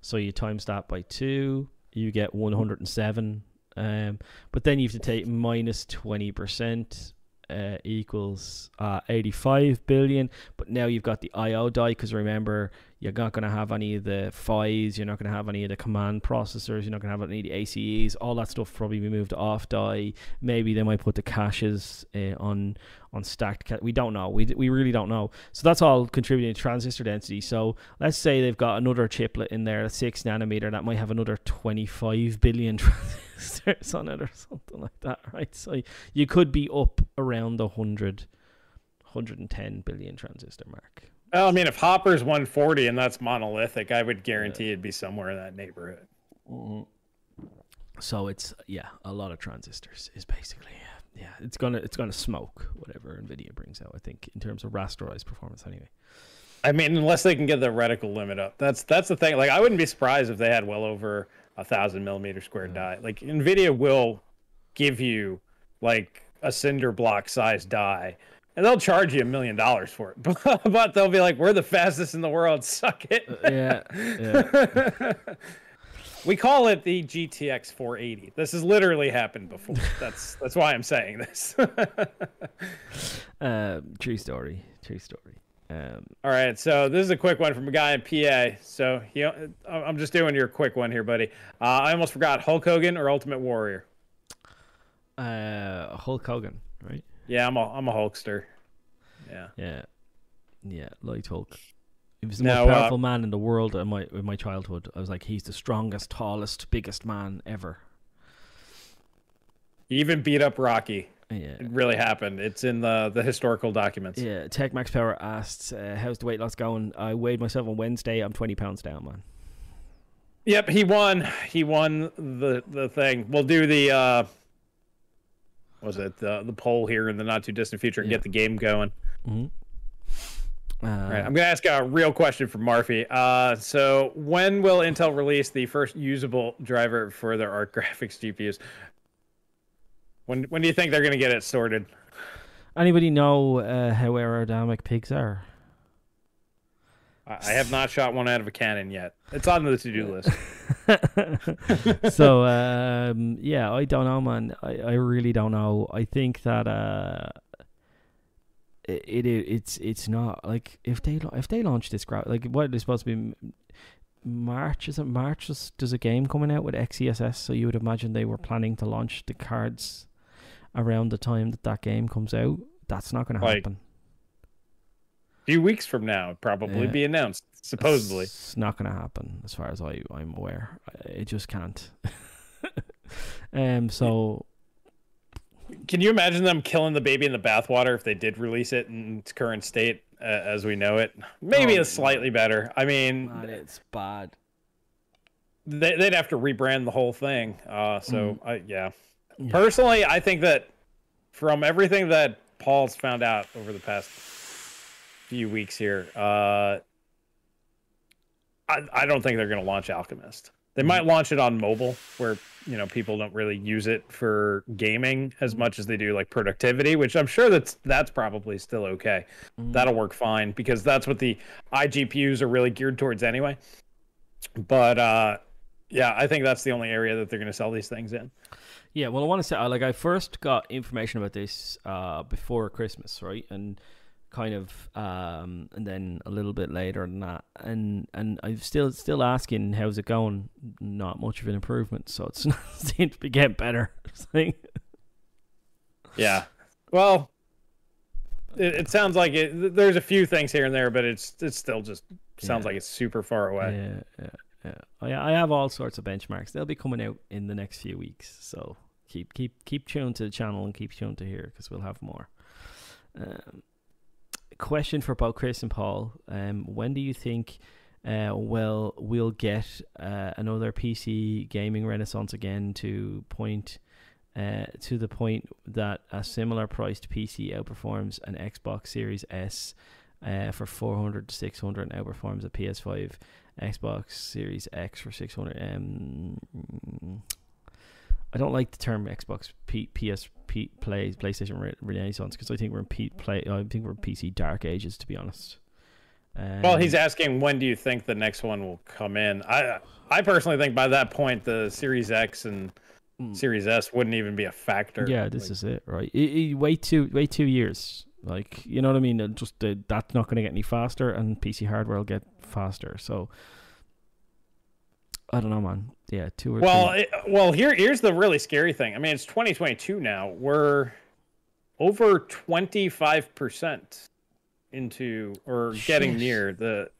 So you times that by 2, you get 107. But then you have to take minus 20%. Equals 85 billion, but now you've got the IO die, because remember, you're not going to have any of the PHYs, you're not going to have any of the command processors, you're not going to have any of the ACEs. All that stuff probably be moved off die. Maybe they might put the caches on stacked cache. We don't know. We really don't know. So that's all contributing to transistor density. So let's say they've got another chiplet in there, 6 nanometer, that might have another 25 billion transistors on it or something like that, right? So you could be up around the 110 billion transistor mark. Well, I mean, if Hopper's 140 and that's monolithic, I would guarantee it'd be somewhere in that neighborhood. Mm-hmm. So it's, yeah, a lot of transistors is basically, yeah, it's gonna smoke whatever NVIDIA brings out, I think, in terms of rasterized performance anyway. I mean, unless they can get the reticle limit up. That's the thing. Like, I wouldn't be surprised if they had well over 1,000 millimeter squared die. Like, NVIDIA will give you, like, a cinder block size die. And they'll charge you $1 million for it, but they'll be like, "We're the fastest in the world. Suck it." Yeah. We call it the GTX 480. This has literally happened before. That's why I'm saying this. True story. True story. All right. So this is a quick one from a guy in PA. So I'm just doing your quick one here, buddy. I almost forgot. Hulk Hogan or Ultimate Warrior? Hulk Hogan, right? Yeah, I'm a Hulkster. Yeah. Liked Hulk. He was the most powerful man in the world in my childhood. I was like, he's the strongest, tallest, biggest man ever. He even beat up Rocky. Yeah, it really happened. It's in the historical documents. Yeah, Tech Max Power asks, "How's the weight loss going?" I weighed myself on Wednesday. I'm 20 pounds down, man. Yep, he won the thing. We'll do the. Was it the poll here in the not too distant future and get the game going? Mm-hmm. All right, I'm gonna ask a real question from Marfy. So when will Intel release the first usable driver for their ARC graphics GPUs? When do you think they're gonna get it sorted? Anybody know how aerodynamic pigs are? I have not shot one out of a cannon yet. It's on the to-do list. So, yeah, I don't know, man. I really don't know. I think that it's not like if they launch this graph, like, what are they supposed to be? March, is it March? Does a game coming out with XeSS? So you would imagine they were planning to launch the cards around the time that game comes out. That's not going to happen. Few weeks from now, probably be announced. Supposedly, it's not going to happen, as far as I'm aware. It just can't. So, can you imagine them killing the baby in the bathwater if they did release it in its current state as we know it? Maybe it's slightly better. I mean, God, it's bad. They'd have to rebrand the whole thing. Personally, I think that from everything that Paul's found out over the past few weeks here, I don't think they're going to launch Alchemist. They might launch it on mobile, where people don't really use it for gaming as much as they do like productivity, which I'm sure that's probably still okay. That'll work fine, because that's what the iGPUs are really geared towards anyway. But I think that's the only area that they're going to sell these things in. Yeah, well, I want to say, like, I first got information about this before Christmas, right? And kind of and then a little bit later than that, and I'm still asking, how's it going? Not much of an improvement, so it's not seems to be getting better. Yeah, well, it sounds like there's a few things here and there, but it's still just sounds like it's super far away. Yeah. I have all sorts of benchmarks. They'll be coming out in the next few weeks, so keep tuned to the channel and keep tuned to here, because we'll have more. Question for both Chris and Paul. When do you think we'll get another PC gaming renaissance again to the point that a similar priced PC outperforms an Xbox Series S for $400 to $600 and outperforms a PS5 Xbox Series X for $600? I don't like the term Xbox PlayStation Renaissance, because I think we're in PC Dark Ages, to be honest. Well, he's asking when do you think the next one will come in. I personally think by that point the Series X and Series S wouldn't even be a factor. Yeah, this is it, right? Wait 2 years, like, you know what I mean? Just that's not going to get any faster, and PC hardware will get faster. So I don't know, man. Yeah, two or three. Well, here's the really scary thing. I mean, it's 2022 now. We're over 25% into or getting near the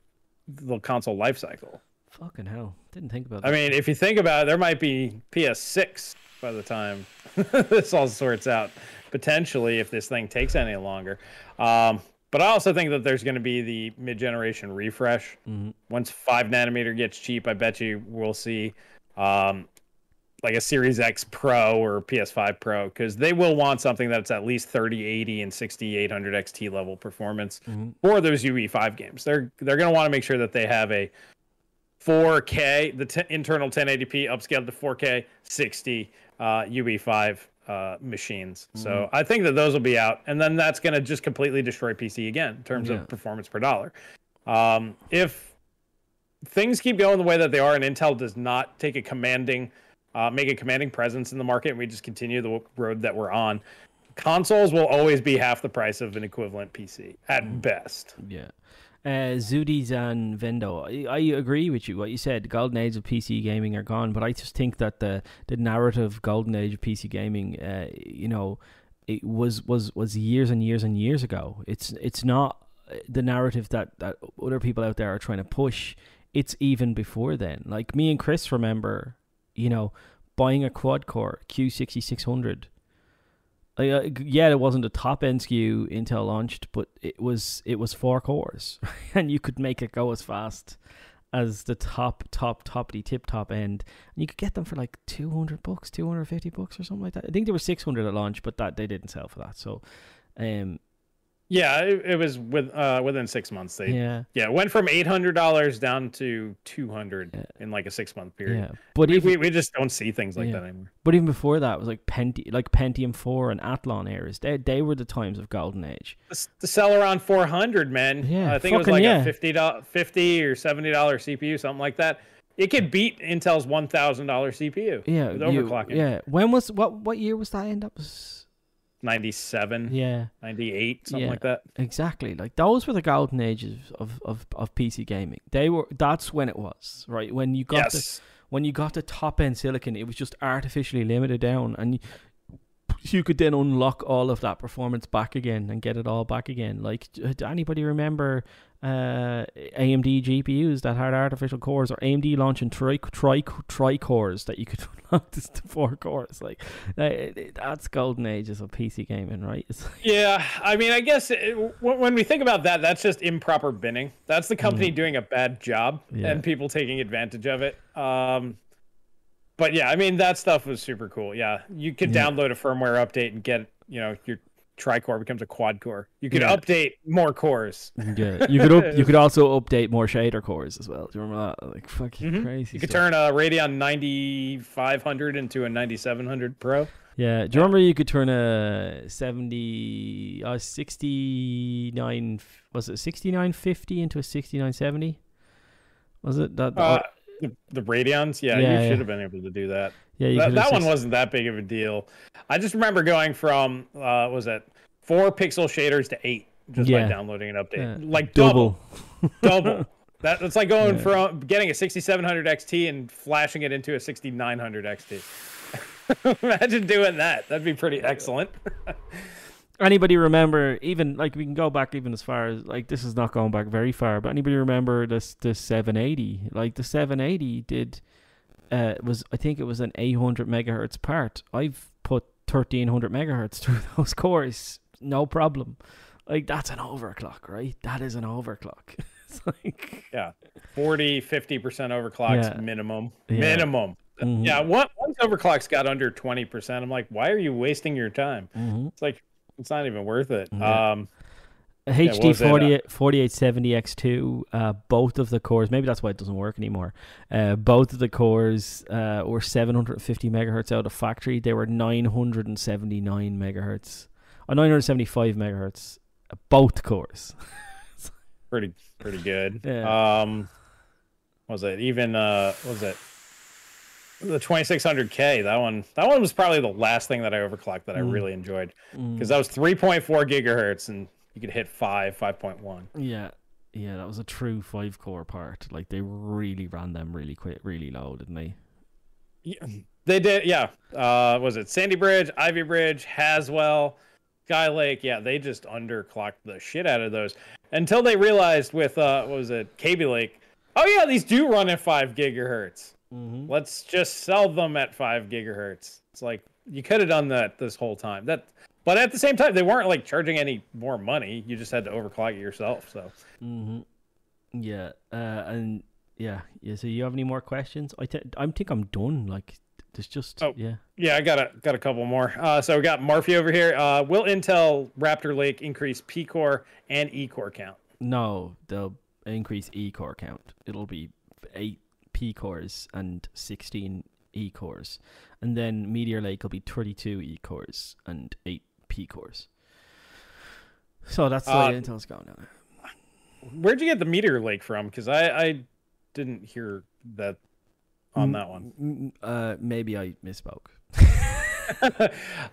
console life cycle. Fucking hell. Didn't think about that. I mean, if you think about it, there might be PS6 by the time this all sorts out, potentially, if this thing takes any longer. But I also think that there's going to be the mid-generation refresh. Mm-hmm. Once 5 nanometer gets cheap, I bet you we'll see like a Series X Pro or PS5 Pro, because they will want something that's at least 3080 and 6800 XT level performance for those UE5 games. They're going to want to make sure that they have a 4K, the internal 1080p upscaled to 4K 60 UE5 machines. So I think that those will be out, and then that's going to just completely destroy PC again in terms of performance per dollar. If things keep going the way that they are, and Intel does not take a commanding presence in the market, and we just continue the road that we're on, consoles will always be half the price of an equivalent PC at best. Zudis and Vendo, I agree with you what you said. The golden age of PC gaming are gone, but I just think that the narrative golden age of PC gaming, it was years and years and years ago. It's not the narrative that other people out there are trying to push. It's even before then. Like, me and Chris remember, buying a quad core Q6600. Yeah, it wasn't a top-end SKU Intel launched, but it was 4 cores, and you could make it go as fast as the top end, and you could get them for like $200, $250 or something like that. I think they were $600 at launch, but that they didn't sell for that. So, it was within 6 months. It went from $800 down to $200 in like a 6 month period. Yeah. But we just don't see things like that anymore. But even before that, it was like Pentium 4 and Athlon eras. They were the times of golden age. The Celeron 400, man. Yeah, I think it was like a $50 or $70 CPU, something like that. It could beat Intel's $1,000 CPU. Yeah, with overclocking. Yeah. When was what year was that? End up. 97, 98, something like that. Exactly. Like, those were the golden ages of PC gaming. That's when it was, right? When you got the top end silicon, it was just artificially limited down, and you could then unlock all of that performance back again and get it all back again. Like, do anybody remember AMD GPUs that had artificial cores, or AMD launching tri-cores that you could unlock to 4 cores? Like, that's golden ages of PC gaming, right? I mean, I guess when we think about that, that's just improper binning. That's the company doing a bad job and people taking advantage of it. But yeah, I mean, that stuff was super cool. Yeah, you could download a firmware update and get, your tri-core becomes a quad-core. You could update more cores. Yeah, you could also update more shader cores as well. Do you remember that? Like, fucking crazy. You could turn a Radeon 9500 into a 9700 Pro. Yeah, do you remember you could turn a 6950 into a 6970? Was it that? The Radeons, you should have been able to do that. That one wasn't that big of a deal. I just remember going from 4 pixel shaders to 8 just by downloading an update, like double. That's like going from getting a 6700 XT and flashing it into a 6900 XT. Imagine doing that. That'd be pretty excellent. Anybody remember, even like, we can go back even as far as, like, this is not going back very far, but anybody remember the 780? Like, the 780 I think it was an 800 megahertz part. I've put 1300 megahertz through those cores no problem. Like, that's an overclock, right? That is an overclock. It's like, yeah, 40, 50% overclocks, yeah. Minimum. Yeah. Minimum. Mm-hmm. Yeah, once overclocks got under 20%, I'm like, why are you wasting your time? Mm-hmm. It's like, it's not even worth it. Yeah. HD 4870X2, both of the cores, maybe that's why it doesn't work anymore. Both of the cores were 750 megahertz out of factory. They were 979 megahertz, or 975 megahertz, both cores. pretty good. Yeah. Was it the 2600K, that one was probably the last thing that I overclocked that I really enjoyed, because that was 3.4 gigaherts and you could hit 5.1. Yeah, that was a true 5-core part. Like, they really ran them really quick, really low, didn't they? Yeah, they did, yeah. Was it Sandy Bridge, Ivy Bridge, Haswell, Sky Lake? Yeah, they just underclocked the shit out of those until they realized with, what was it, KB Lake, oh yeah, these do run at 5 gigahertz. Mm-hmm. Let's just sell them at 5 gigahertz. It's like, you could have done that this whole time. But at the same time, they weren't like charging any more money. You just had to overclock it yourself. So, yeah, and yeah. So, you have any more questions? I think I'm done. Like, there's just I got a couple more. So we got Murphy over here. Will Intel Raptor Lake increase P core and E core count? No, they'll increase E core count. It'll be 8 P cores and 16 E cores, and then Meteor Lake will be 32 E cores and 8 P cores. So that's the way Intel's going now. Where'd you get the Meteor Lake from? Because I didn't hear that on that one. Maybe I misspoke.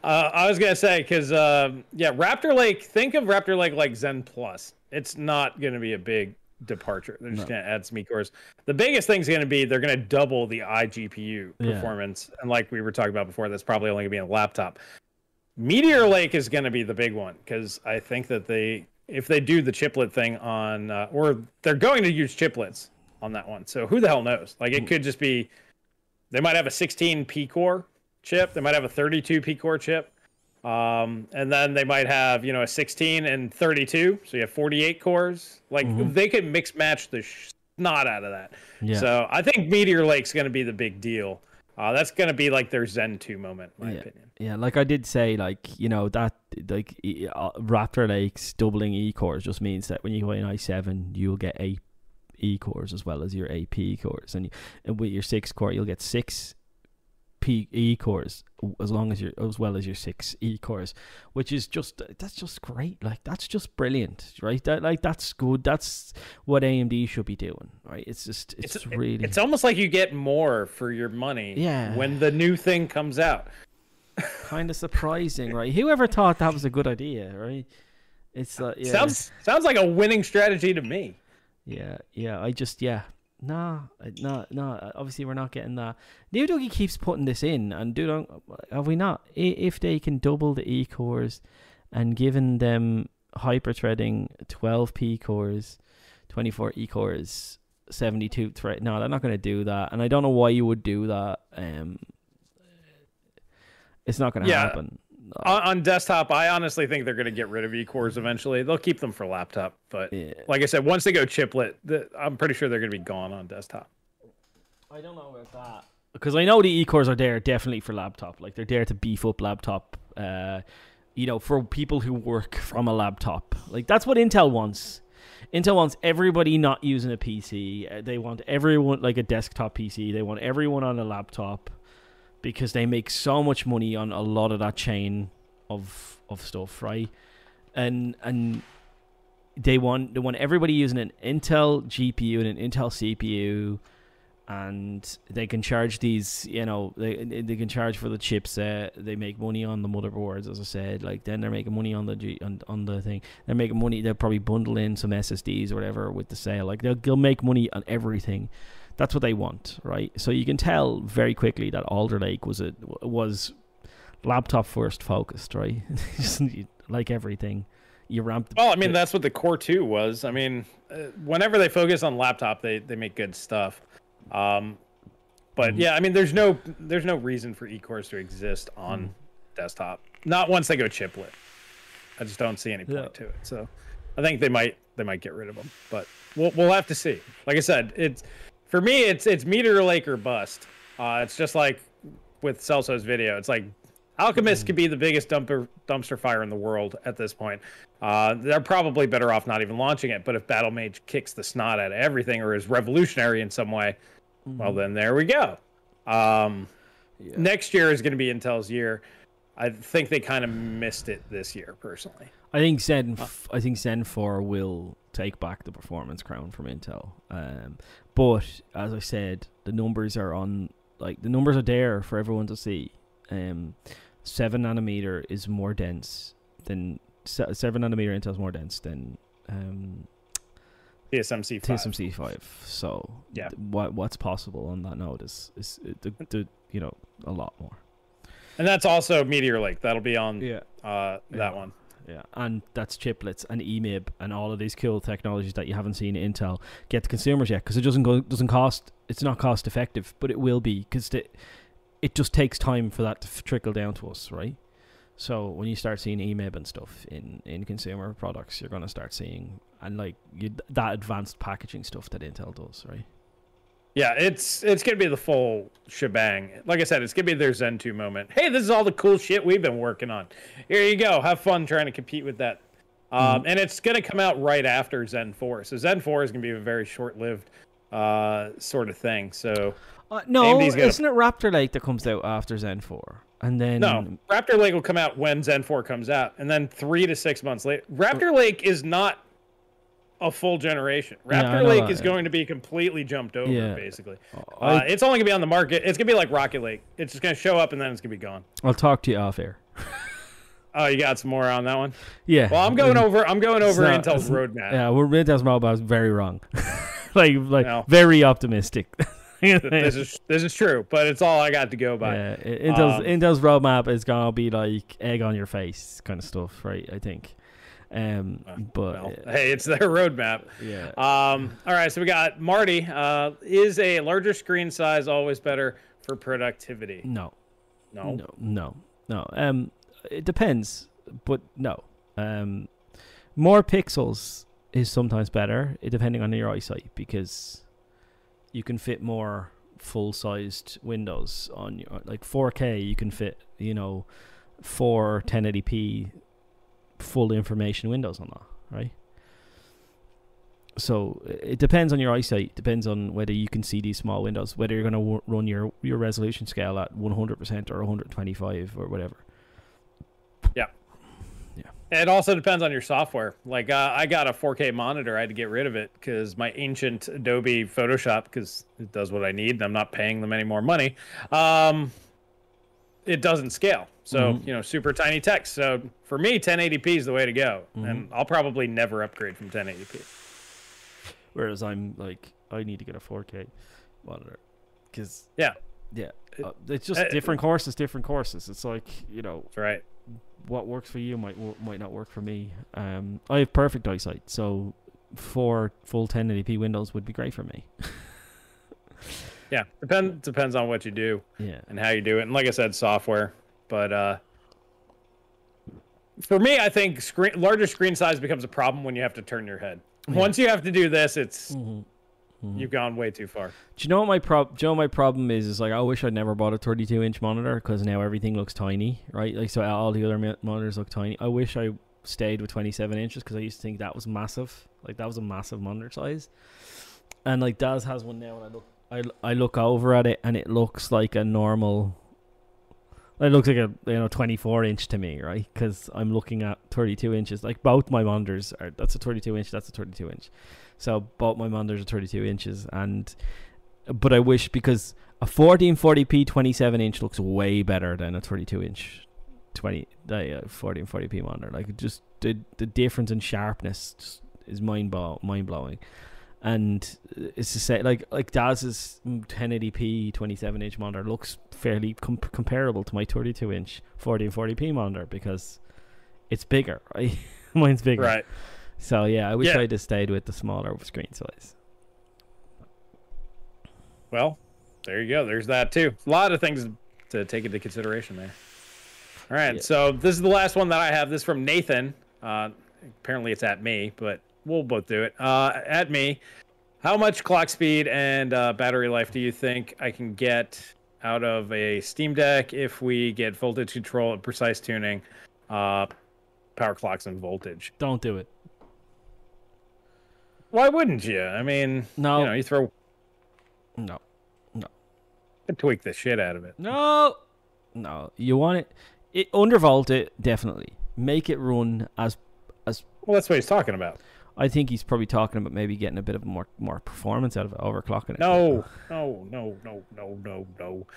I was gonna say, because Raptor Lake. Think of Raptor Lake like Zen Plus. It's not gonna be a big departure. They're just going to add some e-cores. The biggest thing's going to be they're going to double the iGPU performance. And like we were talking about before, that's probably only going to be on a laptop. Meteor Lake is going to be the big one, because I think that if they do the chiplet thing on, or they're going to use chiplets on that one. So who the hell knows? Like, it could just be, they might have a 16 P core chip. They might have a 32 P core chip. And then they might have, a 16 and 32. So you have 48 cores. Like, they could mix match the snot out of that. Yeah. So I think Meteor Lake's going to be the big deal. That's going to be like their Zen 2 moment, in my opinion. Yeah, like I did say, like, that, like, Raptor Lake's doubling E cores just means that when you go in i7, you'll get 8 E cores as well as your 8 P cores. And with your 6 core, you'll get 6 E cores as well as your 6 E cores, which is that's just great. Like, that's just brilliant, right? That's good. That's what AMD should be doing, right? It's really it's almost like you get more for your money when the new thing comes out. Kind of surprising, right? Whoever thought that was a good idea, right? It's like, sounds like a winning strategy to me. No, obviously we're not getting that. New Dougie keeps putting this in, and have we not? If they can double the E cores and giving them hyper-threading, 12 P cores, 24 E cores, 72 thread. No, they're not going to do that, and I don't know why you would do that. It's not going to happen. On desktop, I honestly think they're going to get rid of E-cores eventually. They'll keep them for laptop, but like I said, once they go chiplet, I'm pretty sure they're going to be gone on desktop. I don't know about that, because I know the E-cores are there definitely for laptop. Like, they're there to beef up laptop, for people who work from a laptop. Like, that's what Intel wants. Intel wants everybody not using a PC. They want everyone, like, a desktop PC. They want everyone on a laptop, because they make so much money on a lot of that chain of stuff, right? And they want everybody using an Intel GPU and an Intel CPU, and they can charge these, they can charge for the chipset. They make money on the motherboards, as I said. Like, then they're making money on the on the thing. They're making money. They'll probably bundle in some SSDs or whatever with the sale. Like, they'll make money on everything. That's what they want, right? So you can tell very quickly that Alder Lake was laptop first focused, right? Like everything, you ramped. Well, I mean, that's what the Core 2 was. I mean, whenever they focus on laptop, they make good stuff. But yeah, I mean, there's no reason for E-cores to exist on desktop. Not once they go chiplet. I just don't see any point to it. So I think they might get rid of them, but we'll have to see. Like I said, it's for me, it's Meteor Lake or bust. It's just like with Celso's video. It's like Alchemist could be the biggest dumpster fire in the world at this point. They're probably better off not even launching it. But if Battle Mage kicks the snot out of everything or is revolutionary in some way, well, then there we go. Next year is going to be Intel's year. I think they kind of missed it this year, personally. I think Zen 4 will take back the performance crown from Intel. But as I said, the numbers are there for everyone to see. 7 nanometer is more dense than 7 nanometer Intel is more dense than TSMC 5. So yeah, what's possible on that node is a lot more. And that's also Meteor Lake. That'll be on that one. Yeah, and that's chiplets and EMIB and all of these cool technologies that you haven't seen Intel get to consumers yet, because it doesn't cost. It's not cost effective, but it will be, because it just takes time for that to trickle down to us, right? So when you start seeing EMIB and stuff in consumer products, you're gonna start seeing that advanced packaging stuff that Intel does, right? Yeah, it's gonna be the full shebang. Like I said, it's gonna be their Zen 2 moment. Hey, this is all the cool shit we've been working on. Here you go. Have fun trying to compete with that. And it's gonna come out right after Zen 4, so Zen 4 is gonna be a very short-lived sort of thing. So no, isn't it Raptor Lake that comes out after Zen 4? And then no, Raptor Lake will come out when Zen 4 comes out, and then 3 to 6 months later, Raptor Lake is not a full generation. Raptor Lake is going to be completely jumped over, basically. It's only going to be on the market. It's going to be like Rocket Lake. It's just going to show up, and then it's going to be gone. I'll talk to you off air. Oh, you got some more on that one? Yeah. Well, I'm going over Intel's roadmap. Yeah, Intel's roadmap is very wrong. Very optimistic. This is true, but it's all I got to go by. Yeah, Intel's roadmap is gonna be like egg on your face kind of stuff, right? I think. Hey, it's their roadmap. Yeah. All right, so we got Marty. Is a larger screen size always better for productivity? No. It depends, but no. More pixels is sometimes better, depending on your eyesight, because you can fit more full-sized windows on your, 4K. You can fit, 4 1080p full information windows on that, right? So it depends on your eyesight. Depends on whether you can see these small windows, whether you're going to run your resolution scale at 100% or 125 or whatever. Yeah. It also depends on your software. I got a 4K monitor. I had to get rid of it because my ancient Adobe Photoshop, because it does what I need and I'm not paying them any more money, it doesn't scale. So, super tiny text. So, for me, 1080p is the way to go. And I'll probably never upgrade from 1080p. Whereas I'm I need to get a 4K monitor. Because... Yeah. It's just different courses. It's That's right. What works for you might not work for me. I have perfect eyesight, so 4 full 1080p windows would be great for me. Yeah, depends on what you do and how you do it, and like I said, software. But for me, I think larger screen size becomes a problem when you have to turn your head. Once you have to do this, it's you've gone way too far. Do you know what my problem is? Is I wish I'd never bought a 32-inch monitor, because now everything looks tiny, right? So all the other monitors look tiny. I wish I stayed with 27 inches because I used to think that was massive. That was a massive monitor size. And Daz has one now, and I look over at it, and it looks like a normal. It looks like a 24-inch to me, right? Because I'm looking at 32 inches. Both my monitors are. That's a 32-inch. That's a 32-inch. So both my monitors are 32 inches, but I wish, because a 1440p 27-inch looks way better than a 32-inch 1440p monitor. Just the difference in sharpness is mind blowing, and it's to say Daz's 1080p 27-inch monitor looks fairly comparable to my 32-inch 1440p monitor, because it's bigger, right? Mine's bigger, right? So, I wish I'd have stayed with the smaller screen size. Well, there you go. There's that, too. A lot of things to take into consideration there. All right, so this is the last one that I have. This is from Nathan. Apparently it's at me, but we'll both do it. At me, how much clock speed and battery life do you think I can get out of a Steam Deck if we get voltage control and precise tuning, power clocks and voltage? Don't do it. Why wouldn't you? I mean, no. You know, you throw... No. No. I'd tweak the shit out of it. No. No. You want it... Undervolt it, definitely. Make it run as... Well, that's what he's talking about. I think he's probably talking about maybe getting a bit of more performance out of it, overclocking it. No.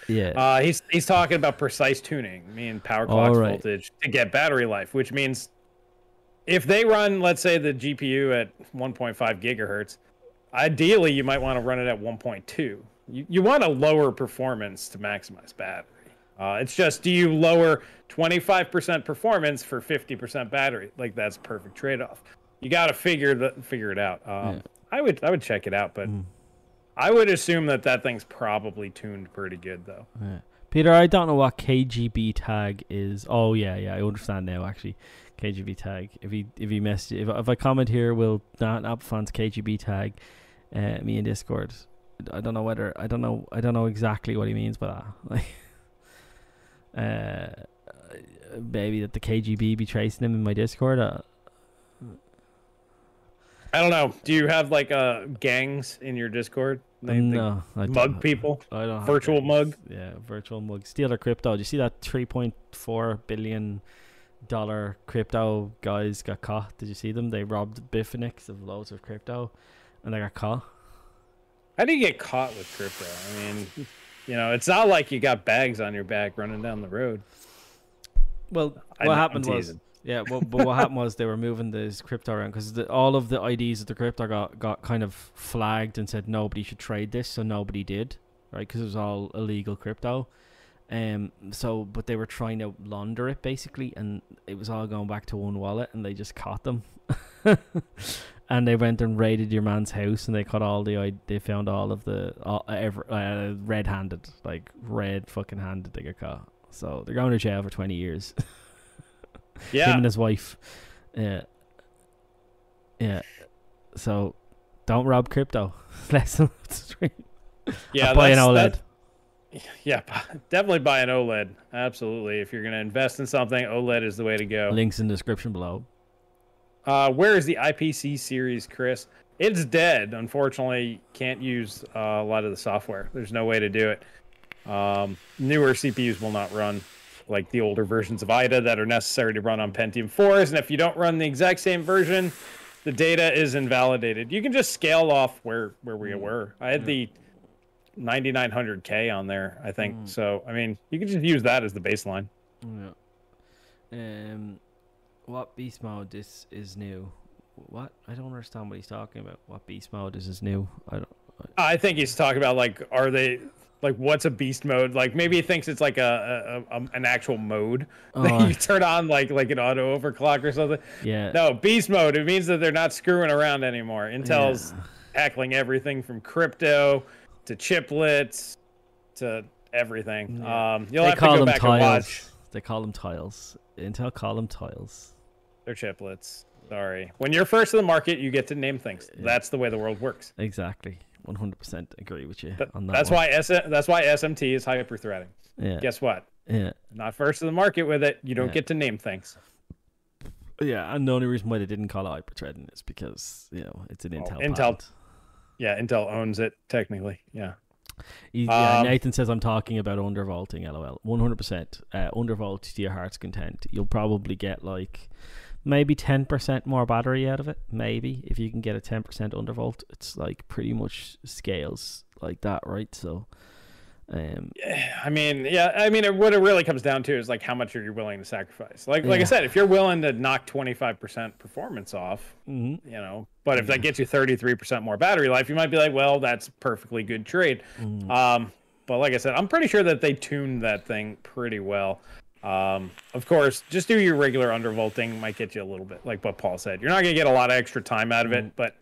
Yeah. He's talking about precise tuning, meaning power clocks, voltage, to get battery life, which means if they run, let's say, the GPU at 1.5 gigahertz, ideally you might want to run it at 1.2. You want a lower performance to maximize battery. It's just, do you lower 25% performance for 50% battery? Like, that's perfect trade-off. You got to figure it out. Yeah. I would check it out, but I would assume that thing's probably tuned pretty good, though. Yeah. Peter, I don't know what KGB tag is. Oh yeah, I understand now. Actually, KGB tag. If he messed, if I comment here, will Dan Appelfans KGB tag me in Discord? I don't know exactly what he means by that. Like, maybe that the KGB be tracing him in my Discord. I don't know. Do you have like gangs in your Discord? No, I don't mug have, people. I don't virtual have mug. Yeah, virtual mug. Steal or crypto. Did you see that $3.4 billion crypto guys got caught? Did you see them? They robbed Bitfinex of loads of crypto, and they got caught. How do you get caught with crypto? I mean, you know, it's not like you got bags on your back running down the road. Well, what happened was they were moving this crypto around because all of the IDs of the crypto got kind of flagged and said nobody should trade this, so nobody did, right? Because it was all illegal crypto. But they were trying to launder it basically, and it was all going back to one wallet, and they just caught them. And they went and raided your man's house, and they caught they found all of the red-handed, like red fucking handed. They got caught, so they're going to jail for 20 years. Yeah. Him and his wife. Yeah. So don't rob crypto. Lesson of the stream. Yeah, buy an OLED. Yeah, definitely buy an OLED. Absolutely. If you're going to invest in something, OLED is the way to go. Links in the description below. Where is the IPC series, Chris? It's dead. Unfortunately, can't use a lot of the software. There's no way to do it. Newer CPUs will not run like the older versions of IDA that are necessary to run on Pentium 4s. And if you don't run the exact same version, the data is invalidated. You can just scale off where we were. I had the 9900K on there, I think. So, I mean, you can just use that as the baseline. Yeah. What beast mode this is new? What? I don't understand what he's talking about. What beast mode is new? I think he's talking about, like, are they... Like, what's a beast mode? Like, maybe he thinks it's like an actual mode that you turn on, like an auto overclock or something. Yeah. No, beast mode. It means that they're not screwing around anymore. Intel's tackling everything from crypto to chiplets to everything. Yeah. You'll have to go back and watch. They call them tiles. Intel call them tiles. They're chiplets. Sorry. When you're first in the market, you get to name things. Yeah. That's the way the world works. Exactly. 100% agree with you on that. That's why SMT is hyper-threading. Yeah. Guess what? Yeah. Not first in the market with it. You don't get to name things. Yeah, and the only reason why they didn't call it hyper-threading is because, you know, it's an Intel patent. Yeah, Intel owns it technically. Yeah. Nathan says I'm talking about undervolting. LOL. 100%. Undervolt to your heart's content. You'll probably get like maybe 10% more battery out of it. Maybe if you can get a 10% undervolt, it's like pretty much scales like that, right? So, what it really comes down to is like how much are you willing to sacrifice? Like I said, if you're willing to knock 25% performance off, you know, but if that gets you 33% more battery life, you might be like, well, that's a perfectly good trade. But like I said, I'm pretty sure that they tuned that thing pretty well. Of course, just do your regular undervolting. Might get you a little bit, like what Paul said. You're not going to get a lot of extra time out of it, but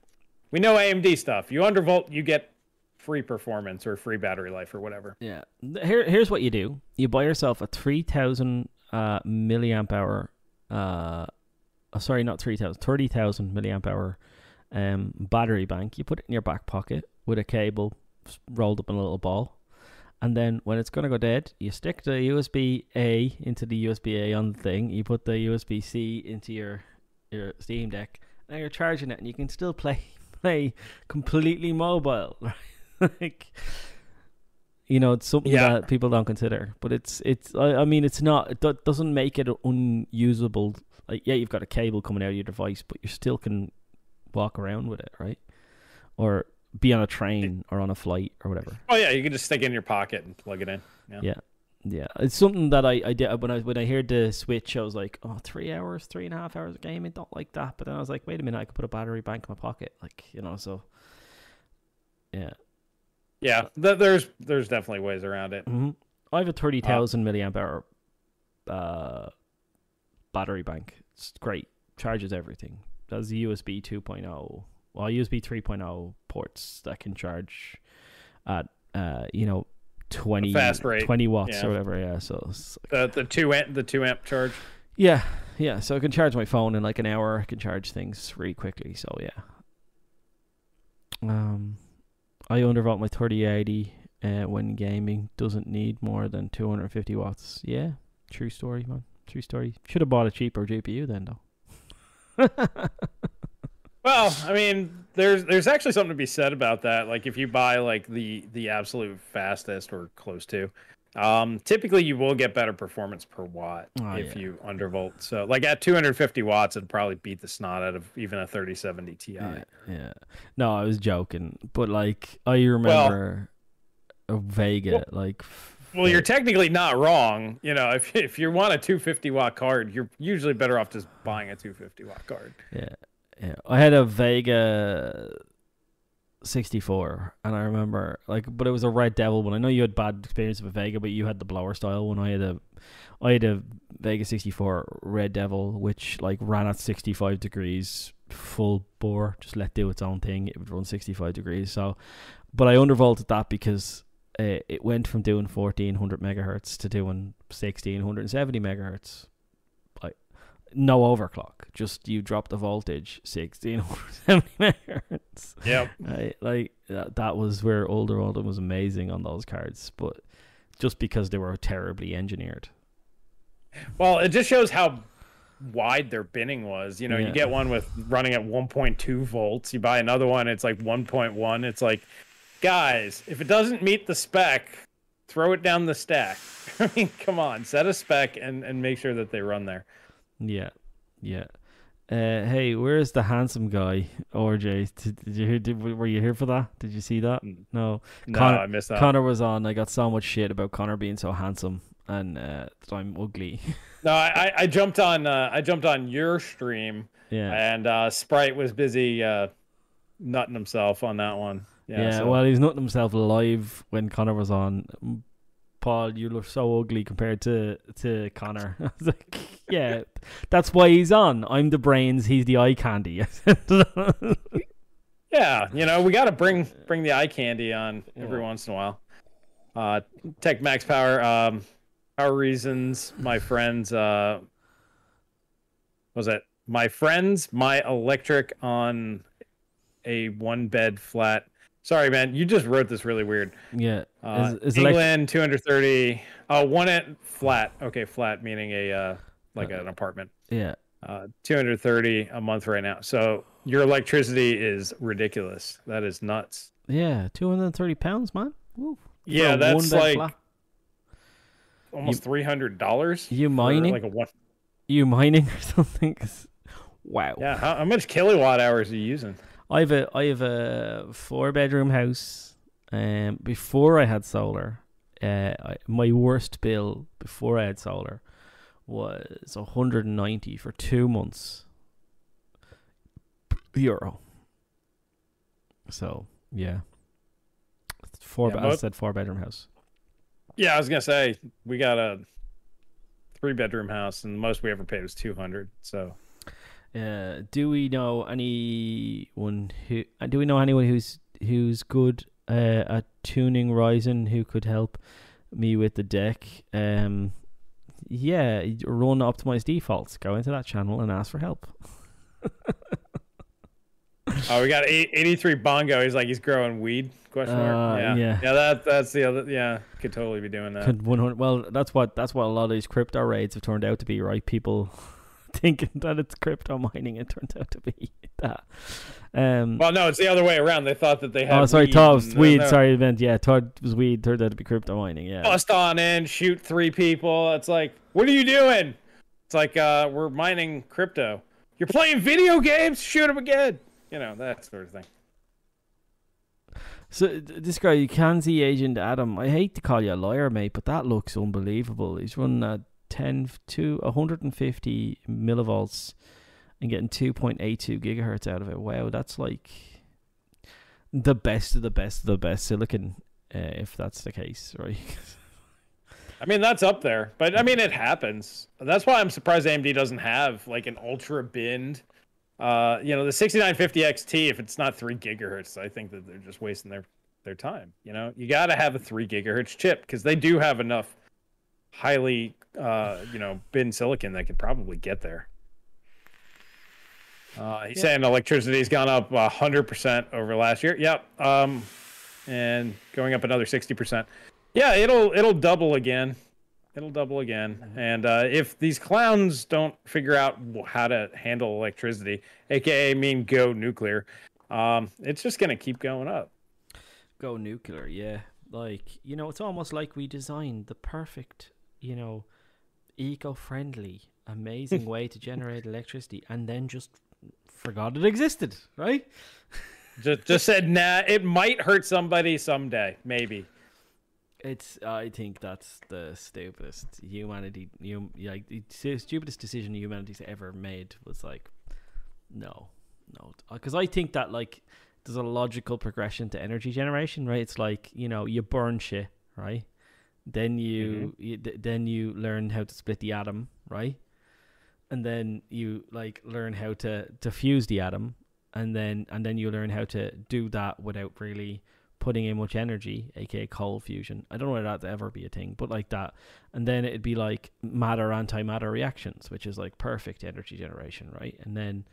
we know AMD stuff. You undervolt, you get free performance or free battery life or whatever. Yeah. Here's what you do. You buy yourself a 3,000 milliamp hour sorry, not 3,000, 30,000 milliamp hour battery bank. You put it in your back pocket with a cable rolled up in a little ball. And then when it's going to go dead, you stick the USB-A into the USB-A on the thing. You put the USB-C into your Steam Deck. And you're charging it, and you can still play completely mobile. Like, you know, it's something that people don't consider. But it's. I mean, it's not. It doesn't make it unusable. Like, yeah, you've got a cable coming out of your device, but you still can walk around with it, right? Or be on a train or on a flight or whatever. Oh yeah, you can just stick it in your pocket and plug it in. Yeah. It's something that I did when I heard the Switch. I was like, oh, 3 and a half hours of gaming, don't like that. But then I was like, wait a minute, I could put a battery bank in my pocket, like, you know. So yeah, there's definitely ways around it. Mm-hmm. I have a 30,000 milliamp hour battery bank. It's great, charges everything. That's the USB 2.0. Well, USB 3.0 ports that can charge at 20 watts or whatever. Yeah, so it's like, the two amp charge. Yeah. So I can charge my phone in like an hour. I can charge things really quickly. So yeah. I undervolt my 3080 when gaming. Doesn't need more than 250 watts. Yeah, true story, man. True story. Should have bought a cheaper GPU then though. Well, I mean, there's actually something to be said about that. Like, if you buy like the absolute fastest or close to, typically you will get better performance per watt you undervolt. So like at 250 watts, it'd probably beat the snot out of even a 3070 Ti. Yeah. No, I was joking, but like I remember Vega. Well, you're technically not wrong. You know, if you want a 250 watt card, you're usually better off just buying a 250 watt card. Yeah. Yeah, I had a Vega 64, and I remember, like, but it was a Red Devil one. I know you had bad experience with a Vega, but you had the blower style one. I had a Vega 64 Red Devil, which like ran at 65 degrees full bore, just let do its own thing. It would run 65 degrees. So, but I undervolted that because it went from doing 1400 megahertz to doing 1670 megahertz. No overclock, just you drop the voltage 1670 megahertz. Yep. Like that was where Alderaan was amazing on those cards, but just because they were terribly engineered. Well, it just shows how wide their binning was. You know, you get one with running at 1.2 volts. You buy another one, it's like 1.1. It's like, guys, if it doesn't meet the spec, throw it down the stack. I mean, come on, set a spec and make sure that they run there. Yeah. Hey, where's the handsome guy, RJ? Were you here for that? Did you see that? No, Connor, I missed that. Connor was on. I got so much shit about Connor being so handsome and that I'm ugly. No, I jumped on. I jumped on your stream. Yeah. And Sprite was busy nutting himself on that one. Yeah. Well, he's nutting himself live when Connor was on. Paul, you look so ugly compared to Connor. I was like, yeah, that's why he's on. I'm the brains, he's the eye candy. Yeah, you know, we got to bring the eye candy on every once in a while. Tech Max Power, Power Reasons, my friends, my electric on a one-bed flat. Sorry, man. You just wrote this really weird. Yeah. Is England, 230. One at flat. Okay, flat meaning a an apartment. Yeah. 230 a month right now. So your electricity is ridiculous. That is nuts. Yeah, £230, man. Woo. Yeah, that's like flat. Almost $300. You mining? Like you mining or something? Wow. Yeah. How much kilowatt hours are you using? I have a 4-bedroom house. Before I had solar, my worst bill before I had solar was 190 for 2 months euro. So yeah, four-bedroom house. Yeah, I was gonna say we got a 3-bedroom house, and the most we ever paid was 200. So. Do we know anyone who's good at tuning Ryzen who could help me with the deck? Yeah, run optimize defaults. Go into that channel and ask for help. Oh, we got 83 Bongo. He's like, he's growing weed? Question mark. Yeah, that's the other. Yeah, could totally be doing that. Could 100. Well, that's what a lot of these crypto raids have turned out to be, right? People thinking that it's crypto mining. It turns out to be that. Well, no, it's the other way around. They thought that they had. Oh, sorry, Todd's weed. Sorry, meant yeah. Todd was weed. Turned out to be crypto mining. Yeah. Bust on in, shoot 3 people. It's like, what are you doing? It's like we're mining crypto. You're playing video games. Shoot them again. You know, that sort of thing. So this guy, you can see Agent Adam. I hate to call you a liar, mate, but that looks unbelievable. He's running at 10 to 150 millivolts and getting 2.82 gigahertz out of it. Wow, that's like the best of the best of the best silicon, if that's the case, right? I mean, that's up there, but I mean, it happens. That's why I'm surprised AMD doesn't have like an ultra binned. You know, the 6950 XT, if it's not 3 gigahertz, I think that they're just wasting their time. You know, you got to have a 3 gigahertz chip because they do have enough highly, you know, bin silicon that could probably get there. He's saying electricity's gone up 100% over last year. Yep. And going up another 60%. Yeah, it'll double again. It'll double again. And if these clowns don't figure out how to handle electricity, aka mean go nuclear, it's just going to keep going up. Go nuclear, yeah. Like, you know, it's almost like we designed the perfect, you know, eco-friendly, amazing way to generate electricity and then just forgot it existed, right? just said, nah, it might hurt somebody someday, maybe. It's. I think that's the stupidest humanity. Like the stupidest decision humanity's ever made was like, no, because I think that like there's a logical progression to energy generation, right? It's like, you know, you burn shit, right? Then you learn how to split the atom, right? And then you like learn how to fuse the atom, and then you learn how to do that without really putting in much energy, aka cold fusion. I don't know whether that'd ever be a thing, but like that. And then it'd be like matter antimatter reactions, which is like perfect energy generation, right? And then,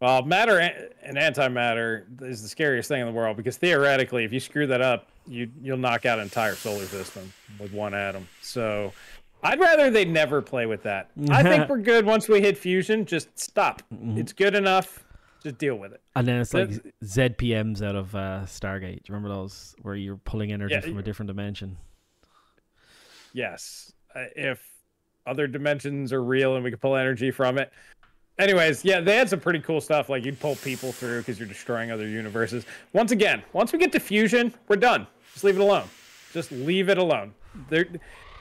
well, matter and antimatter is the scariest thing in the world, because theoretically if you screw that up, you'll knock out an entire solar system with one atom. So I'd rather they never play with that. I think we're good once we hit fusion. Just stop. It's good enough. Just deal with it. And then it's like ZPMs out of Stargate. Do you remember those where you're pulling energy from a different dimension? Yes. If other dimensions are real and we can pull energy from it. Anyways, yeah, they had some pretty cool stuff. Like you'd pull people through because you're destroying other universes. Once again, once we get to fusion, we're done. Just leave it alone. Just leave it alone.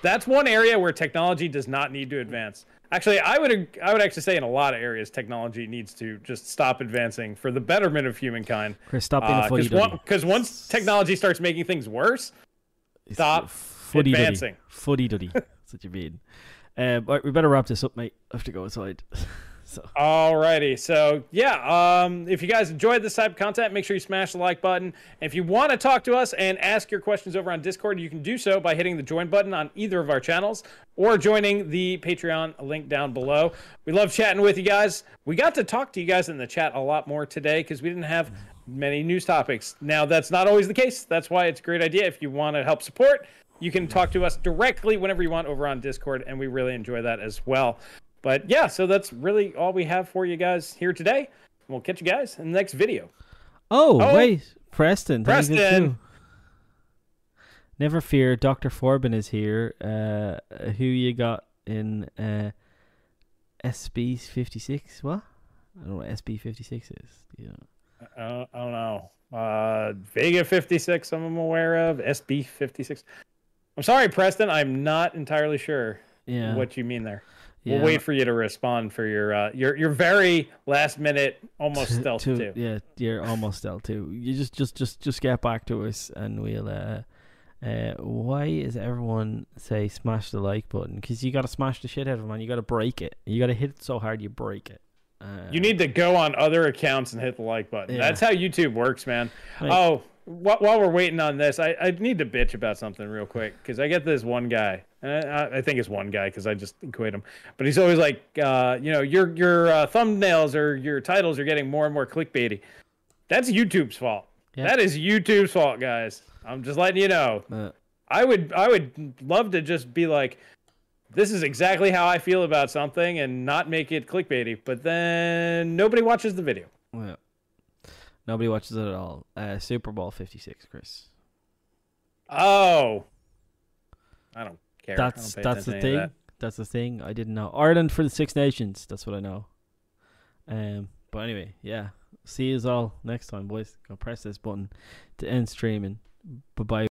That's one area where technology does not need to advance. Actually, I would actually say in a lot of areas, technology needs to just stop advancing for the betterment of humankind. Chris, stop being a footy duddy. Because once technology starts making things worse, stop advancing. Footy duddy. That's what you mean. But we better wrap this up, mate. I have to go outside. Alrighty. So, yeah. If you guys enjoyed this type of content, make sure you smash the like button. And if you want to talk to us and ask your questions over on Discord, you can do so by hitting the join button on either of our channels or joining the Patreon link down below. We love chatting with you guys. We got to talk to you guys in the chat a lot more today because we didn't have many news topics. Now, that's not always the case. That's why it's a great idea. If you want to help support, you can talk to us directly whenever you want over on Discord, and we really enjoy that as well. But yeah, so that's really all we have for you guys here today. We'll catch you guys in the next video. Oh wait, Preston. Never fear, Dr. Forbin is here. Who you got in SB56? What? I don't know what SB56 is. Yeah. I don't know. Vega 56, I'm aware of. SB56. I'm sorry, Preston. I'm not entirely sure what you mean there. Yeah. We'll wait for you to respond for your very last minute almost stealth too. Yeah, you're almost stealth too. You just get back to us and we'll. Why is everyone say smash the like button? Because you got to smash the shit out of it, man. You got to break it. You got to hit it so hard you break it. You need to go on other accounts and hit the like button. Yeah. That's how YouTube works, man. Like, while we're waiting on this, I need to bitch about something real quick because I get this one guy. I think it's one guy because I just equate him. But he's always like, your thumbnails or your titles are getting more and more clickbaity. That's YouTube's fault. Yeah. That is YouTube's fault, guys. I'm just letting you know. I would love to just be like, this is exactly how I feel about something and not make it clickbaity. But then nobody watches the video. Yeah. Nobody watches it at all. Super Bowl 56, Chris. Oh. I don't care. That's the thing. That's the thing. I didn't know. Ireland for the Six Nations. That's what I know. But anyway, yeah. See you all next time, boys. Go press this button to end streaming. Bye-bye.